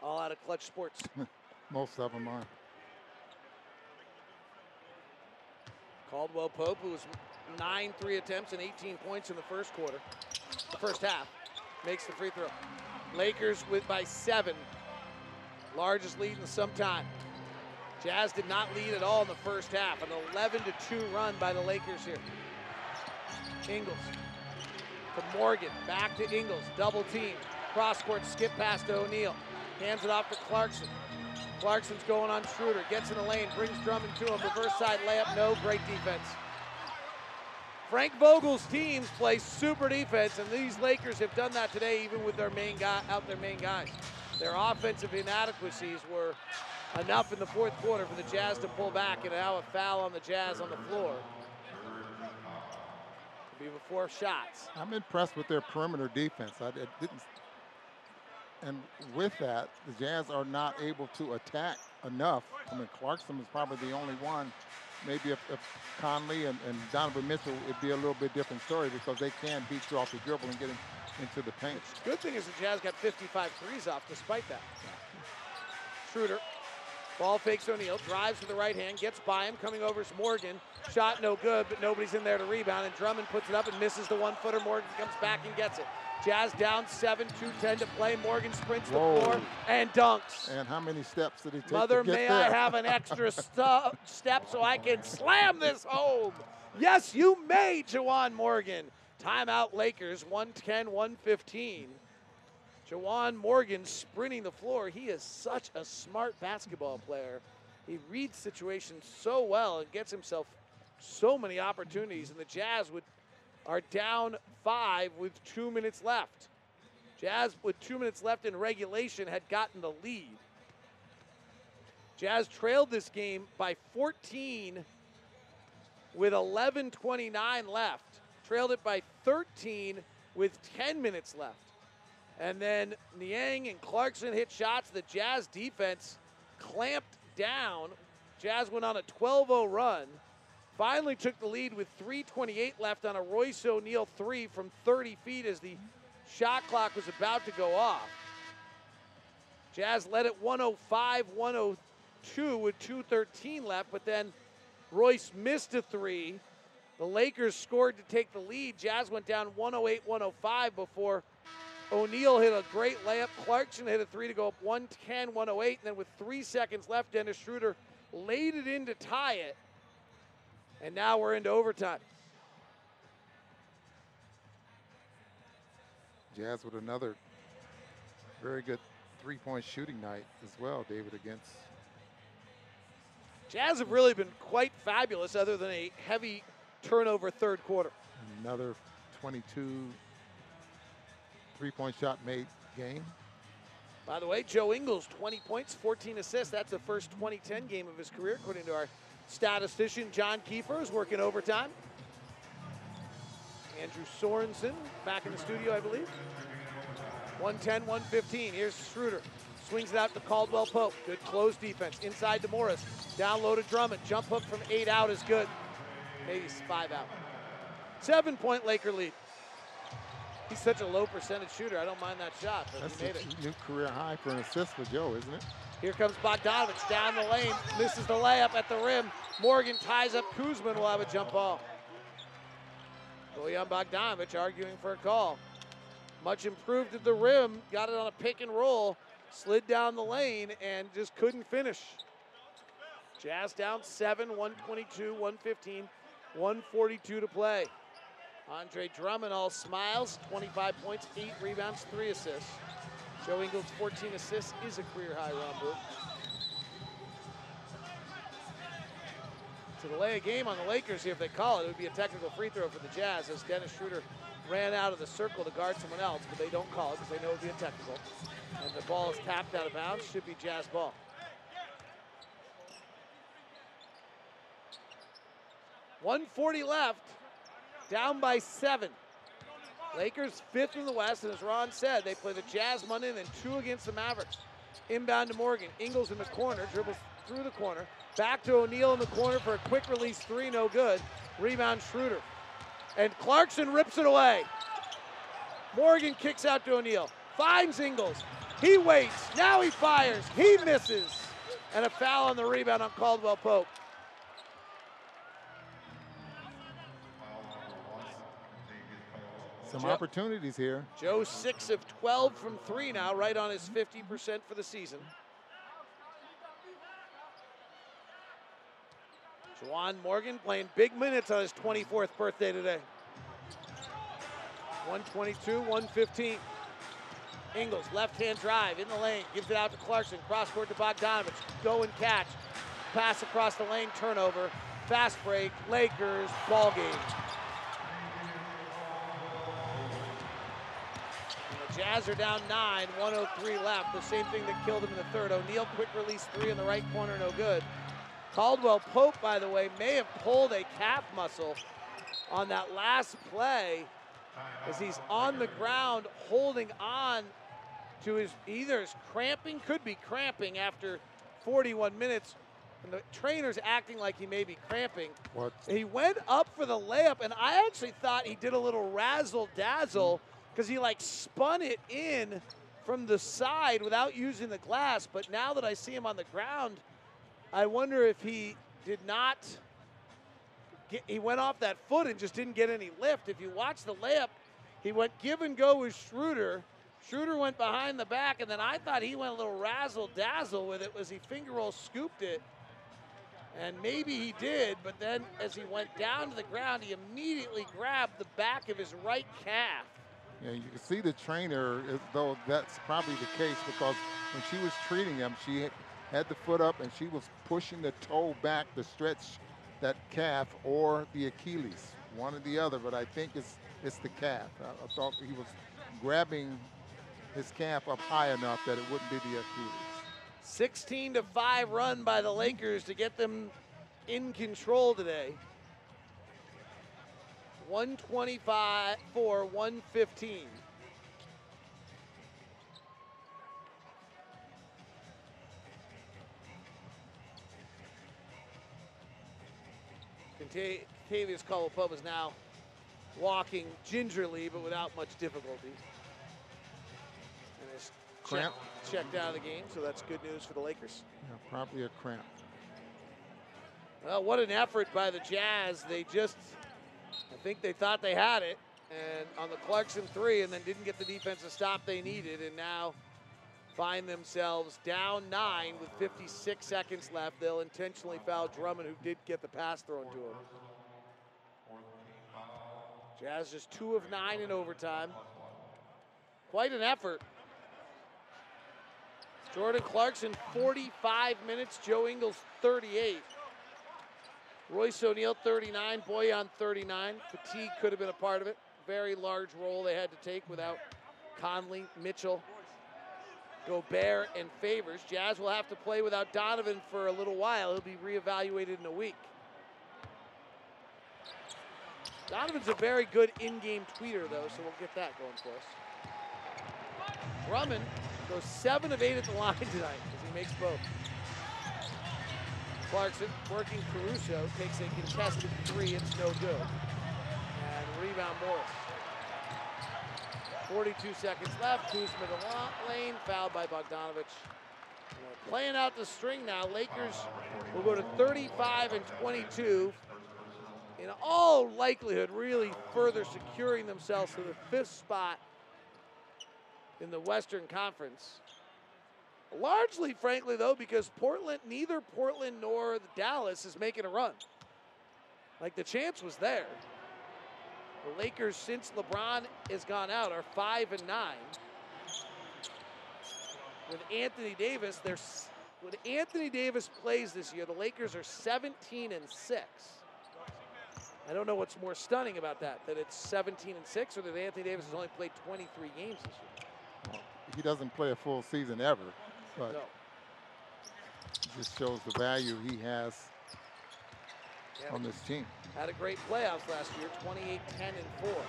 All out of Clutch Sports. Most of them are. Caldwell-Pope, who was nine three attempts and eighteen points in the first quarter, the first half, makes the free throw. Lakers with by seven. Largest lead in some time. Jazz did not lead at all in the first half. An eleven to two run by the Lakers here. Ingles to Morgan, back to Ingles, double team. Cross court skip pass to O'Neal. Hands it off to Clarkson. Clarkson's going on Schröder, gets in the lane, brings Drummond to him. Reverse side layup, no, great defense. Frank Vogel's teams play super defense, and these Lakers have done that today even with their main guy, out their main guys. Their offensive inadequacies were enough in the fourth quarter for the Jazz to pull back, and now a foul on the Jazz on the floor. It'll be before shots. I'm impressed with their perimeter defense. I it didn't, and with that, the Jazz are not able to attack enough. I mean, Clarkson is probably the only one. Maybe if, if Conley and, and Donovan Mitchell, it'd be a little bit different story because they can beat you off the dribble and get in, into the paint. The good thing is the Jazz got fifty-five threes off despite that. Schröder, ball fakes O'Neal, drives with the right hand, gets by him, coming over is Morgan. Shot no good, but nobody's in there to rebound, and Drummond puts it up and misses the one-footer. Morgan comes back and gets it. Jazz down seven, two ten to play. Morgan sprints Whoa. the floor and dunks. And how many steps did he take Mother, to get may there? I have an extra st step so I can slam this home. Yes, you may, Juwan Morgan. Timeout Lakers, one ten, one fifteen. Juwan Morgan sprinting the floor. He is such a smart basketball player. He reads situations so well and gets himself so many opportunities, and the Jazz would are down five with two minutes left. Jazz with two minutes left in regulation had gotten the lead. Jazz trailed this game by fourteen with eleven twenty-nine left. Trailed it by thirteen with ten minutes left. And then Niang and Clarkson hit shots. The Jazz defense clamped down. Jazz went on a twelve oh run. Finally took the lead with three twenty-eight left on a Royce O'Neal three from thirty feet as the shot clock was about to go off. Jazz led at one oh five, one oh two with two thirteen left, but then Royce missed a three. The Lakers scored to take the lead. Jazz went down one oh eight, one oh five before O'Neal hit a great layup. Clarkson hit a three to go up one ten, one oh eight. And then with three seconds left, Dennis Schröder laid it in to tie it. And now we're into overtime. Jazz with another very good three-point shooting night as well, David, against. Jazz have really been quite fabulous other than a heavy turnover third quarter. Another twenty-two three-point shot made game. By the way, Joe Ingles, twenty points, fourteen assists. That's the first twenty ten game of his career, according to our statistician John Kiefer is working overtime. Andrew Sorensen back in the studio, I believe. one ten, one fifteen. Here's Schröder. Swings it out to Caldwell-Pope. Good close defense. Inside to Morris. Down low to Drummond. Jump hook from eight out is good. Maybe five out. Seven point Laker lead. He's such a low percentage shooter. I don't mind that shot, but that's he made it. New career high for an assist for Joe, isn't it? Here comes Bogdanović down the lane, misses the layup at the rim. Morgan ties up Kuzma and will have a jump ball. Bojan Bogdanović arguing for a call. Much improved at the rim, got it on a pick and roll, slid down the lane, and just couldn't finish. Jazz down seven, one twenty-two, one fifteen, one forty-two to play. Andre Drummond, all smiles, twenty-five points, eight rebounds, three assists. Joe Ingles, fourteen assists, is a career high. Ron Boone. To delay a game on the Lakers here, if they call it, it would be a technical free throw for the Jazz, as Dennis Schröder ran out of the circle to guard someone else, but they don't call it because they know it would be a technical. And the ball is tapped out of bounds, should be Jazz ball. one forty left, down by seven. Lakers fifth in the West, and as Ron said, they play the Jazz Monday and then two against the Mavericks. Inbound to Morgan, Ingles in the corner, dribbles through the corner, back to O'Neal in the corner for a quick release three, no good. Rebound Schröder. And Clarkson rips it away. Morgan kicks out to O'Neal, finds Ingles. He waits, now he fires, he misses. And a foul on the rebound on Caldwell-Pope. Some Joe, opportunities here. Joe six of twelve from three now, right on his fifty percent for the season. Juwan Morgan playing big minutes on his twenty-fourth birthday today. one twenty-two, one fifteen. Ingles, left-hand drive in the lane, gives it out to Clarkson, cross-court to Bogdanović, go and catch, pass across the lane, turnover, fast break, Lakers, ball game. Jazz are down nine, one oh three left. The same thing that killed him in the third. O'Neal, quick release three in the right corner, no good. Caldwell-Pope, by the way, may have pulled a calf muscle on that last play as he's on the ground holding on to his, either his cramping, could be cramping after forty-one minutes. And the trainer's acting like he may be cramping. What? He went up for the layup, and I actually thought he did a little razzle-dazzle, because he like spun it in from the side without using the glass. But now that I see him on the ground, I wonder if he did not get, he went off that foot and just didn't get any lift. If you watch the layup, he went give and go with Schröder. Schröder went behind the back, and then I thought he went a little razzle-dazzle with it as he finger roll scooped it. And maybe he did, but then as he went down to the ground, he immediately grabbed the back of his right calf. Yeah, you can see the trainer, though that's probably the case, because when she was treating him, she had the foot up and she was pushing the toe back to stretch that calf or the Achilles, one or the other, but I think it's, it's the calf. I, I thought he was grabbing his calf up high enough that it wouldn't be the Achilles. sixteen to five run by the Lakers to get them in control today. one twenty-five for one fifteen. Kentavious Caldwell-Pope is now walking gingerly, but without much difficulty. And is cramp. Check, checked out of the game, so that's good news for the Lakers. Yeah, probably a cramp. Well, what an effort by the Jazz. They just... I think they thought they had it, and on the Clarkson three, and then didn't get the defensive stop they needed, and now find themselves down nine with fifty-six seconds left. They'll intentionally foul Drummond, who did get the pass thrown to him. Jazz just two of nine in overtime. Quite an effort. Jordan Clarkson, forty-five minutes, Joe Ingles, thirty-eight. Royce O'Neal, thirty-nine, Bojan, thirty-nine. Fatigue could have been a part of it. Very large role they had to take without Conley, Mitchell, Gobert, and Favors. Jazz will have to play without Donovan for a little while. He'll be reevaluated in a week. Donovan's a very good in-game tweeter, though, so we'll get that going for us. Drummond goes seven of eight at the line tonight because he makes both. Clarkson working Caruso, takes a contested three, it's no good. And rebound Morris. forty-two seconds left, Kuzma to the lane, fouled by Bogdanović. Playing out the string now, Lakers will go to thirty-five and twenty-two. in all likelihood really further securing themselves to the fifth spot in the Western Conference. Largely, frankly, though, because Portland, neither Portland nor Dallas is making a run. Like, the chance was there. The Lakers, since LeBron has gone out, are five and nine. With Anthony Davis, they're, when Anthony Davis plays this year, the Lakers are seventeen and six. I don't know what's more stunning about that, that it's seventeen and six, or that Anthony Davis has only played twenty-three games this year. Well, he doesn't play a full season ever, but no. It just shows the value he has yeah, on this team. Had a great playoffs last year, twenty-eight, ten, and four.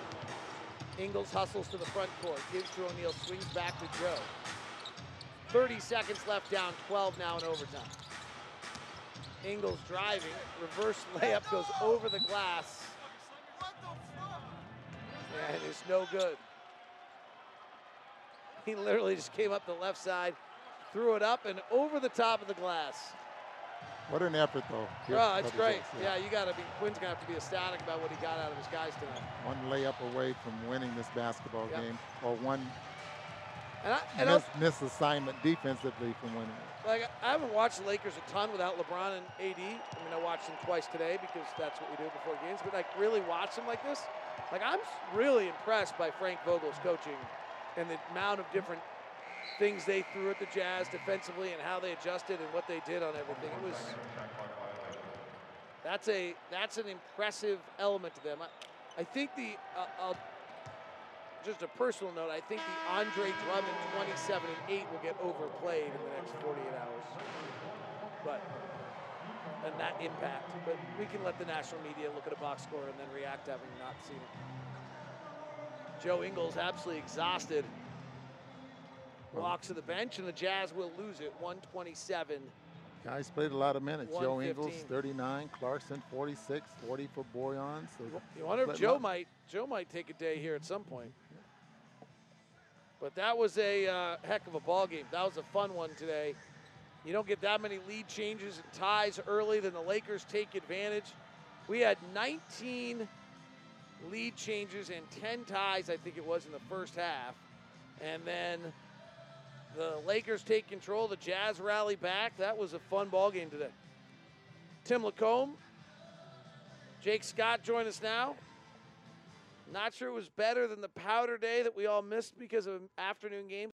Ingles hustles to the front court, gives to O'Neal, swings back to Joe. thirty seconds left, down twelve now in overtime. Ingles driving, reverse layup, goes over the glass. And it's no good. He literally just came up the left side, threw it up, and over the top of the glass. What an effort, though. Oh, it's great. Days, yeah. yeah, you got to be, Quinn's going to have to be ecstatic about what he got out of his guys tonight. One layup away from winning this basketball yep. game, or one and I, and miss, I, miss assignment defensively from winning. Like, I haven't watched the Lakers a ton without LeBron and A D. I mean, I watched them twice today because that's what we do before games, but, like, really watch them like this. Like, I'm really impressed by Frank Vogel's coaching and the amount of different things they threw at the Jazz defensively and how they adjusted and what they did on everything. It was, that's a, that's an impressive element to them. I, I think the, uh, I'll, just a personal note, I think the Andre Drummond twenty-seven and eight will get overplayed in the next forty-eight hours. But, and that impact, but we can let the national media look at a box score and then react having not seen it. Joe Ingles absolutely exhausted. Walks to the bench, and the Jazz will lose it, one twenty-seven. Guys played a lot of minutes. Joe Ingles, thirty-nine. Clarkson, forty-six. forty for Bojan. So you wonder if Joe might, Joe might take a day here at some point. But that was a uh, heck of a ball game. That was a fun one today. You don't get that many lead changes and ties early, then the Lakers take advantage. We had nineteen lead changes and ten ties, I think it was, in the first half. And then the Lakers take control. The Jazz rally back. That was a fun ball game today. Tim Lacombe, Jake Scott join us now. Not sure it was better than the powder day that we all missed because of an afternoon game.